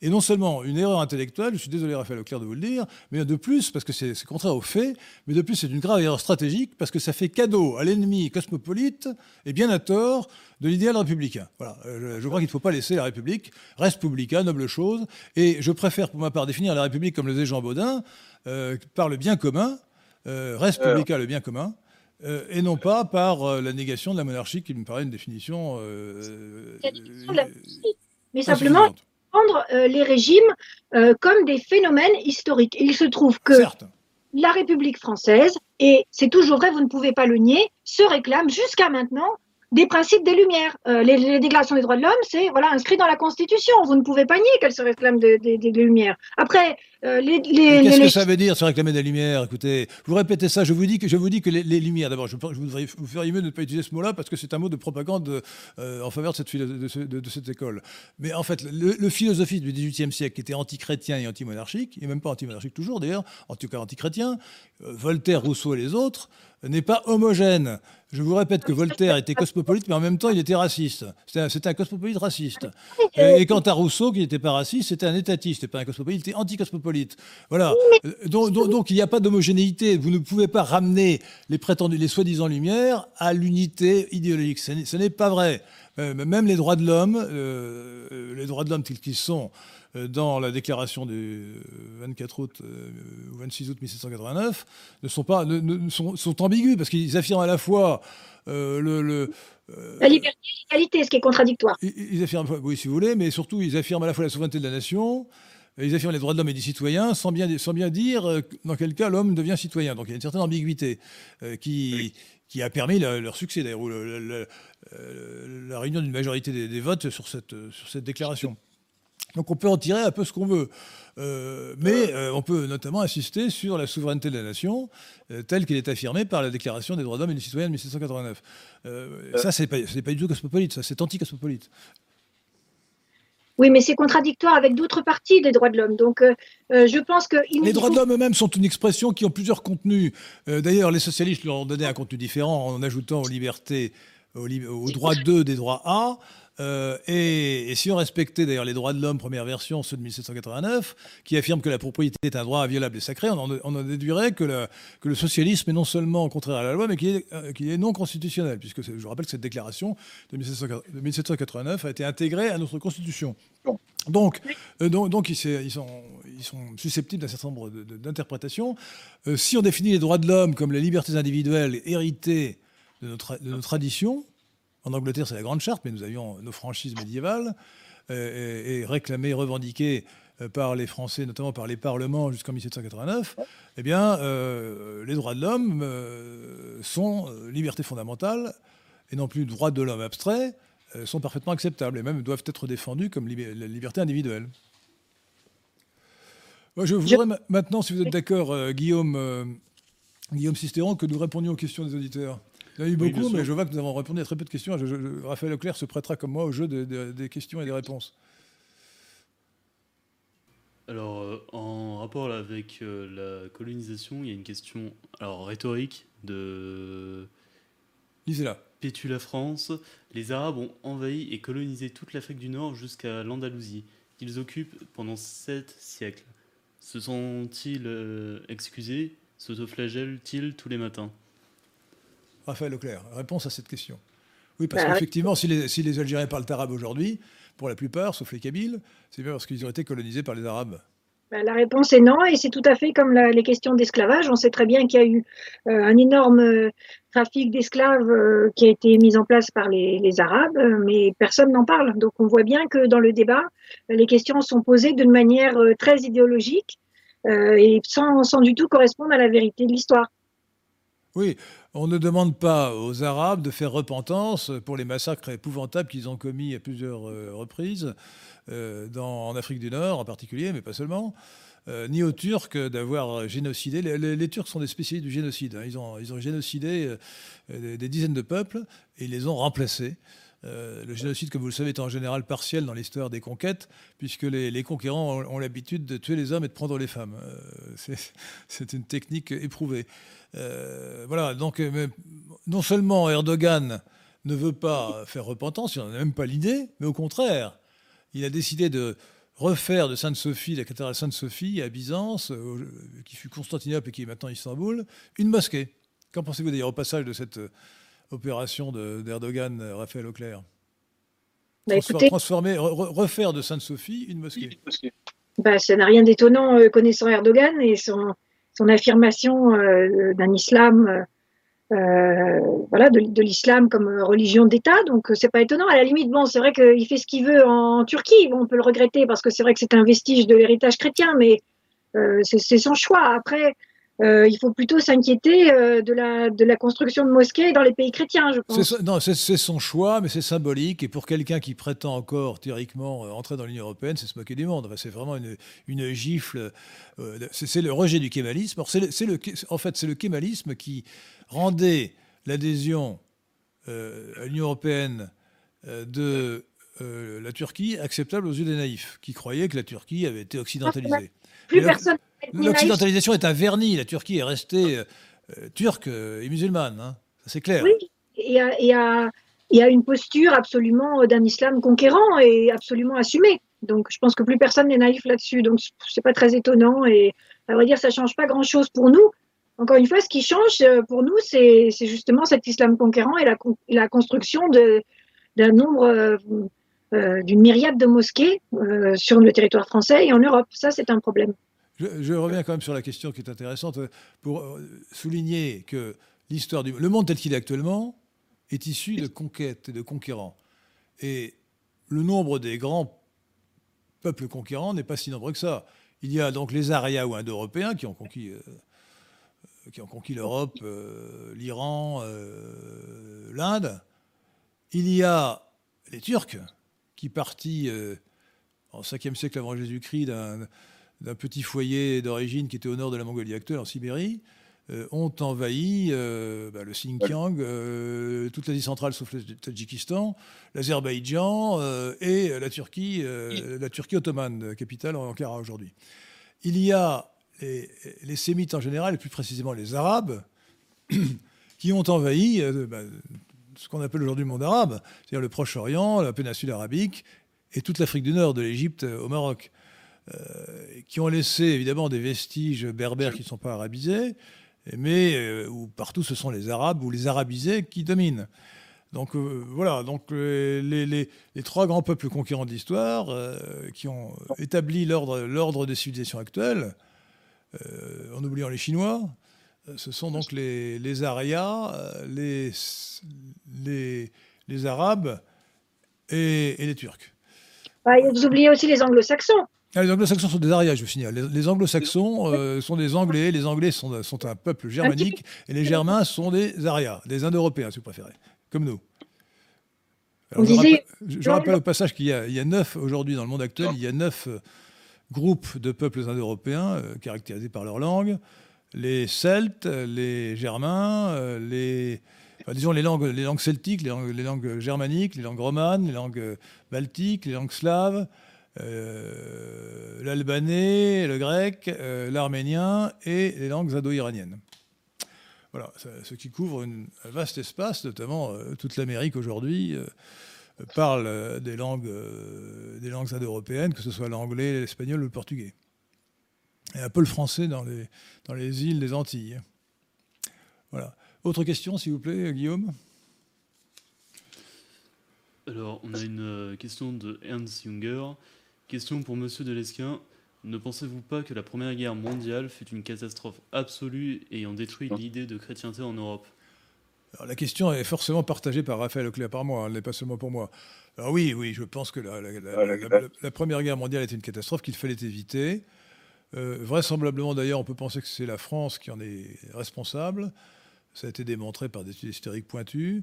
est non seulement une erreur intellectuelle, je suis désolé Raphaël Auclair de vous le dire, mais de plus, parce que c'est contraire aux faits, mais de plus c'est une grave erreur stratégique, parce que ça fait cadeau à l'ennemi cosmopolite, et bien à tort, de l'idéal républicain. Voilà, je crois qu'il ne faut pas laisser la République, res publica, noble chose, et je préfère pour ma part définir la République comme le disait Jean Bodin, par le bien commun, res publica, le bien commun, et non pas par la négation de la monarchie, qui me paraît une définition... mais simplement... prendre les régimes comme des phénomènes historiques. Il se trouve que la République française, et c'est toujours vrai, vous ne pouvez pas le nier, se réclame jusqu'à maintenant des principes des Lumières. Les déclarations des droits de l'homme, c'est inscrit dans la Constitution. Vous ne pouvez pas nier qu'elle se réclame des Lumières. Après, qu'est-ce que ça veut dire se réclamer des Lumières? Écoutez, vous répétez ça. Je vous dis que les Lumières. D'abord, vous feriez mieux de ne pas utiliser ce mot-là parce que c'est un mot de propagande en faveur de cette école. Mais en fait, le philosophisme du XVIIIe siècle, qui était anti-chrétien et anti-monarchique, et même pas anti-monarchique toujours d'ailleurs, en tout cas anti-chrétien, Voltaire, Rousseau et les autres, n'est pas homogène. Je vous répète que Voltaire était cosmopolite, mais en même temps, il était raciste. C'était un cosmopolite raciste. Et quant à Rousseau, qui n'était pas raciste, c'était un étatiste, c'était pas un cosmopolite, il était anti-cosmopolite. Voilà. Donc il n'y a pas d'homogénéité. Vous ne pouvez pas ramener les soi-disant Lumières à l'unité idéologique. Ce n'est pas vrai. Même les droits de l'homme tels qu'ils sont dans la déclaration du 24 août ou 26 août 1789 sont ambigus parce qu'ils affirment à la fois la liberté et l'égalité, ce qui est contradictoire. Ils affirment, oui, si vous voulez, mais surtout ils affirment à la fois la souveraineté de la nation. Ils affirment les droits de l'homme et des citoyens sans bien dire dans quel cas l'homme devient citoyen. Donc il y a une certaine ambiguïté qui a permis leur succès, d'ailleurs, ou la réunion d'une majorité des votes sur cette déclaration. Donc on peut en tirer un peu ce qu'on veut. Mais on peut notamment insister sur la souveraineté de la nation, telle qu'elle est affirmée par la Déclaration des droits de l'homme et des citoyens de 1789. Ça, c'est pas du tout cosmopolite, ça, c'est anti-cosmopolite. Oui, mais c'est contradictoire avec d'autres parties des droits de l'homme. Donc, je pense que... Les droits de l'homme eux-mêmes sont une expression qui ont plusieurs contenus. D'ailleurs, les socialistes leur ont donné un contenu différent en ajoutant aux libertés, aux droits 2 des droits A. Et si on respectait d'ailleurs les droits de l'homme, première version, ceux de 1789, qui affirment que la propriété est un droit inviolable et sacré, on en déduirait que le socialisme est non seulement contraire à la loi, mais qu'il est non constitutionnel, puisque je rappelle que cette déclaration de 1789 a été intégrée à notre Constitution. Donc ils sont susceptibles d'un certain nombre d'interprétations. Si on définit les droits de l'homme comme les libertés individuelles héritées de nos traditions, en Angleterre, c'est la Grande Charte, mais nous avions nos franchises médiévales et réclamées, revendiquées par les Français, notamment par les parlements jusqu'en 1789, eh bien, les droits de l'homme sont libertés fondamentales et non plus droits de l'homme abstraits, sont parfaitement acceptables et même doivent être défendus comme la liberté individuelle. Moi, je voudrais maintenant, si vous êtes d'accord, Guillaume Sisteron, que nous répondions aux questions des auditeurs. Il y en a eu beaucoup, mais je vois que nous avons répondu à très peu de questions. Raphaël Leclerc se prêtera comme moi au jeu des questions et des réponses. Alors, en rapport là, avec la colonisation, il y a une question rhétorique de... Lisez-la. Pétula France. Les Arabes ont envahi et colonisé toute l'Afrique du Nord jusqu'à l'Andalousie. Ils occupent pendant 7 siècles. Se sont-ils excusés? S'autoflagellent-ils tous les matins? Raphaël Leclerc, réponse à cette question. Oui, parce qu'effectivement, si les Algériens parlent arabe aujourd'hui, pour la plupart, sauf les Kabyles, c'est bien parce qu'ils ont été colonisés par les Arabes. La réponse est non, et c'est tout à fait comme les questions d'esclavage. On sait très bien qu'il y a eu un énorme trafic d'esclaves qui a été mis en place par les Arabes, mais personne n'en parle. Donc on voit bien que dans le débat, les questions sont posées d'une manière très idéologique et sans du tout correspondre à la vérité de l'histoire. Oui, on ne demande pas aux Arabes de faire repentance pour les massacres épouvantables qu'ils ont commis à plusieurs reprises, en Afrique du Nord en particulier, mais pas seulement, ni aux Turcs d'avoir génocidé. Les Turcs sont des spécialistes du génocide. Hein. Ils ont génocidé des dizaines de peuples et ils les ont remplacés. Le génocide, comme vous le savez, est en général partiel dans l'histoire des conquêtes, puisque les conquérants ont l'habitude de tuer les hommes et de prendre les femmes. C'est une technique éprouvée. Voilà, donc non seulement Erdogan ne veut pas faire repentance, il n'en a même pas l'idée, mais au contraire, il a décidé de refaire de Sainte-Sophie, la cathédrale Sainte-Sophie à Byzance, qui fut Constantinople et qui est maintenant Istanbul, une mosquée. Qu'en pensez-vous d'ailleurs au passage de cette opération d'Erdogan, Raphaël Leclerc? Refaire de Sainte-Sophie une mosquée. Ça n'a rien d'étonnant connaissant Erdogan et son affirmation d'un islam, de l'islam comme religion d'État. Donc c'est pas étonnant. À la limite, c'est vrai qu'il fait ce qu'il veut en Turquie. On peut le regretter parce que c'est vrai que c'est un vestige de l'héritage chrétien, mais c'est son choix. Après, il faut plutôt s'inquiéter de la construction de mosquées dans les pays chrétiens, je pense. C'est son choix, mais c'est symbolique. Et pour quelqu'un qui prétend encore, théoriquement, entrer dans l'Union européenne, c'est se moquer du monde. Enfin, c'est vraiment une gifle. C'est le rejet du kémalisme. Or, c'est le kémalisme qui rendait l'adhésion à l'Union européenne de la Turquie acceptable aux yeux des naïfs, qui croyaient que la Turquie avait été occidentalisée. Plus personne. L'occidentalisation est un vernis. La Turquie est restée turque et musulmane. Hein. C'est clair. Oui, il y a une posture absolument d'un islam conquérant et absolument assumé. Donc je pense que plus personne n'est naïf là-dessus. Donc c'est pas très étonnant. Et à vrai dire, ça change pas grand-chose pour nous. Encore une fois, ce qui change pour nous, c'est justement cet islam conquérant et la construction d'un nombre... d'une myriade de mosquées sur le territoire français et en Europe. Ça, c'est un problème. Je reviens quand même sur la question qui est intéressante pour souligner que l'histoire le monde tel qu'il est actuellement est issu de conquêtes et de conquérants. Et le nombre des grands peuples conquérants n'est pas si nombreux que ça. Il y a donc les Arias ou Indo-Européens qui ont conquis l'Europe, l'Iran, l'Inde. Il y a les Turcs qui partit en 5e siècle avant Jésus-Christ d'un petit foyer d'origine qui était au nord de la Mongolie actuelle, en Sibérie, ont envahi le Xinjiang, toute l'Asie centrale sauf le Tadjikistan, l'Azerbaïdjan et la Turquie ottomane, capitale en Ankara aujourd'hui. Il y a les Sémites en général, et plus précisément les Arabes, qui ont envahi... ce qu'on appelle aujourd'hui le monde arabe, c'est-à-dire le Proche-Orient, la péninsule arabique et toute l'Afrique du Nord, de l'Égypte au Maroc, qui ont laissé évidemment des vestiges berbères qui ne sont pas arabisés, mais où partout ce sont les Arabes ou les arabisés qui dominent. Donc voilà, donc les trois grands peuples conquérants de l'histoire qui ont établi l'ordre des civilisations actuelles, en oubliant les Chinois. Ce sont donc les Arias, les Arabes et les Turcs. Vous oubliez aussi les Anglo-Saxons. Ah, les anglo-saxons sont des Arias, je signale. Les anglo-saxons sont des Anglais, les Anglais sont un peuple germanique, et les Germains sont des Arias, des Indo-Européens, si vous préférez, comme nous. Alors, je rappelle au passage qu'il y a 9, aujourd'hui dans le monde actuel, il y a 9 groupes de peuples indo-européens caractérisés par leur langue, les Celtes, les Germains, les langues celtiques, les langues germaniques, les langues romanes, les langues baltiques, les langues slaves, l'albanais, le grec, l'arménien et les langues indo-iraniennes. Voilà, ce qui couvre un vaste espace, notamment toute l'Amérique aujourd'hui parle des langues indo-européennes, que ce soit l'anglais, l'espagnol ou le portugais. Et un peu le français dans les îles des Antilles. Voilà. Autre question, s'il vous plaît, Guillaume ? Alors, on a une question de Ernst Jünger. Question pour Monsieur Delesquin. Ne pensez-vous pas que la Première Guerre mondiale fut une catastrophe absolue ayant détruit l'idée de chrétienté en Europe ? Alors, la question est forcément partagée par Raphaël Auclair, par moi, elle n'est pas seulement pour moi. Alors oui, je pense que la Première Guerre mondiale était une catastrophe qu'il fallait éviter. Vraisemblablement, d'ailleurs, on peut penser que c'est la France qui en est responsable. Ça a été démontré par des études historiques pointues.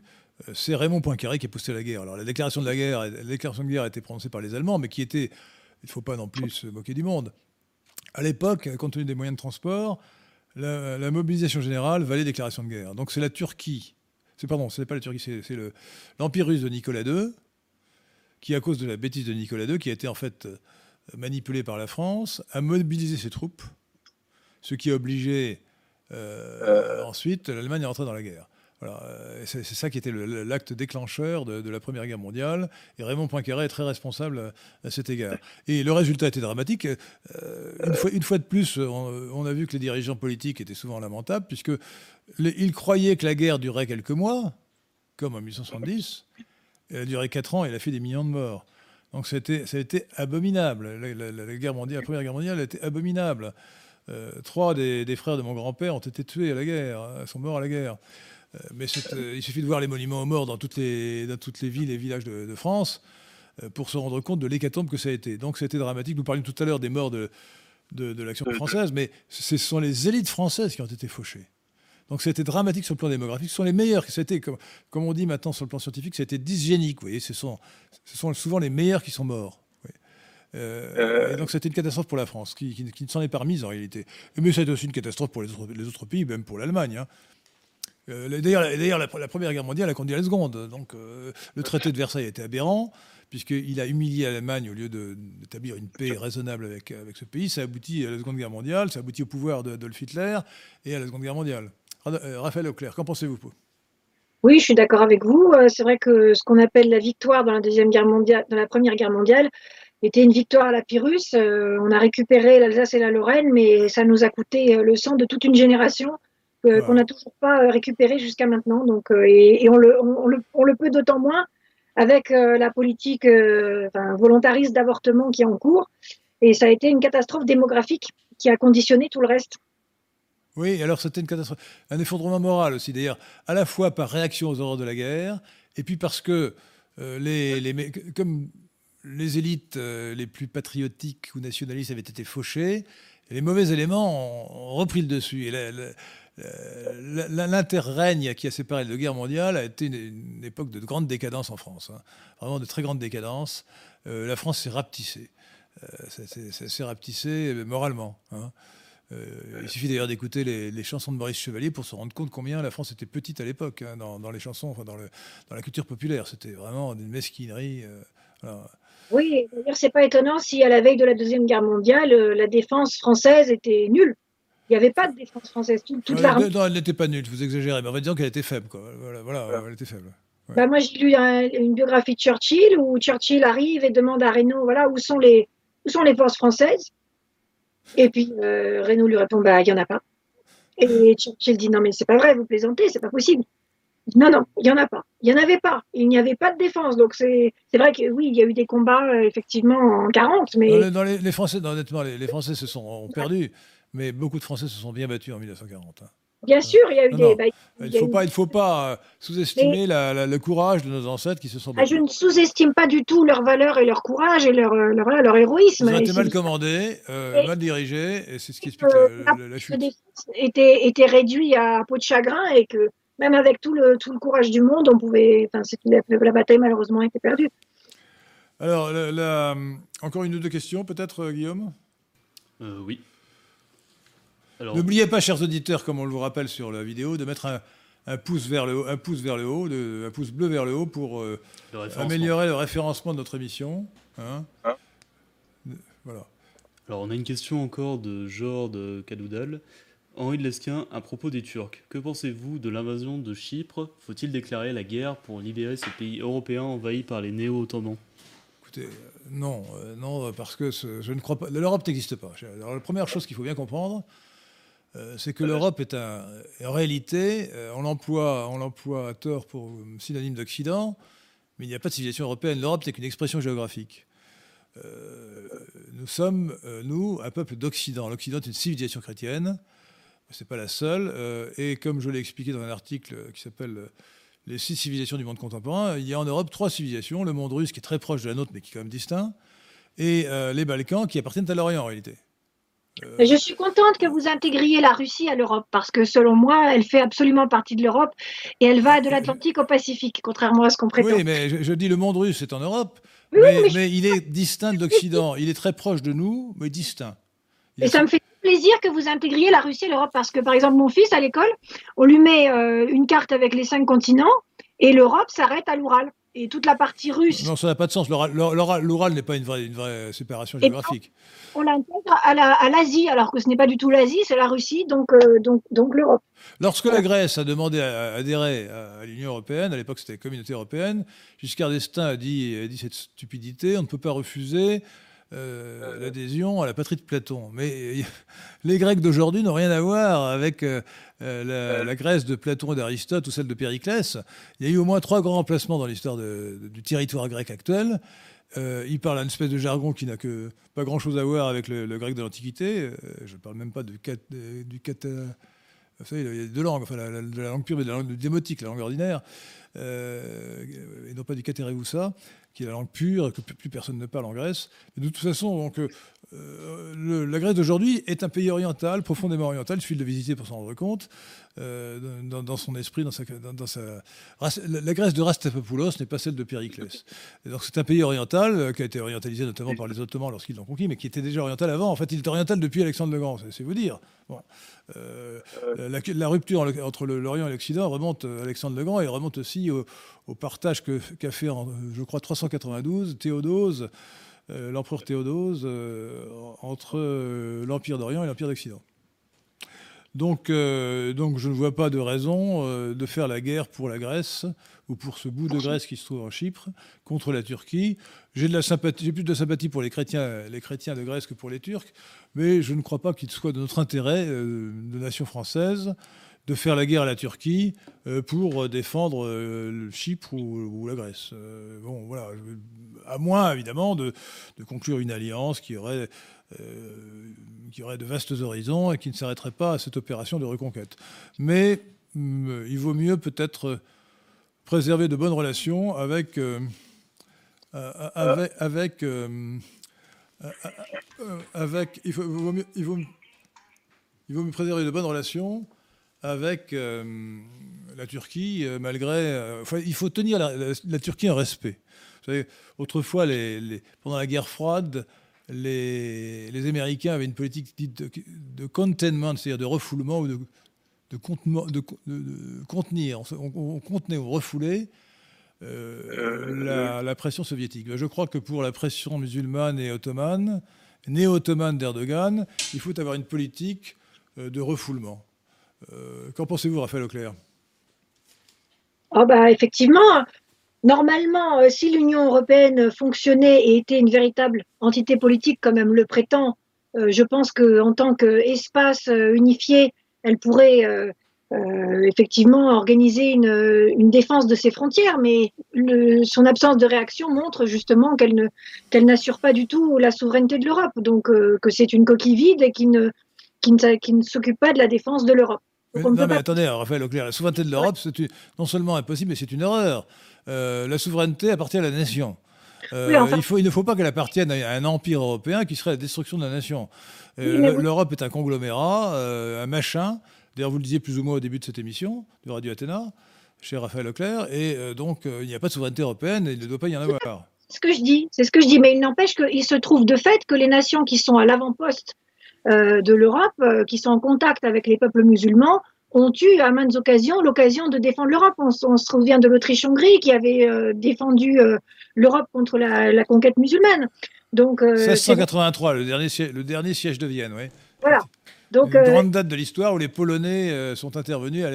C'est Raymond Poincaré qui a poussé la guerre. Alors la déclaration de guerre a été prononcée par les Allemands, mais qui était... Il ne faut pas non plus se moquer du monde. À l'époque, compte tenu des moyens de transport, la mobilisation générale valait déclaration de guerre. Donc c'est la Turquie. Ce n'est pas la Turquie, c'est l'Empire russe de Nicolas II, qui, à cause de la bêtise de Nicolas II, qui a été en fait manipulé par la France, a mobilisé ses troupes, ce qui a obligé ensuite l'Allemagne à rentrer dans la guerre. Voilà, c'est ça qui était l'acte déclencheur de la Première Guerre mondiale. Et Raymond Poincaré est très responsable à cet égard. Et le résultat était dramatique. Une fois de plus, on a vu que les dirigeants politiques étaient souvent lamentables, puisqu'ils croyaient que la guerre durait quelques mois, comme en 1870. Elle a duré 4 ans et elle a fait des millions de morts. Donc ça a été abominable. La Première Guerre mondiale a été abominable. 3 des frères de mon grand-père ont été tués à la guerre, sont morts à la guerre. Mais il suffit de voir les monuments aux morts dans toutes les villes et villages de France pour se rendre compte de l'hécatombe que ça a été. Donc c'était dramatique. Nous parlions tout à l'heure des morts de l'action française, mais ce sont les élites françaises qui ont été fauchées. Donc c'était dramatique sur le plan démographique. Ce sont les meilleurs. C'était, comme on dit maintenant sur le plan scientifique, ça a été dysgénique. Vous voyez, ce sont souvent les meilleurs qui sont morts. Et donc c'était une catastrophe pour la France, qui ne s'en est pas remise en réalité. Mais ça a été aussi une catastrophe pour les autres pays, même pour l'Allemagne, hein. D'ailleurs, la Première Guerre mondiale a conduit à la Seconde. Donc, le traité de Versailles a été aberrant, puisqu'il a humilié l'Allemagne au lieu d'établir une paix raisonnable avec ce pays. Ça aboutit à la Seconde Guerre mondiale, ça aboutit au pouvoir d'Adolf Hitler et à la Seconde Guerre mondiale. Raphaël Auclair, qu'en pensez-vous, Pau ? Oui, je suis d'accord avec vous. C'est vrai que ce qu'on appelle la victoire dans la Première Guerre mondiale était une victoire à la Pyrrhus. On a récupéré l'Alsace et la Lorraine, mais ça nous a coûté le sang de toute une génération. Qu'on n'a toujours pas récupéré jusqu'à maintenant. Donc, on le peut d'autant moins avec la politique volontariste d'avortement qui est en cours. Et ça a été une catastrophe démographique qui a conditionné tout le reste. Oui, alors c'était une catastrophe. Un effondrement moral aussi, d'ailleurs, à la fois par réaction aux horreurs de la guerre, et puis parce que comme les élites les plus patriotiques ou nationalistes avaient été fauchées, les mauvais éléments ont repris le dessus. Et l'interrègne qui a séparé les deux guerres mondiales a été une époque de grande décadence en France, hein. Vraiment de très grande décadence. La France s'est rapetissée. Ça s'est rapetissée moralement, hein. Il suffit d'ailleurs d'écouter les chansons de Maurice Chevalier pour se rendre compte combien la France était petite à l'époque, hein, dans les chansons, enfin, dans la culture populaire. C'était vraiment une mesquinerie. Alors, oui, d'ailleurs, c'est pas étonnant si à la veille de la Deuxième Guerre mondiale, la défense française était nulle. Il n'y avait pas de défense française. Non, elle n'était pas nulle, vous exagérez, mais on va dire qu'elle était faible, quoi. Voilà. Elle était faible. Ouais. Bah, moi, j'ai lu une biographie de Churchill où Churchill arrive et demande à Reynaud où sont les forces françaises. Et puis Reynaud lui répond il n'y en a pas. Et Churchill dit non, mais c'est pas vrai, vous plaisantez, c'est pas possible. Non, il n'y en a pas. Il n'y en avait pas. Il n'y avait pas de défense. Donc c'est vrai que oui, il y a eu des combats effectivement en 40, mais les Français, honnêtement, les Français ont perdu, mais beaucoup de Français se sont bien battus en 1940. Hein. Bien sûr, il y a eu des... Il ne faut pas sous-estimer le courage de nos ancêtres qui se sont... Je ne sous-estime pas du tout leur valeur et leur courage et leur héroïsme. Ils ont été mal commandés, mal dirigés, et c'est ce qui explique la chute. La défense était réduite à peau de chagrin, et que même avec tout le courage du monde, on pouvait... La bataille, malheureusement, était perdue. Alors, encore une ou deux questions, peut-être, Guillaume ? Oui. N'oubliez pas, chers auditeurs, comme on le vous rappelle sur la vidéo, de mettre un pouce vers le haut, un pouce bleu vers le haut pour améliorer le référencement de notre émission. Voilà. Alors, on a une question encore de Georges Cadoudal. Henri de Lesquin, à propos des Turcs, que pensez-vous de l'invasion de Chypre ? Faut-il déclarer la guerre pour libérer ce pays européen envahi par les néo-ottomans ? Écoutez, non, parce que je ne crois pas. L'Europe n'existe pas. Alors, la première chose qu'il faut bien comprendre, c'est que l'Europe est en réalité, on l'emploie à tort pour synonyme d'Occident, mais il n'y a pas de civilisation européenne. L'Europe n'est qu'une expression géographique. Nous sommes, un peuple d'Occident. L'Occident est une civilisation chrétienne, c'est pas la seule, et comme je l'ai expliqué dans un article qui s'appelle « Les 6 civilisations du monde contemporain », il y a en Europe 3 civilisations, le monde russe qui est très proche de la nôtre mais qui est quand même distinct, et les Balkans qui appartiennent à l'Orient en réalité. Je suis contente que vous intégriez la Russie à l'Europe, parce que selon moi, elle fait absolument partie de l'Europe et elle va de l'Atlantique au Pacifique, contrairement à ce qu'on prétend. Oui, mais je dis le monde russe est en Europe, mais il est distinct de l'Occident. Il est très proche de nous, mais distinct. Et ça me fait plaisir que vous intégriez la Russie à l'Europe, parce que par exemple, mon fils à l'école, on lui met une carte avec les 5 continents et l'Europe s'arrête à l'Oural. Et toute la partie russe... Non, ça n'a pas de sens. L'Oural n'est pas une vraie séparation géographique. On l'intègre à l'Asie, alors que ce n'est pas du tout l'Asie, c'est la Russie, donc l'Europe. Lorsque la Grèce a demandé à adhérer à l'Union européenne, à l'époque c'était la communauté européenne, Giscard d'Estaing a dit cette stupidité, on ne peut pas refuser l'adhésion à la patrie de Platon. Mais les Grecs d'aujourd'hui n'ont rien à voir avec... la Grèce de Platon et d'Aristote ou celle de Périclès. Il y a eu au moins 3 grands remplacements dans l'histoire du territoire grec actuel. Ils parlent une espèce de jargon qui n'a que pas grand-chose à voir avec le grec de l'Antiquité. Je ne parle même pas vous savez, il y a 2 langues, enfin, de la langue pure, mais de la langue démotique, la langue ordinaire, et non pas du katerevoussa, qui est la langue pure, que plus personne ne parle en Grèce. Et de toute façon, donc... la Grèce d'aujourd'hui est un pays oriental, profondément oriental. Il suffit de le visiter pour s'en rendre compte. Dans son esprit, dans sa la Grèce de Rastapopoulos n'est pas celle de Périclès. Et donc c'est un pays oriental qui a été orientalisé notamment par les Ottomans lorsqu'ils l'ont conquis, mais qui était déjà oriental avant. En fait, il est oriental depuis Alexandre le Grand. C'est vous dire. Bon. La rupture entre l'Orient et l'Occident remonte à Alexandre le Grand et remonte aussi au partage qu'a fait, je crois, 392 Théodose. L'empereur Théodose, entre l'Empire d'Orient et l'Empire d'Occident. Donc je ne vois pas de raison de faire la guerre pour la Grèce ou pour ce bout de Grèce qui se trouve en Chypre contre la Turquie. J'ai plus de sympathie pour les chrétiens de Grèce que pour les Turcs, mais je ne crois pas qu'il soit de notre intérêt, de nation française, de faire la guerre à la Turquie pour défendre le Chypre ou la Grèce. Bon, voilà. À moins, évidemment, de conclure une alliance qui aurait de vastes horizons et qui ne s'arrêterait pas à cette opération de reconquête. Mais il vaut mieux peut-être préserver de bonnes relations avec la Turquie, malgré... il faut tenir la Turquie en respect. Vous savez, autrefois, pendant la guerre froide, les Américains avaient une politique dite de containment, c'est-à-dire de refoulement ou de contenir. On contenait, on refoulait la pression soviétique. Je crois que pour la pression musulmane et ottomane, néo-ottomane d'Erdogan, il faut avoir une politique de refoulement. Qu'en pensez-vous, Raphaël Auclair ? Effectivement, normalement, si l'Union européenne fonctionnait et était une véritable entité politique, comme elle le prétend, je pense qu'en tant qu'espace unifié, elle pourrait effectivement organiser une défense de ses frontières, mais son absence de réaction montre justement qu'elle n'assure pas du tout la souveraineté de l'Europe, donc que c'est une coquille vide et qui ne s'occupe pas de la défense de l'Europe. Mais attendez, Raphaël Auclair, la souveraineté de l'Europe, c'est non seulement impossible, mais c'est une erreur. La souveraineté appartient à la nation. Il ne faut pas qu'elle appartienne à un empire européen qui serait la destruction de la nation. L'Europe est un conglomérat, un machin. D'ailleurs, vous le disiez plus ou moins au début de cette émission de Radio Athéna, chez Raphaël Auclair. Et donc, il n'y a pas de souveraineté européenne et il ne doit pas y en avoir. C'est ce que je dis. Mais il n'empêche qu'il se trouve de fait que les nations qui sont à l'avant-poste de l'Europe, qui sont en contact avec les peuples musulmans, ont eu à maintes occasions l'occasion de défendre l'Europe. On se souvient de l'Autriche-Hongrie qui avait défendu l'Europe contre la conquête musulmane. Donc, 1683, le dernier siège de Vienne, oui. Voilà. Donc, une grande date de l'histoire où les Polonais sont intervenus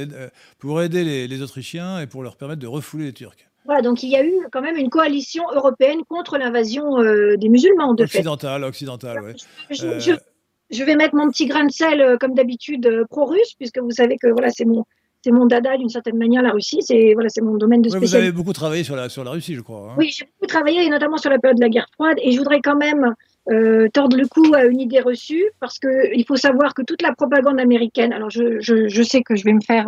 pour aider les Autrichiens et pour leur permettre de refouler les Turcs. Voilà, donc il y a eu quand même une coalition européenne contre l'invasion des musulmans, de fait. Occidentale, oui. Je vais mettre mon petit grain de sel, comme d'habitude, pro-russe, puisque vous savez que voilà, c'est mon dada d'une certaine manière, la Russie, c'est mon domaine de spécialité. Vous avez beaucoup travaillé sur la Russie, je crois. Hein. Oui, j'ai beaucoup travaillé, et notamment sur la période de la guerre froide, et je voudrais quand même tordre le cou à une idée reçue, parce qu'il faut savoir que toute la propagande américaine, alors je sais que je vais me faire...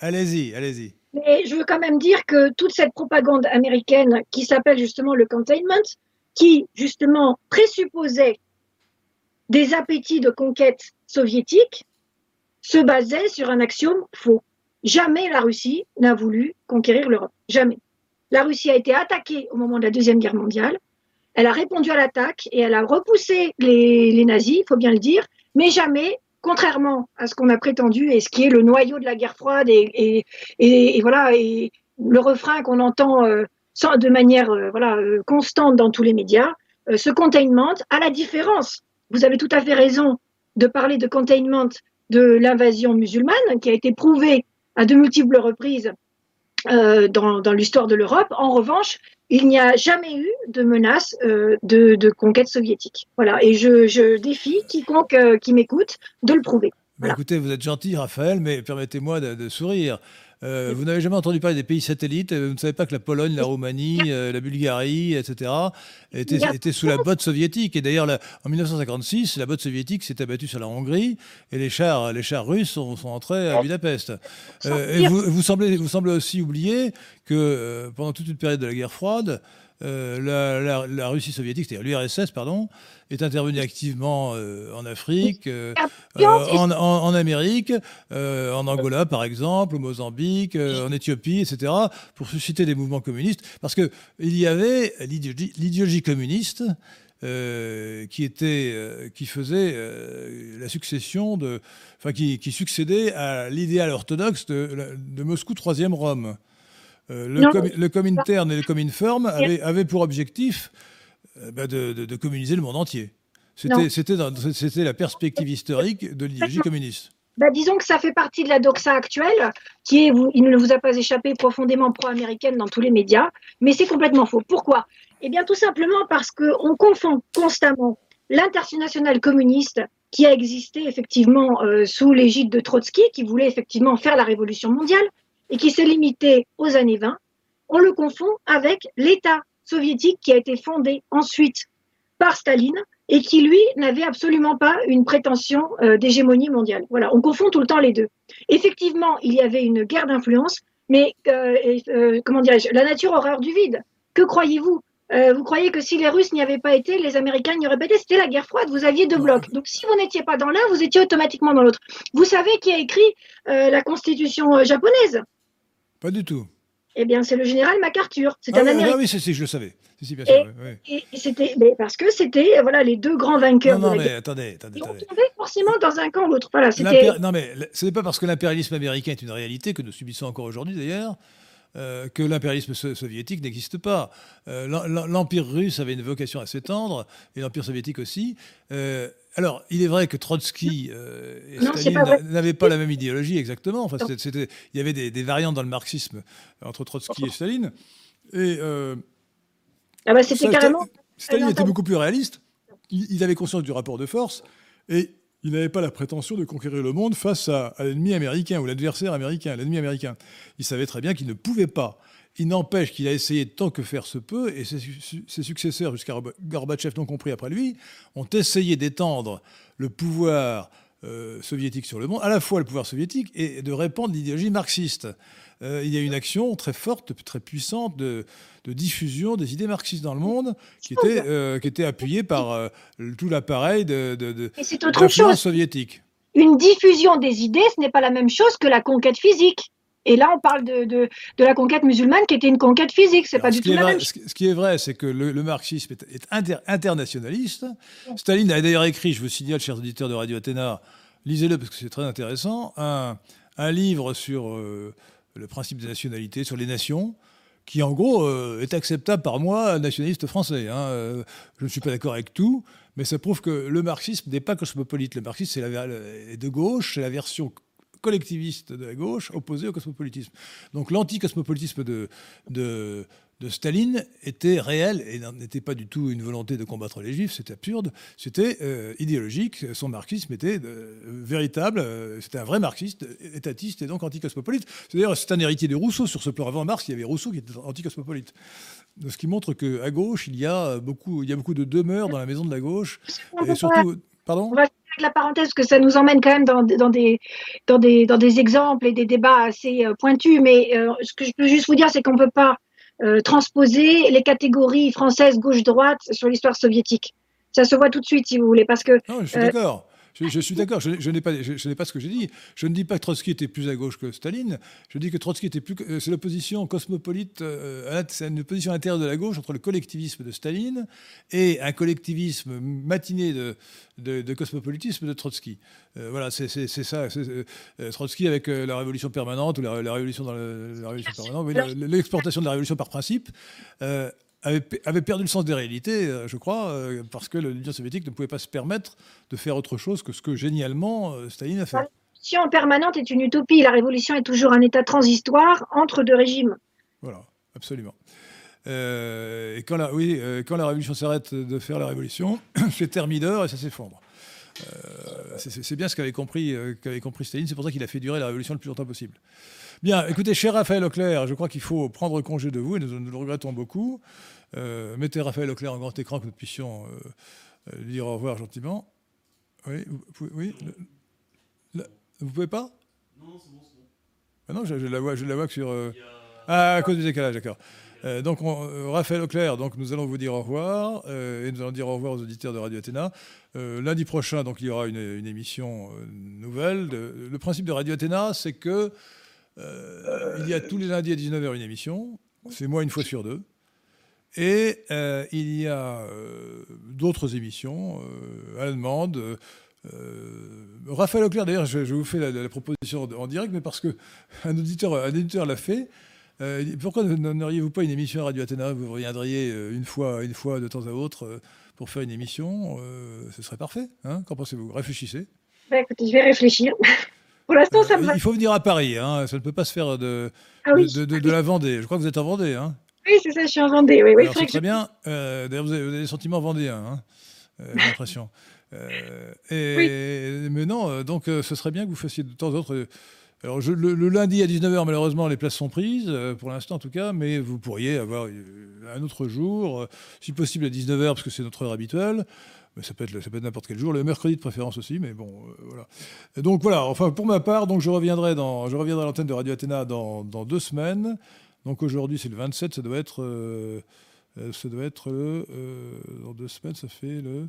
Allez-y. Mais je veux quand même dire que toute cette propagande américaine qui s'appelle justement le containment, qui justement présupposait des appétits de conquête soviétique, se basait sur un axiome faux. Jamais la Russie n'a voulu conquérir l'Europe. Jamais. La Russie a été attaquée au moment de la Deuxième Guerre mondiale. Elle a répondu à l'attaque et elle a repoussé les nazis, il faut bien le dire, mais jamais, contrairement à ce qu'on a prétendu et ce qui est le noyau de la guerre froide et le refrain qu'on entend de manière constante dans tous les médias, ce containment, à la différence. Vous avez tout à fait raison de parler de containment de l'invasion musulmane qui a été prouvée à de multiples reprises dans l'histoire de l'Europe. En revanche, il n'y a jamais eu de menace de conquête soviétique. Voilà, et je défie quiconque qui m'écoute de le prouver. Voilà. Écoutez, vous êtes gentil, Raphaël, mais permettez-moi de sourire. Vous n'avez jamais entendu parler des pays satellites, vous ne savez pas que la Pologne, la Roumanie, la Bulgarie, etc. étaient sous la botte soviétique. Et d'ailleurs, en 1956, la botte soviétique s'est abattue sur la Hongrie et les chars russes sont entrés à Budapest. Et vous semblez aussi oublier que pendant toute une période de la guerre froide, la Russie soviétique, c'est-à-dire l'URSS, est intervenue activement en Afrique, en Amérique, en Angola par exemple, au Mozambique, en Éthiopie, etc., pour susciter des mouvements communistes. Parce qu'il y avait l'idéologie communiste qui faisait la succession qui succédait à l'idéal orthodoxe de Moscou, 3e Rome. Le Comintern et le Cominform avaient pour objectif de communiser le monde entier. C'était la perspective historique de l'idéologie communiste. Disons que ça fait partie de la doxa actuelle, qui est, il ne vous a pas échappé, profondément pro-américaine dans tous les médias, mais c'est complètement faux. Pourquoi ? Eh bien, tout simplement parce qu'on confond constamment l'internationale communiste qui a existé effectivement sous l'égide de Trotsky, qui voulait effectivement faire la révolution mondiale, et qui s'est limité aux années 20, on le confond avec l'État soviétique qui a été fondé ensuite par Staline et qui, lui, n'avait absolument pas une prétention d'hégémonie mondiale. Voilà, on confond tout le temps les deux. Effectivement, il y avait une guerre d'influence, mais la nature horreur du vide. Que croyez-vous ? Vous croyez que si les Russes n'y avaient pas été, les Américains n'y auraient pas été, c'était la guerre froide, vous aviez deux blocs. Donc si vous n'étiez pas dans l'un, vous étiez automatiquement dans l'autre. Vous savez qui a écrit la constitution japonaise ? Pas du tout. Eh bien, c'est le général MacArthur. C'est un Américain. Ah oui, si, je le savais. Si, bien sûr, oui. Et c'était parce que c'était les deux grands vainqueurs. Non, de la guerre. Attendez. On tombait forcément dans un camp ou l'autre. Voilà, ce n'est pas parce que l'impérialisme américain est une réalité que nous subissons encore aujourd'hui, d'ailleurs, que l'impérialisme soviétique n'existe pas. L'Empire russe avait une vocation à s'étendre, et l'Empire soviétique aussi. Alors, il est vrai que Trotsky et Staline n'avaient pas la même idéologie, exactement. Enfin, il y avait des variantes dans le marxisme entre Trotsky et Staline. Et, c'était carrément... Staline était beaucoup plus réaliste. Il avait conscience du rapport de force et il n'avait pas la prétention de conquérir le monde face à l'ennemi américain ou l'adversaire américain, l'ennemi américain. Il savait très bien qu'il ne pouvait pas. Il n'empêche qu'il a essayé tant que faire se peut, et ses successeurs, jusqu'à Gorbatchev non compris après lui, ont essayé d'étendre le pouvoir soviétique sur le monde, à la fois le pouvoir soviétique et de répandre l'idéologie marxiste. Il y a une action très forte, très puissante de diffusion des idées marxistes dans le monde qui était appuyée par tout l'appareil de l'influence soviétique. Une diffusion des idées, ce n'est pas la même chose que la conquête physique. Et là, on parle de la conquête musulmane qui était une conquête physique. C'est pas du tout la même chose. Ce qui est vrai, c'est que le marxisme est internationaliste. Staline a d'ailleurs écrit, je vous signale, chers auditeurs de Radio Athéna, lisez-le parce que c'est très intéressant, un livre sur le principe des nationalités, sur les nations, qui en gros est acceptable par moi, nationaliste français. Je ne suis pas d'accord avec tout, mais ça prouve que le marxisme n'est pas cosmopolite. Le marxisme est de gauche, c'est la version collectiviste de la gauche opposé au cosmopolitisme. Donc l'anticosmopolitisme de Staline était réel et n'était pas du tout une volonté de combattre les Juifs, c'était absurde, c'était idéologique, son marxisme était véritable, c'était un vrai marxiste, étatiste et donc anticosmopolite. C'est-à-dire c'est un héritier de Rousseau sur ce plan. Avant Marx, il y avait Rousseau qui était anticosmopolite. Ce qui montre qu'à gauche, il y a beaucoup de demeures dans la maison de la gauche et surtout... Pardon ? La parenthèse, que ça nous emmène quand même dans des exemples et des débats assez pointus, mais ce que je peux juste vous dire, c'est qu'on ne peut pas transposer les catégories françaises gauche-droite sur l'histoire soviétique. Ça se voit tout de suite, si vous voulez, parce que... Non, je suis d'accord. Je suis d'accord, je n'ai pas ce que j'ai dit. Je ne dis pas que Trotsky était plus à gauche que Staline. Je dis que Trotsky était plus... C'est l'opposition cosmopolite, c'est une opposition intérieure de la gauche entre le collectivisme de Staline et un collectivisme matiné de cosmopolitisme de Trotsky. Voilà, c'est ça. Trotsky avec la révolution permanente ou la révolution dans la révolution permanente, l'exportation de la révolution par principe... avait perdu le sens des réalités, je crois, parce que l'Union soviétique ne pouvait pas se permettre de faire autre chose que ce que, génialement, Staline a fait. La révolution permanente est une utopie. La révolution est toujours un état transitoire entre deux régimes. Voilà, absolument. Et quand la révolution s'arrête de faire la révolution, c'est thermidor et ça s'effondre. C'est bien ce qu'avait compris Staline. C'est pour ça qu'il a fait durer la révolution le plus longtemps possible. Bien, écoutez, cher Raphaël Auclair, je crois qu'il faut prendre congé de vous et nous le regrettons beaucoup. Mettez Raphaël Auclair en grand écran que nous puissions lui dire au revoir gentiment. Oui, vous pouvez pas ? Non, c'est bon, c'est bon. Ah non, je la vois que sur... à cause du décalage, d'accord. Donc, Raphaël Auclair, donc nous allons vous dire au revoir et nous allons dire au revoir aux auditeurs de Radio Athéna. Lundi prochain, donc, il y aura une émission nouvelle. Le principe de Radio Athéna, c'est que il y a tous les lundis à 19h une émission. C'est moi une fois sur deux. Et il y a d'autres émissions à la demande. Raphaël Auclair, d'ailleurs, je vous fais la proposition en direct, mais parce qu'un auditeur l'a fait. Pourquoi n'auriez-vous pas une émission à Radio Athéna ? Vous reviendriez une fois de temps à autre pour faire une émission. Ce serait parfait. Hein ? Qu'en pensez-vous ? Réfléchissez. Bah, écoutez, je vais réfléchir. Pour l'instant, ça me va. Il faut venir à Paris. Ça ne peut pas se faire de la Vendée. Je crois que vous êtes en Vendée. Oui, c'est ça, je suis en Vendée. Oui, alors, c'est très bien. D'ailleurs, vous avez des sentiments vendéens, j'ai l'impression. Mais non, donc ce serait bien que vous fassiez de temps en temps... Alors, le lundi à 19h, malheureusement, les places sont prises, pour l'instant en tout cas, mais vous pourriez avoir un autre jour, si possible à 19h, parce que c'est notre heure habituelle, mais ça peut être n'importe quel jour, le mercredi de préférence aussi, mais bon, voilà. Et donc voilà, enfin, pour ma part, donc, je reviendrai à l'antenne de Radio Athéna dans 2 semaines. Donc aujourd'hui, c'est le 27, ça doit être dans 2 semaines, ça fait le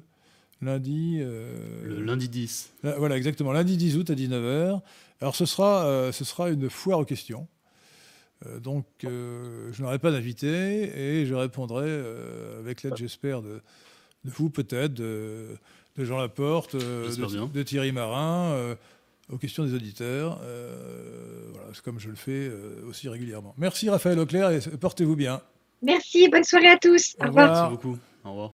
lundi... le lundi 10. Voilà, exactement, lundi 10 août à 19h. Alors ce sera une foire aux questions. Donc je n'aurai pas d'invité et je répondrai avec l'aide, j'espère, de vous peut-être, de Jean Laporte, de Thierry Marin, aux questions des auditeurs. Voilà, c'est comme je le fais aussi régulièrement. Merci Raphaël Auclair et portez-vous bien. Merci, bonne soirée à tous. Au revoir. Merci beaucoup. Au revoir.